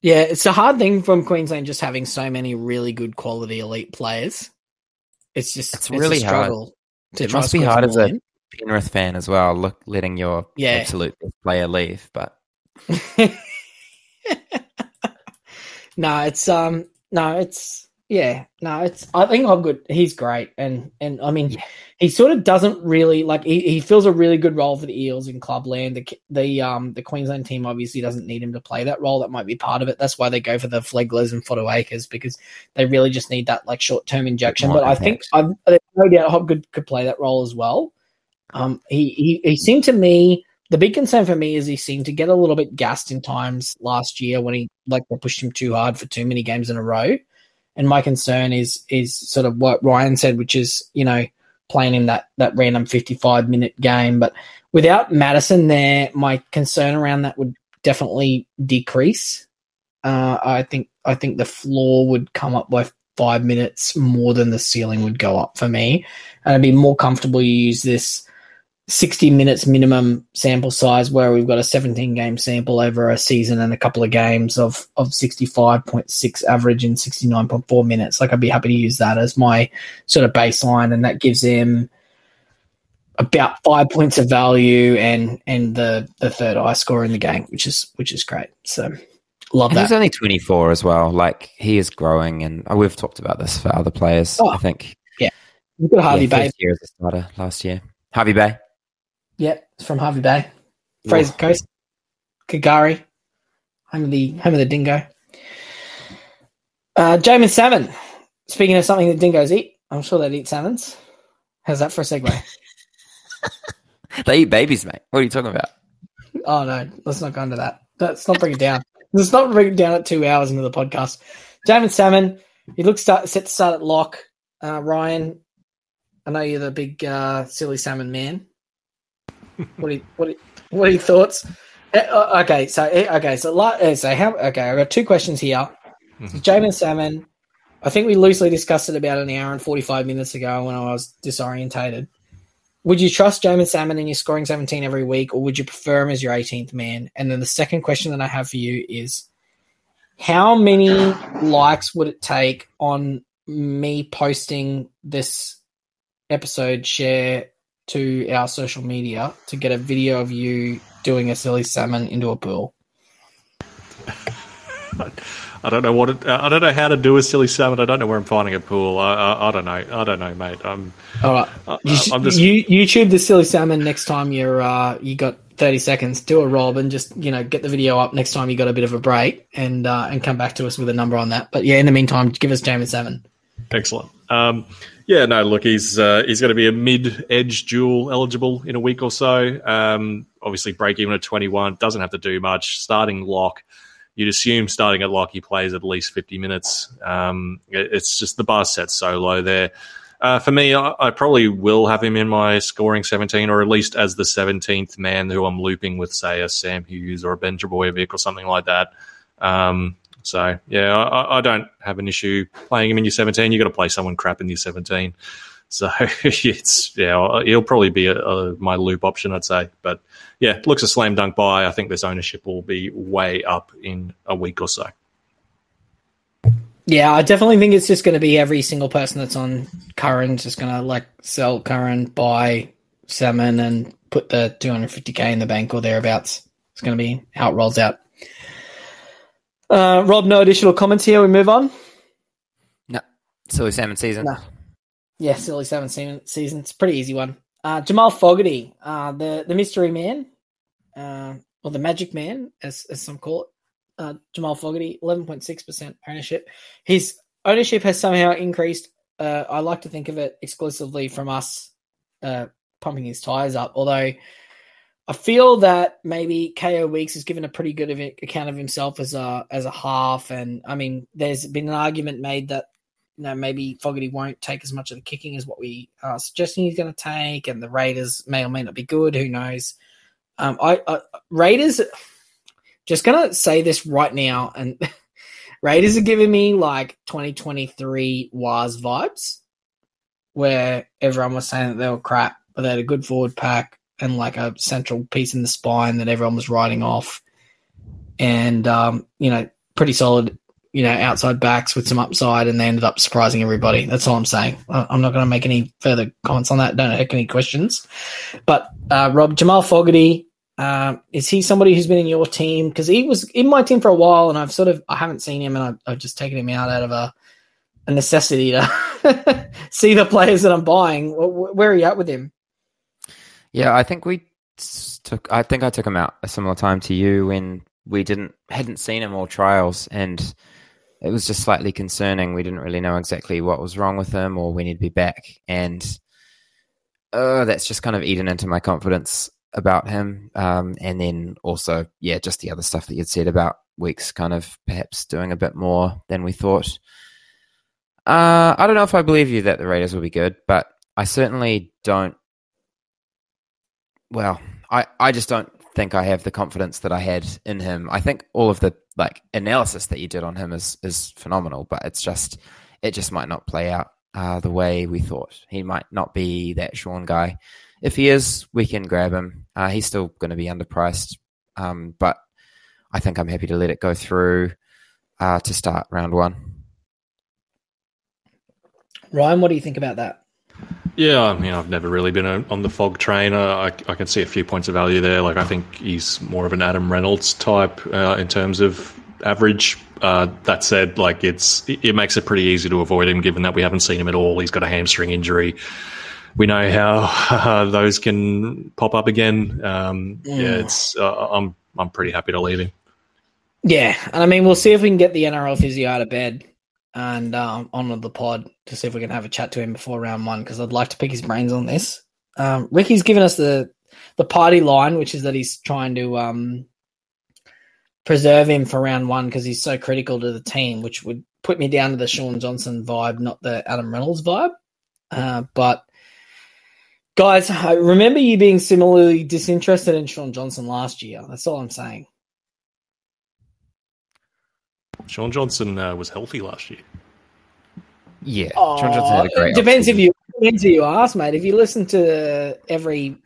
Yeah, it's a hard thing from Queensland just having so many really good quality elite players. It's just it's really a struggle. Hard. It must be hard as a Penrith fan as well, letting your absolute player leave. But I think Hopgood. He's great, and I mean, he sort of doesn't really like. He fills a really good role for the Eels in Clubland. The Queensland team obviously doesn't need him to play that role. That might be part of it. That's why they go for the Fleglers and Fotoakers, because they really just need that like short term injection. But there's no doubt Hopgood could play that role as well. He seemed to me. The big concern for me is he seemed to get a little bit gassed in times last year when they pushed him too hard for too many games in a row. And my concern is sort of what Ryan said, which is, playing in that random 55-minute game. But without Madison there, my concern around that would definitely decrease. I think the floor would come up by 5 minutes more than the ceiling would go up for me. And I'd be more comfortable you use this 60 minutes minimum sample size, where we've got a 17-game sample over a season and a couple of games of 65.6 average in 69.4 minutes. Like, I'd be happy to use that as my sort of baseline, and that gives him about 5 points of value and the third high score in the game, which is great. So love that. He's only 24 as well. Like, he is growing, and we've talked about this for other players, I think. Yeah. We've got Harvey Bay. Year as a starter last year. Harvey Bay. Yep, it's from Harvey Bay. Fraser Coast, Kagari, home of the dingo. Jamin Salmon. Speaking of something that dingoes eat, I'm sure they'd eat salmons. How's that for a segue? They eat babies, mate. What are you talking about? Oh, no, let's not go into that. Let's not bring it down. Let's not bring it down at 2 hours into the podcast. Jamin Salmon, he looks set to start at lock. Ryan, I know you're the big silly salmon man. What are your thoughts? I've got two questions here. So Jamin Salmon, I think we loosely discussed it about an hour and 45 minutes ago when I was disorientated. Would you trust Jamin Salmon in your scoring 17 every week, or would you prefer him as your 18th man? And then the second question that I have for you is, how many likes would it take on me posting this episode share to our social media to get a video of you doing a silly salmon into a pool? I don't know I don't know how to do a silly salmon. I don't know where I'm finding a pool. I don't know. I don't know, mate. All right. I'm just YouTube the silly salmon next time you're you got 30 seconds. Do a Rob and just get the video up next time you got a bit of a break, and come back to us with a number on that. But yeah, in the meantime, give us Jamin Salmon. Excellent. Yeah, no, look, he's going to be a mid-edge dual eligible in a week or so. Obviously, break even at 21, doesn't have to do much. Starting lock, you'd assume starting at lock he plays at least 50 minutes. It's just the bar's set so low there. For me, I probably will have him in my scoring 17, or at least as the 17th man who I'm looping with, say, a Sam Hughes or a Ben Trbojevic or something like that. So, yeah, I don't have an issue playing him in your 17. You've got to play someone crap in your 17. So, he'll probably be my loop option, I'd say. But, yeah, looks a slam dunk buy. I think this ownership will be way up in a week or so. Yeah, I definitely think it's just going to be every single person that's on Curran just going to, sell Curran, buy Salmon, and put the $250K in the bank or thereabouts. It's going to be how it rolls out. Rob, no additional comments here. We move on. No. Silly Salmon season. No. Yeah, Silly Salmon season. It's a pretty easy one. Jamal Fogarty, the mystery man, or the magic man, as some call it. Jamal Fogarty, 11.6% ownership. His ownership has somehow increased. I like to think of it exclusively from us pumping his tyres up, although I feel that maybe Kaeo Weekes has given a pretty good account of himself as a half, and I mean, there's been an argument made that maybe Fogarty won't take as much of the kicking as what we are suggesting he's going to take, and the Raiders may or may not be good. Who knows? Raiders, just going to say this right now, and Raiders are giving me 2023 Waz vibes, where everyone was saying that they were crap, but they had a good forward pack and a central piece in the spine that everyone was riding off, and, pretty solid, outside backs with some upside, and they ended up surprising everybody. That's all I'm saying. I'm not going to make any further comments on that. Don't have any questions. But, Rob, Jamal Fogarty, is he somebody who's been in your team? Because he was in my team for a while, and I haven't seen him, and I've just taken him out of a necessity to see the players that I'm buying. Where are you at with him? Yeah, I took him out a similar time to you when we hadn't seen him all trials, and it was just slightly concerning. We didn't really know exactly what was wrong with him or when he'd be back, and that's just kind of eaten into my confidence about him. And then also, yeah, just the other stuff that you'd said about Weekes kind of perhaps doing a bit more than we thought. I don't know if I believe you that the Raiders will be good, but I certainly don't. Well, I just don't think I have the confidence that I had in him. I think all of the analysis that you did on him is phenomenal, but it just might not play out the way we thought. He might not be that Sean guy, if he is, we can grab him. He's still going to be underpriced, but I think I'm happy to let it go through to start round one. Ryan, what do you think about that? Yeah, I mean, I've never really been on the Fog train. I can see a few points of value there. Like, I think he's more of an Adam Reynolds type in terms of average. That said, like, it makes it pretty easy to avoid him, given that we haven't seen him at all. He's got a hamstring injury. We know how those can pop up again. Yeah, I'm pretty happy to leave him. Yeah, and I mean, we'll see if we can get the NRL physio out of bed and on the pod to see if we can have a chat to him before round one, because I'd like to pick his brains on this. Ricky's given us the party line, which is that he's trying to preserve him for round one because he's so critical to the team, which would put me down to the Sean Johnson vibe, not the Adam Reynolds vibe. But guys, I remember you being similarly disinterested in Sean Johnson last year. That's all I'm saying. Sean Johnson was healthy last year. Yeah, Sean Johnson had a great. Depends who you ask, mate. If you listen to every,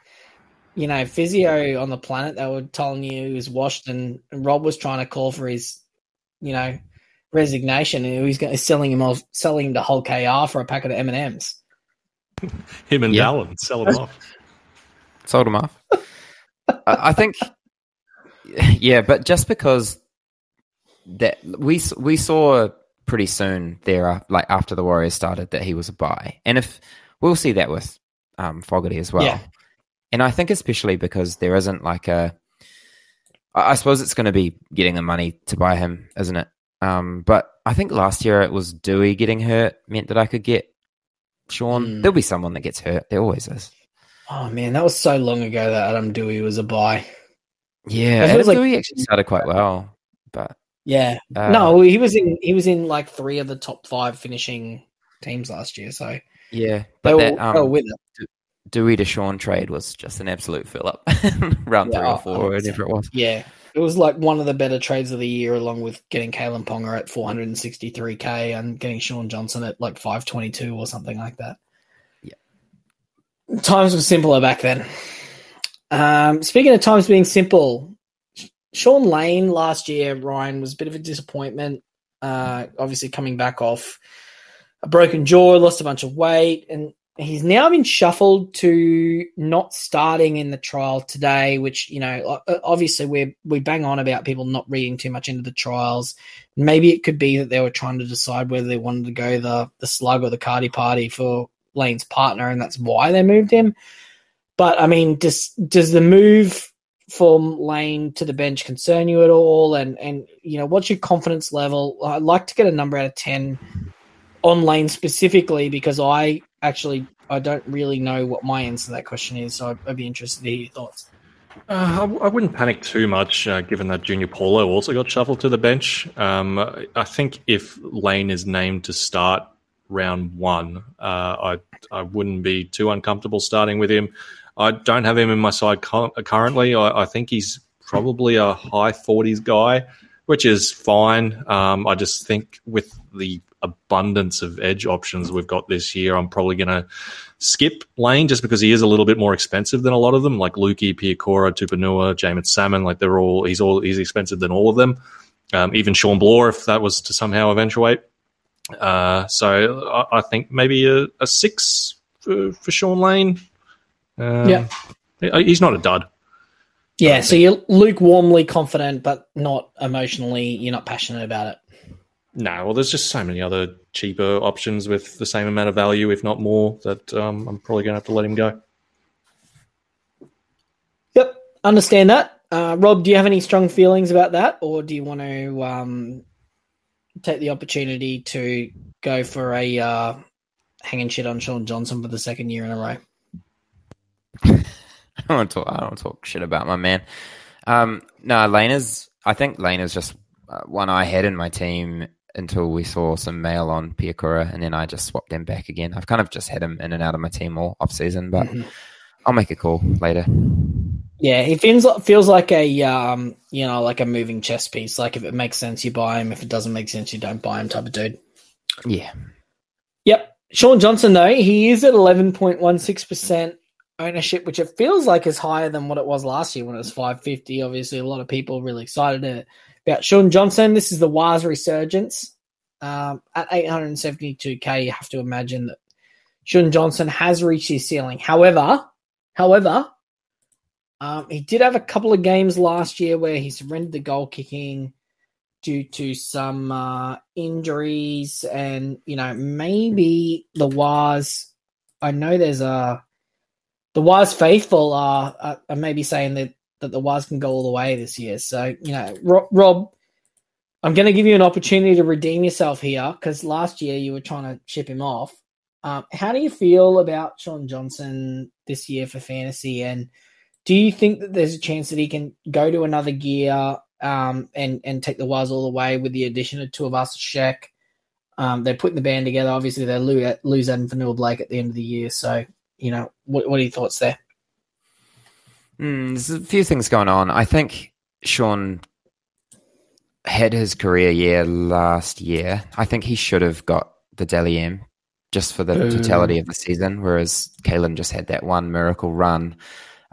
physio on the planet, they were telling you he was washed, and Rob was trying to call for his, resignation, and he was selling him to Hulk KR for a packet of M&Ms. Him and Dallin sell him off. Sold him off. I think, yeah, but just because. That we saw pretty soon there, like after the Warriors started, that he was a buy, and if we'll see that with Fogarty as well, and I think especially because there isn't like I suppose it's going to be getting the money to buy him, isn't it? But I think last year it was Dewey getting hurt meant that I could get Sean. There'll be someone that gets hurt. There always is. Oh man, that was so long ago that Adam Dewey was a buy. Yeah, Adam Dewey actually started quite well, but. Yeah, no, he was in like three of the top five finishing teams last year. So yeah, but they were with it. Dewey to Sean trade was just an absolute fill up, round three or four, whatever it was. Yeah, it was like one of the better trades of the year, along with getting Kalen Ponga at 463K and getting Sean Johnson at like 522 or something like that. Yeah, times were simpler back then. Speaking of times being simple. Sean Lane last year, Ryan, was a bit of a disappointment, obviously coming back off a broken jaw, lost a bunch of weight, and he's now been shuffled to not starting in the trial today, which, obviously we bang on about people not reading too much into the trials. Maybe it could be that they were trying to decide whether they wanted to go the slug or the Cardi Party for Lane's partner, and that's why they moved him. But, I mean, does the move from Lane to the bench concern you at all? And what's your confidence level? I'd like to get a number out of 10 on Lane specifically, because I don't really know what my answer to that question is. So I'd be interested to hear your thoughts. I wouldn't panic too much, given that Junior Paulo also got shuffled to the bench. I think if Lane is named to start round one, I wouldn't be too uncomfortable starting with him. I don't have him in my side currently. I think he's probably a high 40s guy, which is fine. I just think with the abundance of edge options we've got this year, I'm probably going to skip Lane just because he is a little bit more expensive than a lot of them, like Lukey, Piakura, Tupanua, Jamin Salmon. Like he's expensive than all of them. Even Sean Bloor, if that was to somehow eventuate. So I think maybe a 6 for Sean Lane. He's not a dud. Yeah, so you're lukewarmly confident, but not emotionally. You're not passionate about it. No, well, there's just so many other cheaper options with the same amount of value, if not more, that I'm probably going to have to let him go. Yep, understand that. Rob, do you have any strong feelings about that, or do you want to take the opportunity to go for a hanging shit on Sean Johnson for the second year in a row? I don't want to talk shit about my man. No, I think Lane is just one I had in my team until we saw some mail on Piakura, and then I just swapped him back again. I've kind of just had him in and out of my team all off-season, but I'll make a call later. Yeah, he feels like a like a moving chess piece. Like if it makes sense, you buy him. If it doesn't make sense, you don't buy him type of dude. Yeah. Yep. Sean Johnson, though, he is at 11.16%. ownership, which it feels like is higher than what it was last year when it was 550. Obviously, a lot of people are really excited about Sean Johnson. This is the Waz resurgence. At 872K, you have to imagine that Sean Johnson has reached his ceiling. However, he did have a couple of games last year where he surrendered the goal kicking due to some injuries and, you know, maybe the Waz, I know there's a, the Waz faithful are maybe saying that the Waz can go all the way this year. So, you know, Rob, I'm going to give you an opportunity to redeem yourself here because last year you were trying to ship him off. How do you feel about Sean Johnson this year for fantasy? And do you think that there's a chance that he can go to another gear and take the Waz all the way with the addition of Tuivasa-Sheck? They're putting the band together. Obviously, they lose Adam Vanilla Blake at the end of the year. So, you know, what are your thoughts there? There's a few things going on. I think Sean had his career year last year. I think he should have got the Dally M just for the totality of the season, whereas Kalen just had that one miracle run.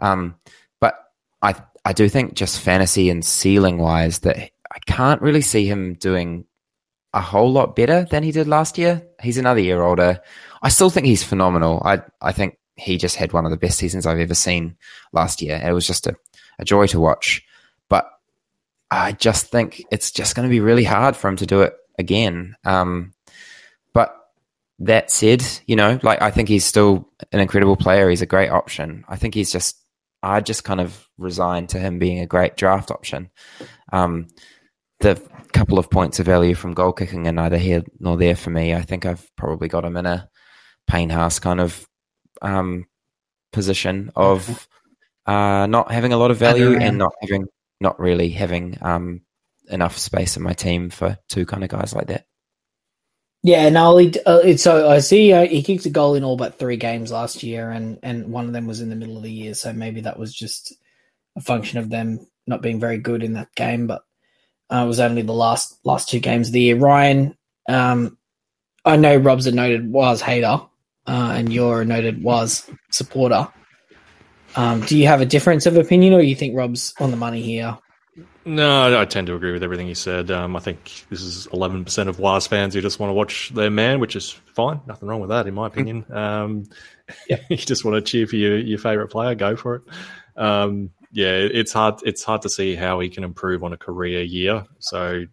But I do think just fantasy and ceiling-wise that I can't really see him doing a whole lot better than he did last year. He's another year older. I still think he's phenomenal. I think he just had one of the best seasons I've ever seen last year. It was just a joy to watch. But I just think it's just going to be really hard for him to do it again. But that said, you know, like I think he's still an incredible player. He's a great option. I think he's just, I just kind of resigned to him being a great draft option. The couple of points of value from goal kicking are neither here nor there for me. I think I've probably got him in a Payne Haas kind of position of not having a lot of value and not really having enough space in my team for two kind of guys like that. Yeah, no, so I see he kicked a goal in all but three games last year, and one of them was in the middle of the year, so maybe that was just a function of them not being very good in that game, but it was only the last two games of the year. Ryan, I know Rob's a noted Waz hater and you're a noted Waz supporter. Do you have a difference of opinion or you think Rob's on the money here? No, I tend to agree with everything he said. I think this is 11% of Waz fans who just want to watch their man, which is fine. Nothing wrong with that, in my opinion. You just want to cheer for your favourite player, go for it. Yeah, it's hard to see how he can improve on a career year. So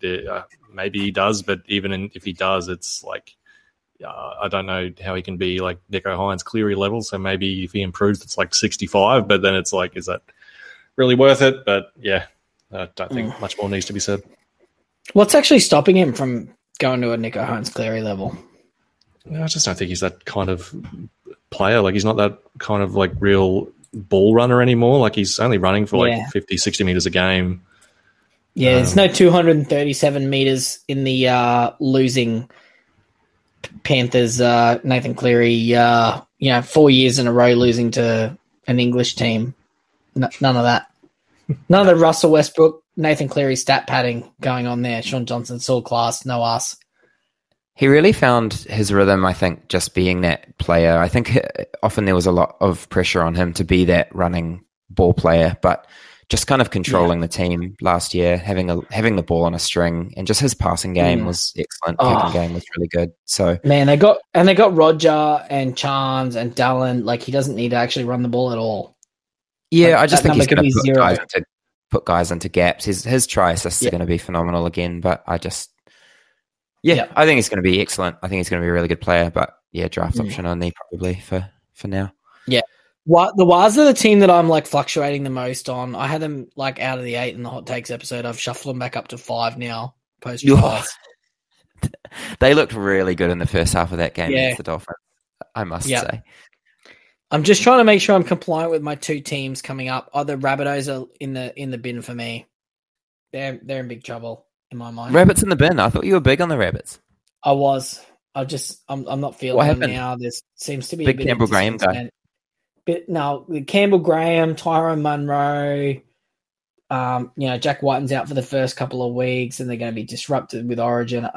maybe he does, but even if he does, it's like I don't know how he can be like Nicho Hynes Cleary level. So maybe if he improves, it's like 65, but then it's like, is that really worth it? But yeah, I don't think much more needs to be said. What's actually stopping him from going to a Nicho Hynes Cleary level? No, I just don't think he's that kind of player. Like he's not that kind of like real ball runner anymore. Like he's only running for like 50, 60 meters a game. Yeah, there's no 237 meters in the losing Panthers. Nathan Cleary, 4 years in a row losing to an English team. None of that. None of the Russell Westbrook, Nathan Cleary stat padding going on there. Sean Johnson, all class, no ass. He really found his rhythm, I think, just being that player. I think often there was a lot of pressure on him to be that running ball player, but just kind of controlling the team last year, having the ball on a string, and just his passing game was excellent. Kicking game was really good. So man, they got Roger and Charms and Dallin. Like he doesn't need to actually run the ball at all. Yeah, like, I just think he's going to put guys into gaps. His try assists are going to be phenomenal again, but I just. Yeah, I think it's going to be excellent. I think he's going to be a really good player, but yeah, draft option only probably for now. Yeah. The Waz are the team that I'm like fluctuating the most on. I had them like out of the 8 in the hot takes episode. I've shuffled them back up to 5 now. They looked really good in the first half of that game against the Dolphins, I must say. I'm just trying to make sure I'm compliant with my two teams coming up. Oh, the Rabbitohs are in the bin for me. They're in big trouble. In my mind. Rabbits in the bin. I thought you were big on the Rabbits. I was. I'm not feeling them now. There seems to be a bit Campbell Graham guy. Campbell Graham, Tyrone Munro, Jack Whiten's out for the first couple of weeks and they're going to be disrupted with Origin.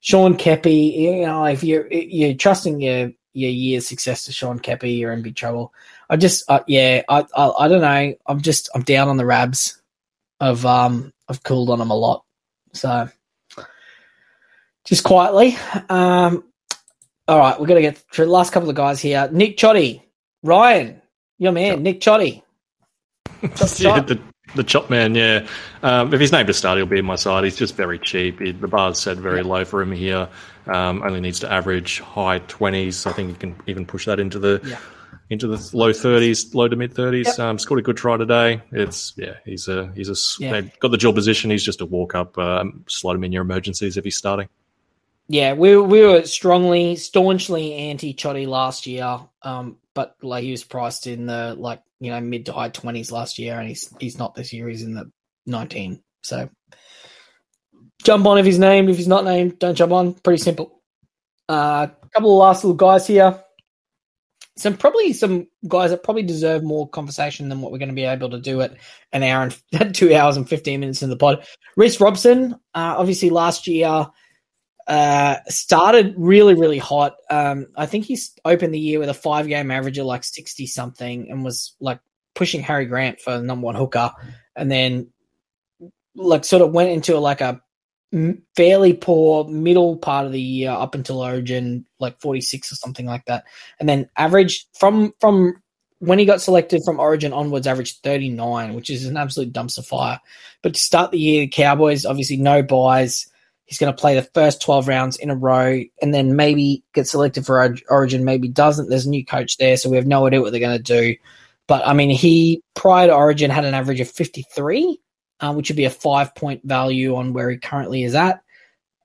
Sean Kepi, if you're trusting your year's success to Sean Kepi, you're in big trouble. I don't know. I'm down on the Rabs. I've cooled on them a lot. So just quietly. All right, we're going to get through the last couple of guys here. Nick Chotti. Ryan, your man, yep. Nick Chotti. The chop man, yeah. If he's named a start, he'll be in my side. He's just very cheap. The bar's set very low for him here. Only needs to average high 20s. I think you can even push that into the low 30s, low to mid 30s. Yep. Scored a good try today. They've got the dual position. He's just a walk up. Slide him in your emergencies if he's starting. Yeah, we were staunchly anti Chotti last year. But like he was priced in the mid to high 20s last year, and he's not this year. He's in the 19. So jump on if he's named. If he's not named, don't jump on. Pretty simple. A couple of last little guys here. Some guys that probably deserve more conversation than what we're going to be able to do at 2 hours and 15 minutes in the pod. Rhys Robson, obviously last year, started really, really hot. I think he opened the year with a 5-game average of 60-something and was pushing Harry Grant for the number one hooker, and then sort of went into a fairly poor middle part of the year up until Origin, 46 or something like that, and then averaged from when he got selected from Origin onwards, averaged 39, which is an absolute dumpster fire. But to start the year, the Cowboys, obviously no buys. He's going to play the first 12 rounds in a row and then maybe get selected for Origin, maybe doesn't. There's a new coach there, so we have no idea what they're going to do. But, I mean, he, prior to Origin, had an average of 53, which would be a 5-point value on where he currently is at.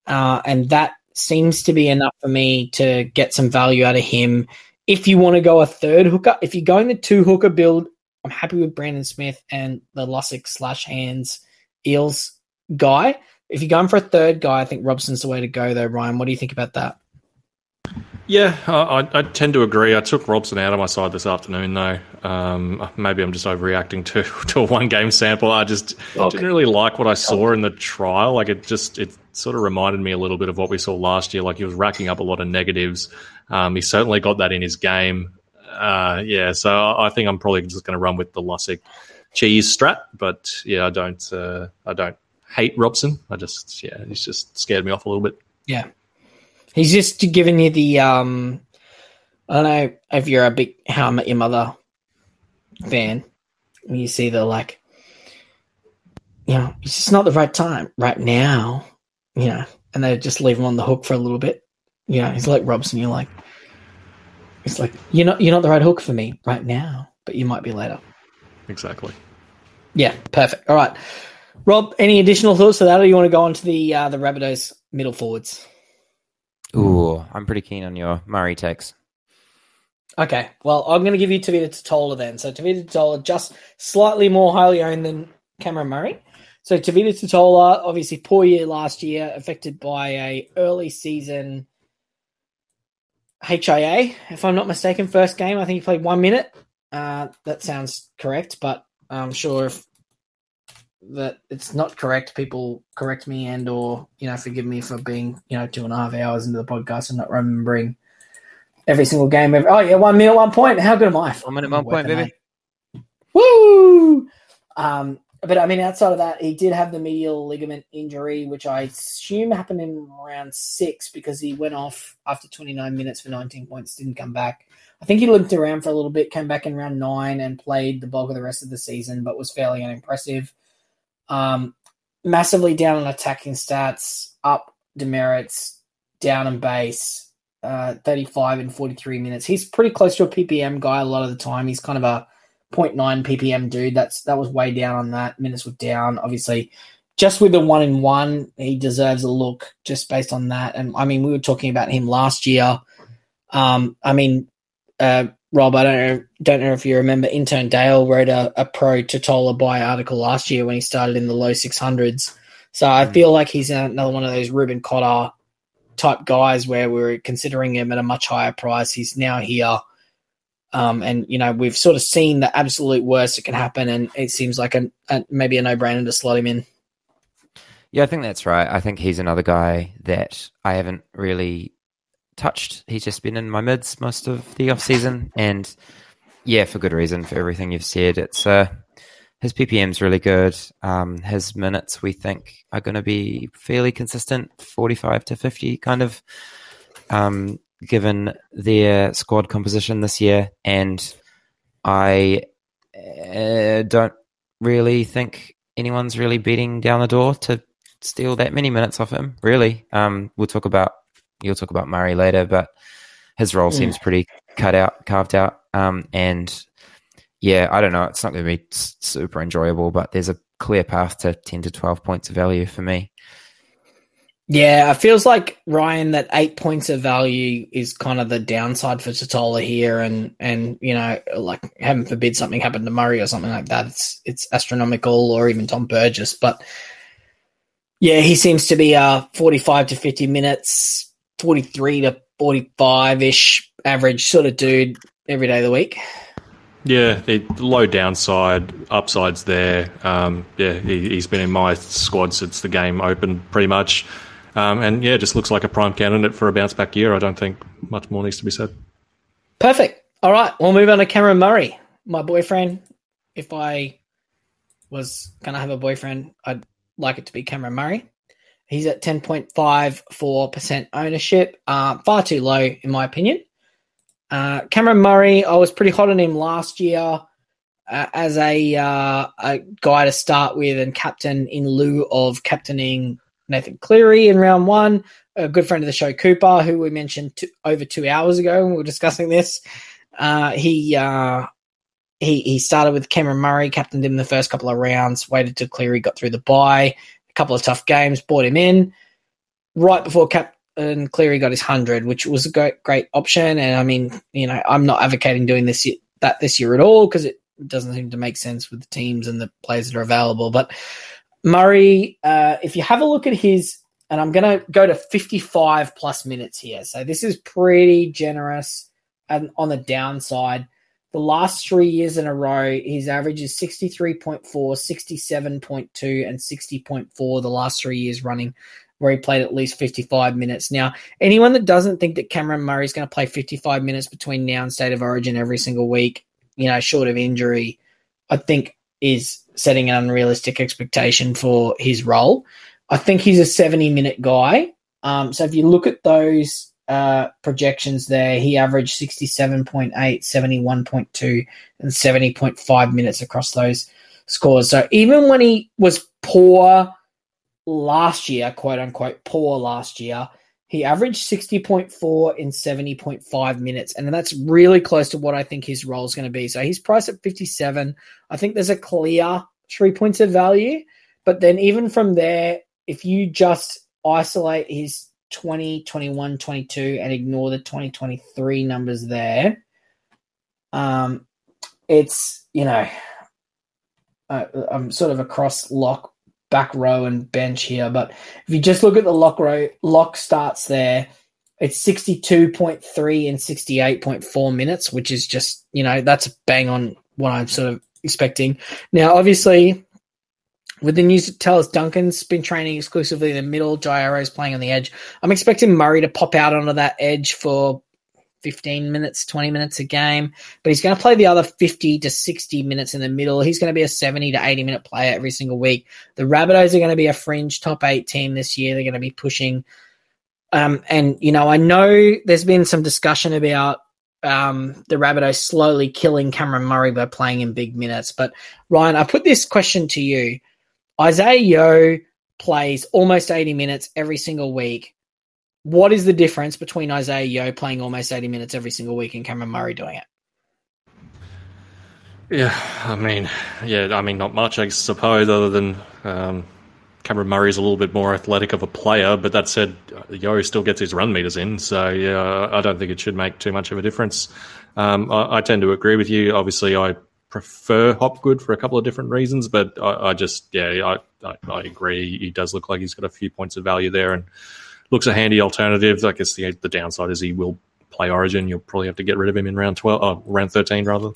And that seems to be enough for me to get some value out of him. If you want to go a third hooker, if you're going the 2-hooker build, I'm happy with Brandon Smith and the Lussick/Hands Eels guy. If you're going for a third guy, I think Robson's the way to go, though, Ryan. What do you think about that? Yeah, I tend to agree. I took Robson out of my side this afternoon, though. Maybe I'm just overreacting to a one-game sample. I just didn't really like what I saw in the trial. It sort of reminded me a little bit of what we saw last year. He was racking up a lot of negatives. He certainly got that in his game. So I think I'm probably just going to run with the Lussick cheese strat. But, yeah, I don't hate Robson. He's just scared me off a little bit. Yeah. He's just giving you the, I don't know if you're a big How I Met Your Mother fan. You see the, it's just not the right time right now, and they just leave him on the hook for a little bit. He's like Robson. You're not the right hook for me right now, but you might be later. Exactly. Yeah. Perfect. All right. Rob, any additional thoughts to that, or you want to go on to the Rabbitohs middle forwards? Ooh, I'm pretty keen on your Murray takes. Okay, well, I'm going to give you Tavita Totola then. So Tavita Totola, just slightly more highly owned than Cameron Murray. So Tavita Totola, obviously poor year last year, affected by a early season HIA, if I'm not mistaken. First game, I think he played 1 minute. That sounds correct, but I'm sure if that it's not correct, people correct me and or, forgive me for being, 2.5 hours into the podcast and not remembering every single game. 1 minute, 1 point. How good am I? 1 minute, 1 point, baby. Woo! But, I mean, outside of that, he did have the medial ligament injury, which I assume happened in round 6 because he went off after 29 minutes for 19 points, didn't come back. I think he limped around for a little bit, came back in round 9 and played the bulk of the rest of the season, but was fairly unimpressive. Massively down on attacking stats, up demerits, down on base, 35 and 43 minutes. He's pretty close to a PPM guy a lot of the time. He's kind of a 0.9 PPM dude. That was way down on that. Minutes were down, obviously. Just with the 1-in-1, he deserves a look just based on that. And, I mean, we were talking about him last year. Rob, I don't know if you remember, Intern Dale wrote a pro Totola buy article last year when he started in the low 600s. So I feel like he's another one of those Reuben Cotter type guys where we're considering him at a much higher price. He's now here. And we've sort of seen the absolute worst that can happen, and it seems like maybe a no-brainer to slot him in. Yeah, I think that's right. I think he's another guy that I haven't really touched. He's just been in my mids most of the off season, and Yeah, for good reason, for everything you've said. It's his PPM's really good. His minutes, we think, are going to be fairly consistent, 45 to 50 kind of, given their squad composition this year. And I don't really think anyone's really beating down the door to steal that many minutes off him, really. You'll talk about Murray later, but his role seems pretty carved out. And yeah, I don't know. It's not going to be super enjoyable, but there's a clear path to 10 to 12 points of value for me. Yeah, it feels like, Ryan, that 8 points of value is kind of the downside for Totola here. And you know, like, heaven forbid something happened to Murray or something like that. It's astronomical, or even Tom Burgess. But yeah, he seems to be 45 to 50 minutes, 43 to 45-ish average sort of dude every day of the week. Yeah, low downside, upside's there. Yeah, he's been in my squad since the game opened pretty much. And yeah, just looks like a prime candidate for a bounce-back year. I don't think much more needs to be said. Perfect. All right, we'll move on to Cameron Murray, my boyfriend. If I was going to have a boyfriend, I'd like it to be Cameron Murray. He's at 10.54% ownership, far too low in my opinion. Cameron Murray, I was pretty hot on him last year as a guy to start with and captain in lieu of captaining Nathan Cleary in round one. A good friend of the show, Cooper, who we mentioned over 2 hours ago when we were discussing this. He started with Cameron Murray, captained him the first couple of rounds, waited till Cleary got through the bye, a couple of tough games, brought him in right before and Cleary got his 100, which was a great option. And I mean, you know, I'm not advocating doing this year at all, because it doesn't seem to make sense with the teams and the players that are available. But Murray, if you have a look at his, and I'm going to go to 55 plus minutes here. So this is pretty generous and on the downside. The last 3 years in a row, his average is 63.4, 67.2 and 60.4 the last 3 years running, where he played at least 55 minutes. Now, anyone that doesn't think that Cameron Murray is going to play 55 minutes between now and State of Origin every single week, you know, short of injury, I think is setting an unrealistic expectation for his role. I think he's a 70-minute guy. So if you look at those projections there, he averaged 67.8, 71.2, and 70.5 minutes across those scores. So even when he was poor last year, quote unquote, poor last year, he averaged 60.4 in 70.5 minutes. And that's really close to what I think his role is going to be. So he's priced at 57. I think there's a clear 3 points of value. But then even from there, if you just isolate his 20, 21, 22 and ignore the 2023 numbers there, it's, you know, I'm sort of across lock, back row and bench here, but if you just look at the lock starts there, it's 62.3 and 68.4 minutes, which is just, you know, that's bang on what I'm sort of expecting. Now, obviously, with the news to tell us Duncan's been training exclusively in the middle, Jairo's playing on the edge. I'm expecting Murray to pop out onto that edge for 15 minutes, 20 minutes a game, but he's going to play the other 50 to 60 minutes in the middle. He's going to be a 70 to 80 minute player every single week. The Rabbitohs are going to be a fringe top 8 team this year. They're going to be pushing. And, you know, I know there's been some discussion about the Rabbitohs slowly killing Cameron Murray by playing in big minutes. But, Ryan, I put this question to you. Isaiah Yeo plays almost 80 minutes every single week. What is the difference between Isaiah Yeo playing almost 80 minutes every single week and Cameron Murray doing it? Yeah, I mean, not much, I suppose, other than Cameron Murray's a little bit more athletic of a player. But that said, Yeo still gets his run meters in, so yeah, I don't think it should make too much of a difference. I tend to agree with you. Obviously, I prefer Hopgood for a couple of different reasons, but I agree. He does look like he's got a few points of value there, and looks a handy alternative. I guess the downside is he will play Origin. You'll probably have to get rid of him in round 13 rather.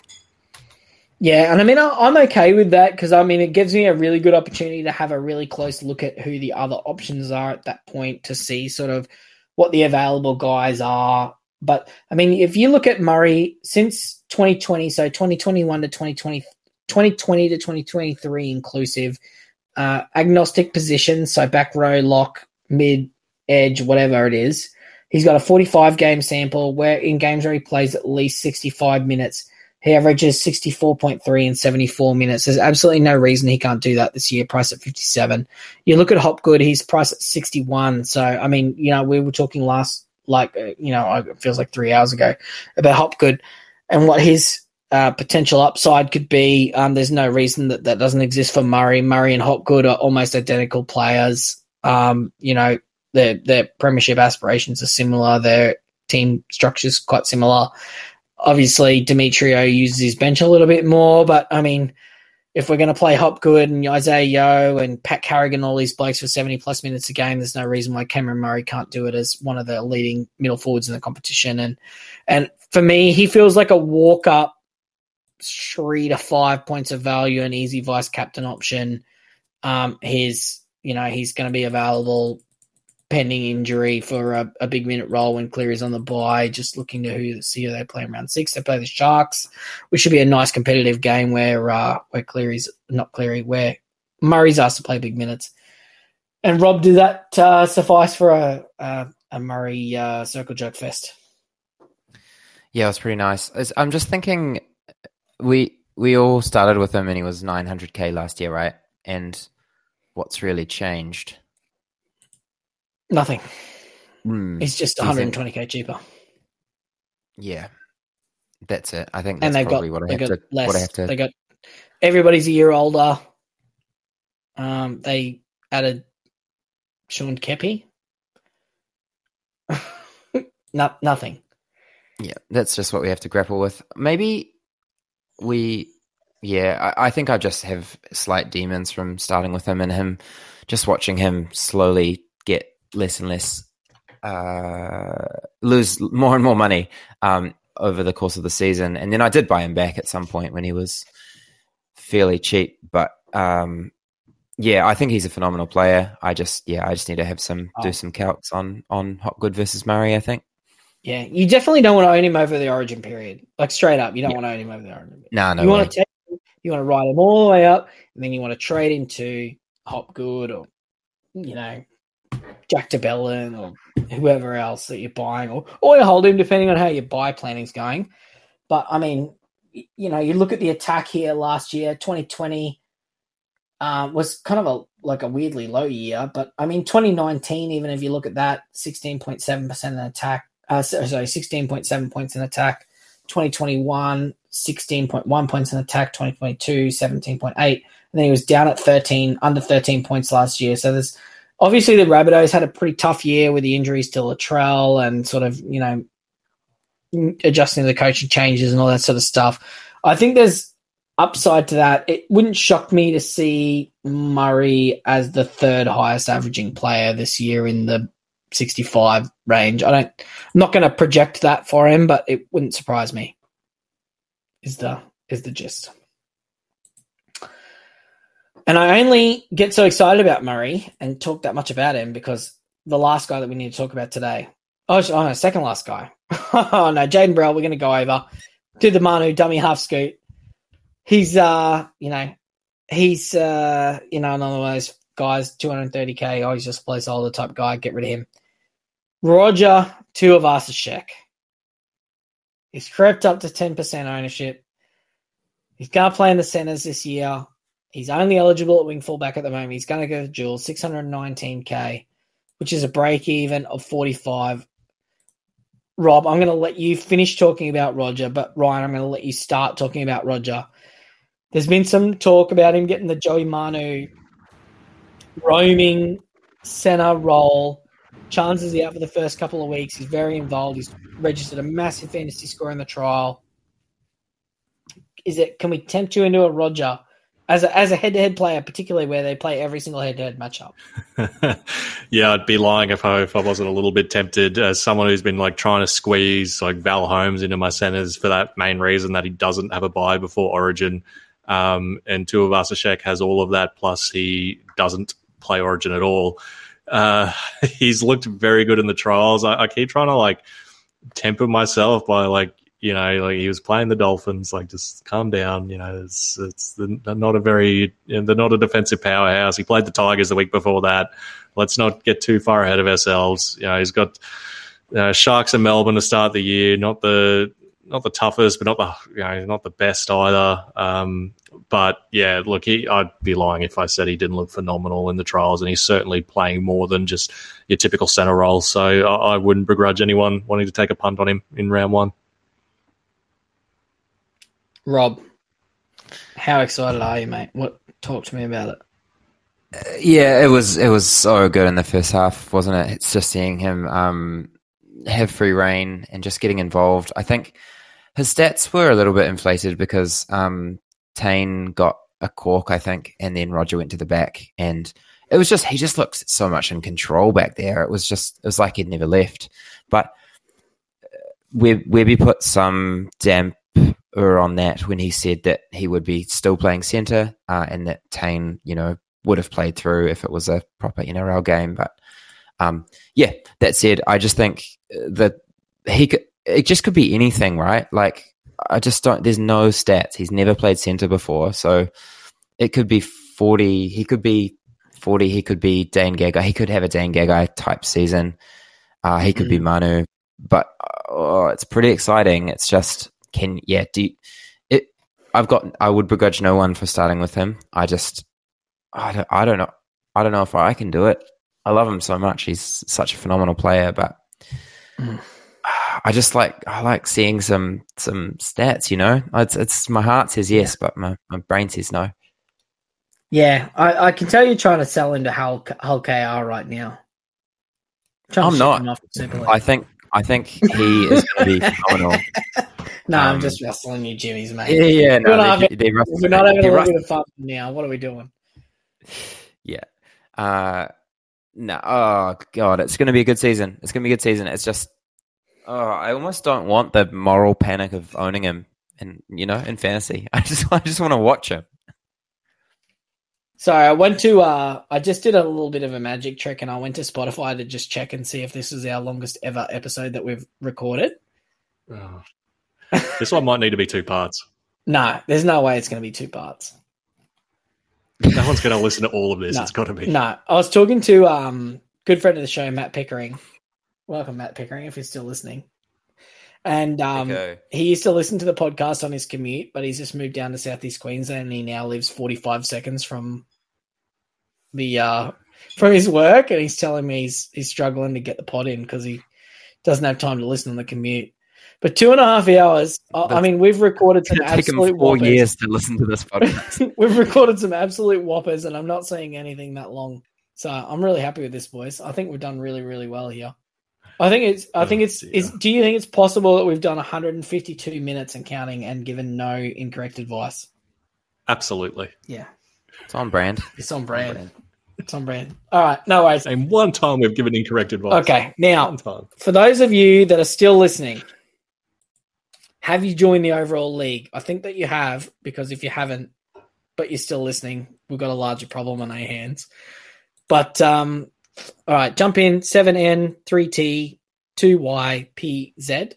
Yeah, and I mean, I'm okay with that because, I mean, it gives me a really good opportunity to have a really close look at who the other options are at that point to see sort of what the available guys are But, I mean, if you look at Murray since 2020, so 2021 to 2020, 2020 to 2023 inclusive, agnostic positions, so back row, lock, mid, edge, whatever it is, he's got a 45-game sample where in games where he plays at least 65 minutes, he averages 64.3 in 74 minutes. There's absolutely no reason he can't do that this year, priced at 57. You look at Hopgood, he's priced at 61. So, I mean, you know, we were talking last, like, you know, it feels like 3 hours ago about Hopgood and what his potential upside could be. There's no reason that that doesn't exist for Murray. Murray and Hopgood are almost identical players. You know, their premiership aspirations are similar. Their team structure's quite similar. Obviously, Demetrio uses his bench a little bit more, but, I mean, if we're going to play Hopgood and Isaiah Yeo and Pat Carrigan, all these blokes for 70-plus minutes a game, there's no reason why Cameron Murray can't do it as one of the leading middle forwards in the competition. And for me, he feels like a walk-up 3 to 5 points of value, an easy vice-captain option. He's going to be available pending injury for a big minute role when Cleary's on the bye, just looking to see who they play in round 6. They play the Sharks, which should be a nice competitive game where Murray's asked to play big minutes. And Rob, did that suffice for a Murray circle jerk fest? Yeah, it was pretty nice. I'm just thinking we all started with him and he was 900K last year, right? And what's really changed? Nothing. It's just 120K cheaper. Yeah, that's it. I think that's probably what I have to... They got everybody's a year older. They added Sean Kepi. No, nothing. Yeah, that's just what we have to grapple with. Maybe we... Yeah, I think I just have slight demons from starting with him and him, just watching him slowly get less and less, lose more and more money over the course of the season. And then I did buy him back at some point when he was fairly cheap. But yeah, I think he's a phenomenal player. I just need to have do some calcs on Hopgood versus Murray, I think. Yeah, you definitely don't want to own him over the origin period. Like straight up, you don't want to own him over the origin period. No, you want to take him, you want to ride him all the way up, and then you want to trade him to Hopgood or, you know, Jack DeBellin or whoever else that you're buying, or you hold him depending on how your buy planning's going. But I mean, you know, you look at the attack here last year, 2020 was kind of a weirdly low year, but I mean, 2019, even if you look at that, 16.7% in attack, 16.7 points in attack, 2021, 16.1 points in attack, 2022, 17.8. And then he was down at 13, under 13 points last year. So there's, obviously, the Rabbitohs had a pretty tough year with the injuries to Latrell and sort of, you know, adjusting to the coaching changes and all that sort of stuff. I think there's upside to that. It wouldn't shock me to see Murray as the third highest averaging player this year in the 65 range. I'm not going to project that for him, but it wouldn't surprise me. Is the gist. And I only get so excited about Murray and talk that much about him because the last guy that we need to talk about today, second last guy. Oh, no, Jaden Brell, we're going to go over. Do the Manu dummy half scoot. He's another one of those guys, 230K. Oh, he's just a placeholder type guy. Get rid of him. Roger Tuivasa-Sheck. He's crept up to 10% ownership. He's going to play in the centres this year. He's only eligible at wing fullback at the moment. He's going to go to dual, 619K, which is a break-even of 45. Rob, I'm going to let you finish talking about Roger, but Ryan, I'm going to let you start talking about Roger. There's been some talk about him getting the Joey Manu roaming centre role. Chances he's out for the first couple of weeks. He's very involved. He's registered a massive fantasy score in the trial. Can we tempt you into a Roger as a head-to-head player, particularly where they play every single head-to-head matchup? Yeah, I'd be lying if I wasn't a little bit tempted. As someone who's been trying to squeeze Val Holmes into my centres for that main reason that he doesn't have a bye before Origin, and Tuivasa-Sheck has all of that. Plus, he doesn't play Origin at all. He's looked very good in the trials. I keep trying to temper myself by he was playing the Dolphins, just calm down. They're not a defensive powerhouse. He played the Tigers the week before that. Let's not get too far ahead of ourselves. He's got Sharks in Melbourne to start the year. Not the toughest, but not the best either. I'd be lying if I said he didn't look phenomenal in the trials, and he's certainly playing more than just your typical centre role. So I wouldn't begrudge anyone wanting to take a punt on him in round one. Rob, how excited are you, mate? Talk to me about it. Yeah, it was so good in the first half, wasn't it? It's just seeing him have free rein and just getting involved. I think his stats were a little bit inflated because Tane got a cork, I think, and then Roger went to the back, and it was just, he just looked so much in control back there. It was like he'd never left. But Webby put some damper on that when he said that he would be still playing centre and that Tane, would have played through if it was a proper NRL game. But that said, I just think that it just could be anything, right? There's no stats. He's never played centre before. So it could be 40. He could be 40. He could be Dane Gagai. He could have a Dane Gagai type season. He could be Manu, but it's pretty exciting. It's just, I would begrudge no one for starting with him. I don't know. I don't know if I can do it. I love him so much. He's such a phenomenal player, but I like seeing some stats. It's my heart says yes, but my brain says no. Yeah, I can tell you're trying to sell him to Hull KR right now. I'm not. I think he is going to be phenomenal. No, I'm just rustling you, Jimmy's mate. Yeah. We're not having a little bit of fun now. What are we doing? Yeah. It's going to be a good season. It's just, I almost don't want the moral panic of owning him, and in fantasy, I just want to watch him. Sorry, I went to, I just did a little bit of a magic trick, and I went to Spotify to just check and see if this is our longest ever episode that we've recorded. Oh. This one might need to be two parts. No, there's no way it's going to be two parts. No one's going to listen to all of this. No, it's got to be. No, I was talking to good friend of the show, Matt Pickering. Welcome, Matt Pickering, if you're still listening. And he used to listen to the podcast on his commute, but he's just moved down to Southeast Queensland, and he now lives 45 seconds from his work. And he's telling me he's struggling to get the pod in because he doesn't have time to listen on the commute. But 2.5 hours, we've recorded some absolute whoppers. It's taken 4 years to listen to this podcast. We've recorded some absolute whoppers, and I'm not seeing anything that long. So I'm really happy with this, boys. I think we've done really, really well here. Do you think it's possible that we've done 152 minutes and counting and given no incorrect advice? Absolutely. Yeah. It's on brand. It's on brand. All right, no worries. And one time we've given incorrect advice. Okay, now, for those of you that are still listening, have you joined the overall league? I think that you have, because if you haven't, but you're still listening, we've got a larger problem on our hands. But, all right, jump in, 7N, 3T, 2Y, PZ.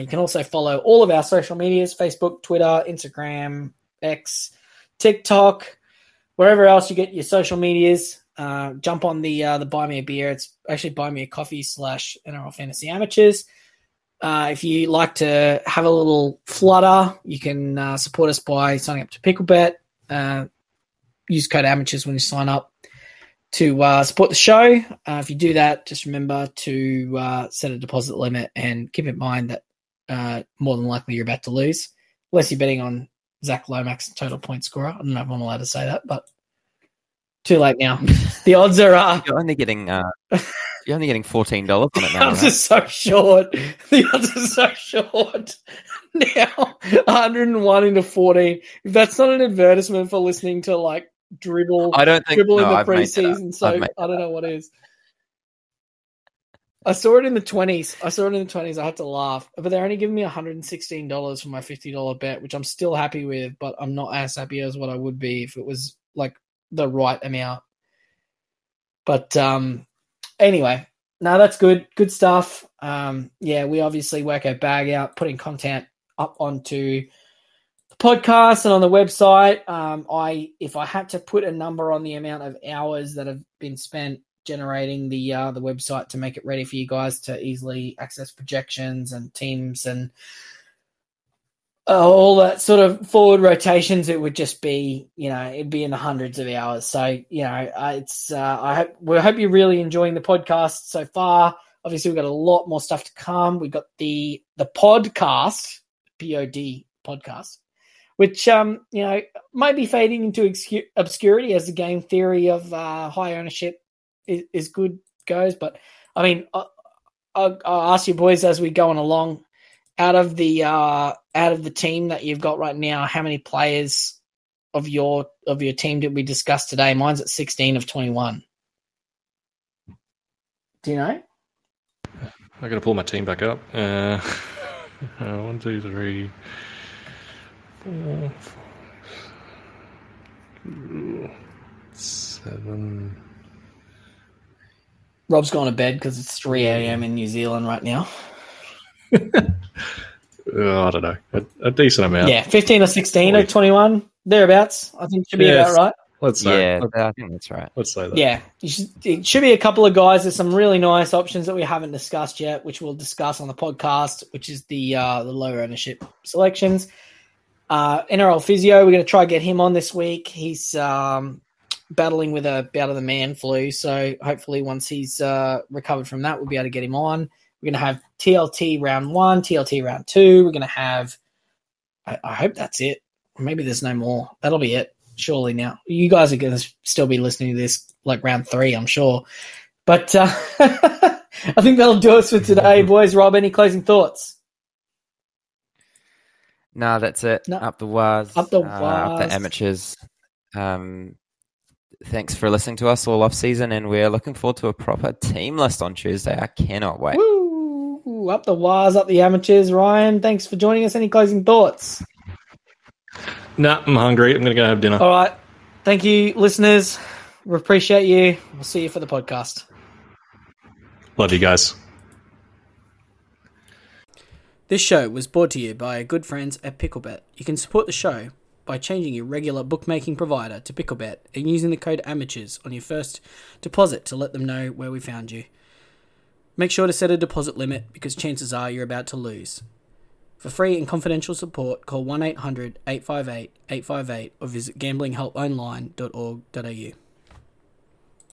You can also follow all of our social medias, Facebook, Twitter, Instagram, X, TikTok, wherever else you get your social medias. Jump on the Buy Me a Beer. It's actually BuyMeACoffee/NRL Fantasy Amateurs. If you like to have a little flutter, you can support us by signing up to Picklebet. Use code amateurs when you sign up to support the show. If you do that, just remember to set a deposit limit and keep in mind that more than likely you're about to lose, unless you're betting on Zach Lomax, total point scorer. I don't know if I'm allowed to say that, but too late now. The odds are you're only getting... You're only getting $14 on it now. The odds are so short. Now, 101 into 14. If that's not an advertisement for listening to dribble, I've preseason, so I don't know what is. I saw it in the 20s. I had to laugh. But they're only giving me $116 for my $50 bet, which I'm still happy with, but I'm not as happy as what I would be if it was the right amount. But, anyway, No, that's good. Good stuff. We obviously work our bag out, putting content up onto the podcast and on the website. If I had to put a number on the amount of hours that have been spent generating the website to make it ready for you guys to easily access projections and teams and all that sort of forward rotations, it would just be, it'd be in the hundreds of hours. So, we hope you're really enjoying the podcast so far. Obviously, we've got a lot more stuff to come. We've got the podcast, POD podcast, which, might be fading into obscurity as the game theory of high ownership is good goes. But, I mean, I'll ask you boys as we go on along, out of the team that you've got right now, how many players of your team did we discuss today? Mine's at 16 of 21. Do you know? I got to pull my team back up. 1, 2, 3, 4, 5, 7. Rob's gone to bed because it's 3 a.m. in New Zealand right now. I don't know. A decent amount. Yeah, 15 or 16 or 21, thereabouts, I think should be about right. Let's say that. Yeah, I think that's right. Let's say that. Yeah, it should be a couple of guys. There's some really nice options that we haven't discussed yet, which we'll discuss on the podcast, which is the low ownership selections. NRL Physio, we're going to try and get him on this week. He's battling with a bout of the man flu, so hopefully once he's recovered from that, we'll be able to get him on. We're going to have TLT round 1, TLT round 2. We're going to have – I hope that's it. Maybe there's no more. That'll be it, surely now. You guys are going to still be listening to this like round 3, I'm sure. But I think that'll do us for today, boys. Rob, any closing thoughts? No, that's it. No. Up the wires. Up the wires. Up the amateurs. Thanks for listening to us all off-season, and we're looking forward to a proper team list on Tuesday. I cannot wait. Woo! Up the wires, up the amateurs. Ryan, thanks for joining us. Any closing thoughts? Nah, I'm hungry. I'm going to go have dinner. All right. Thank you, listeners. We appreciate you. We'll see you for the podcast. Love you guys. This show was brought to you by our good friends at Picklebet. You can support the show by changing your regular bookmaking provider to Picklebet and using the code AMATEURS on your first deposit to let them know where we found you. Make sure to set a deposit limit because chances are you're about to lose. For free and confidential support, call 1-800-858-858 or visit gamblinghelponline.org.au.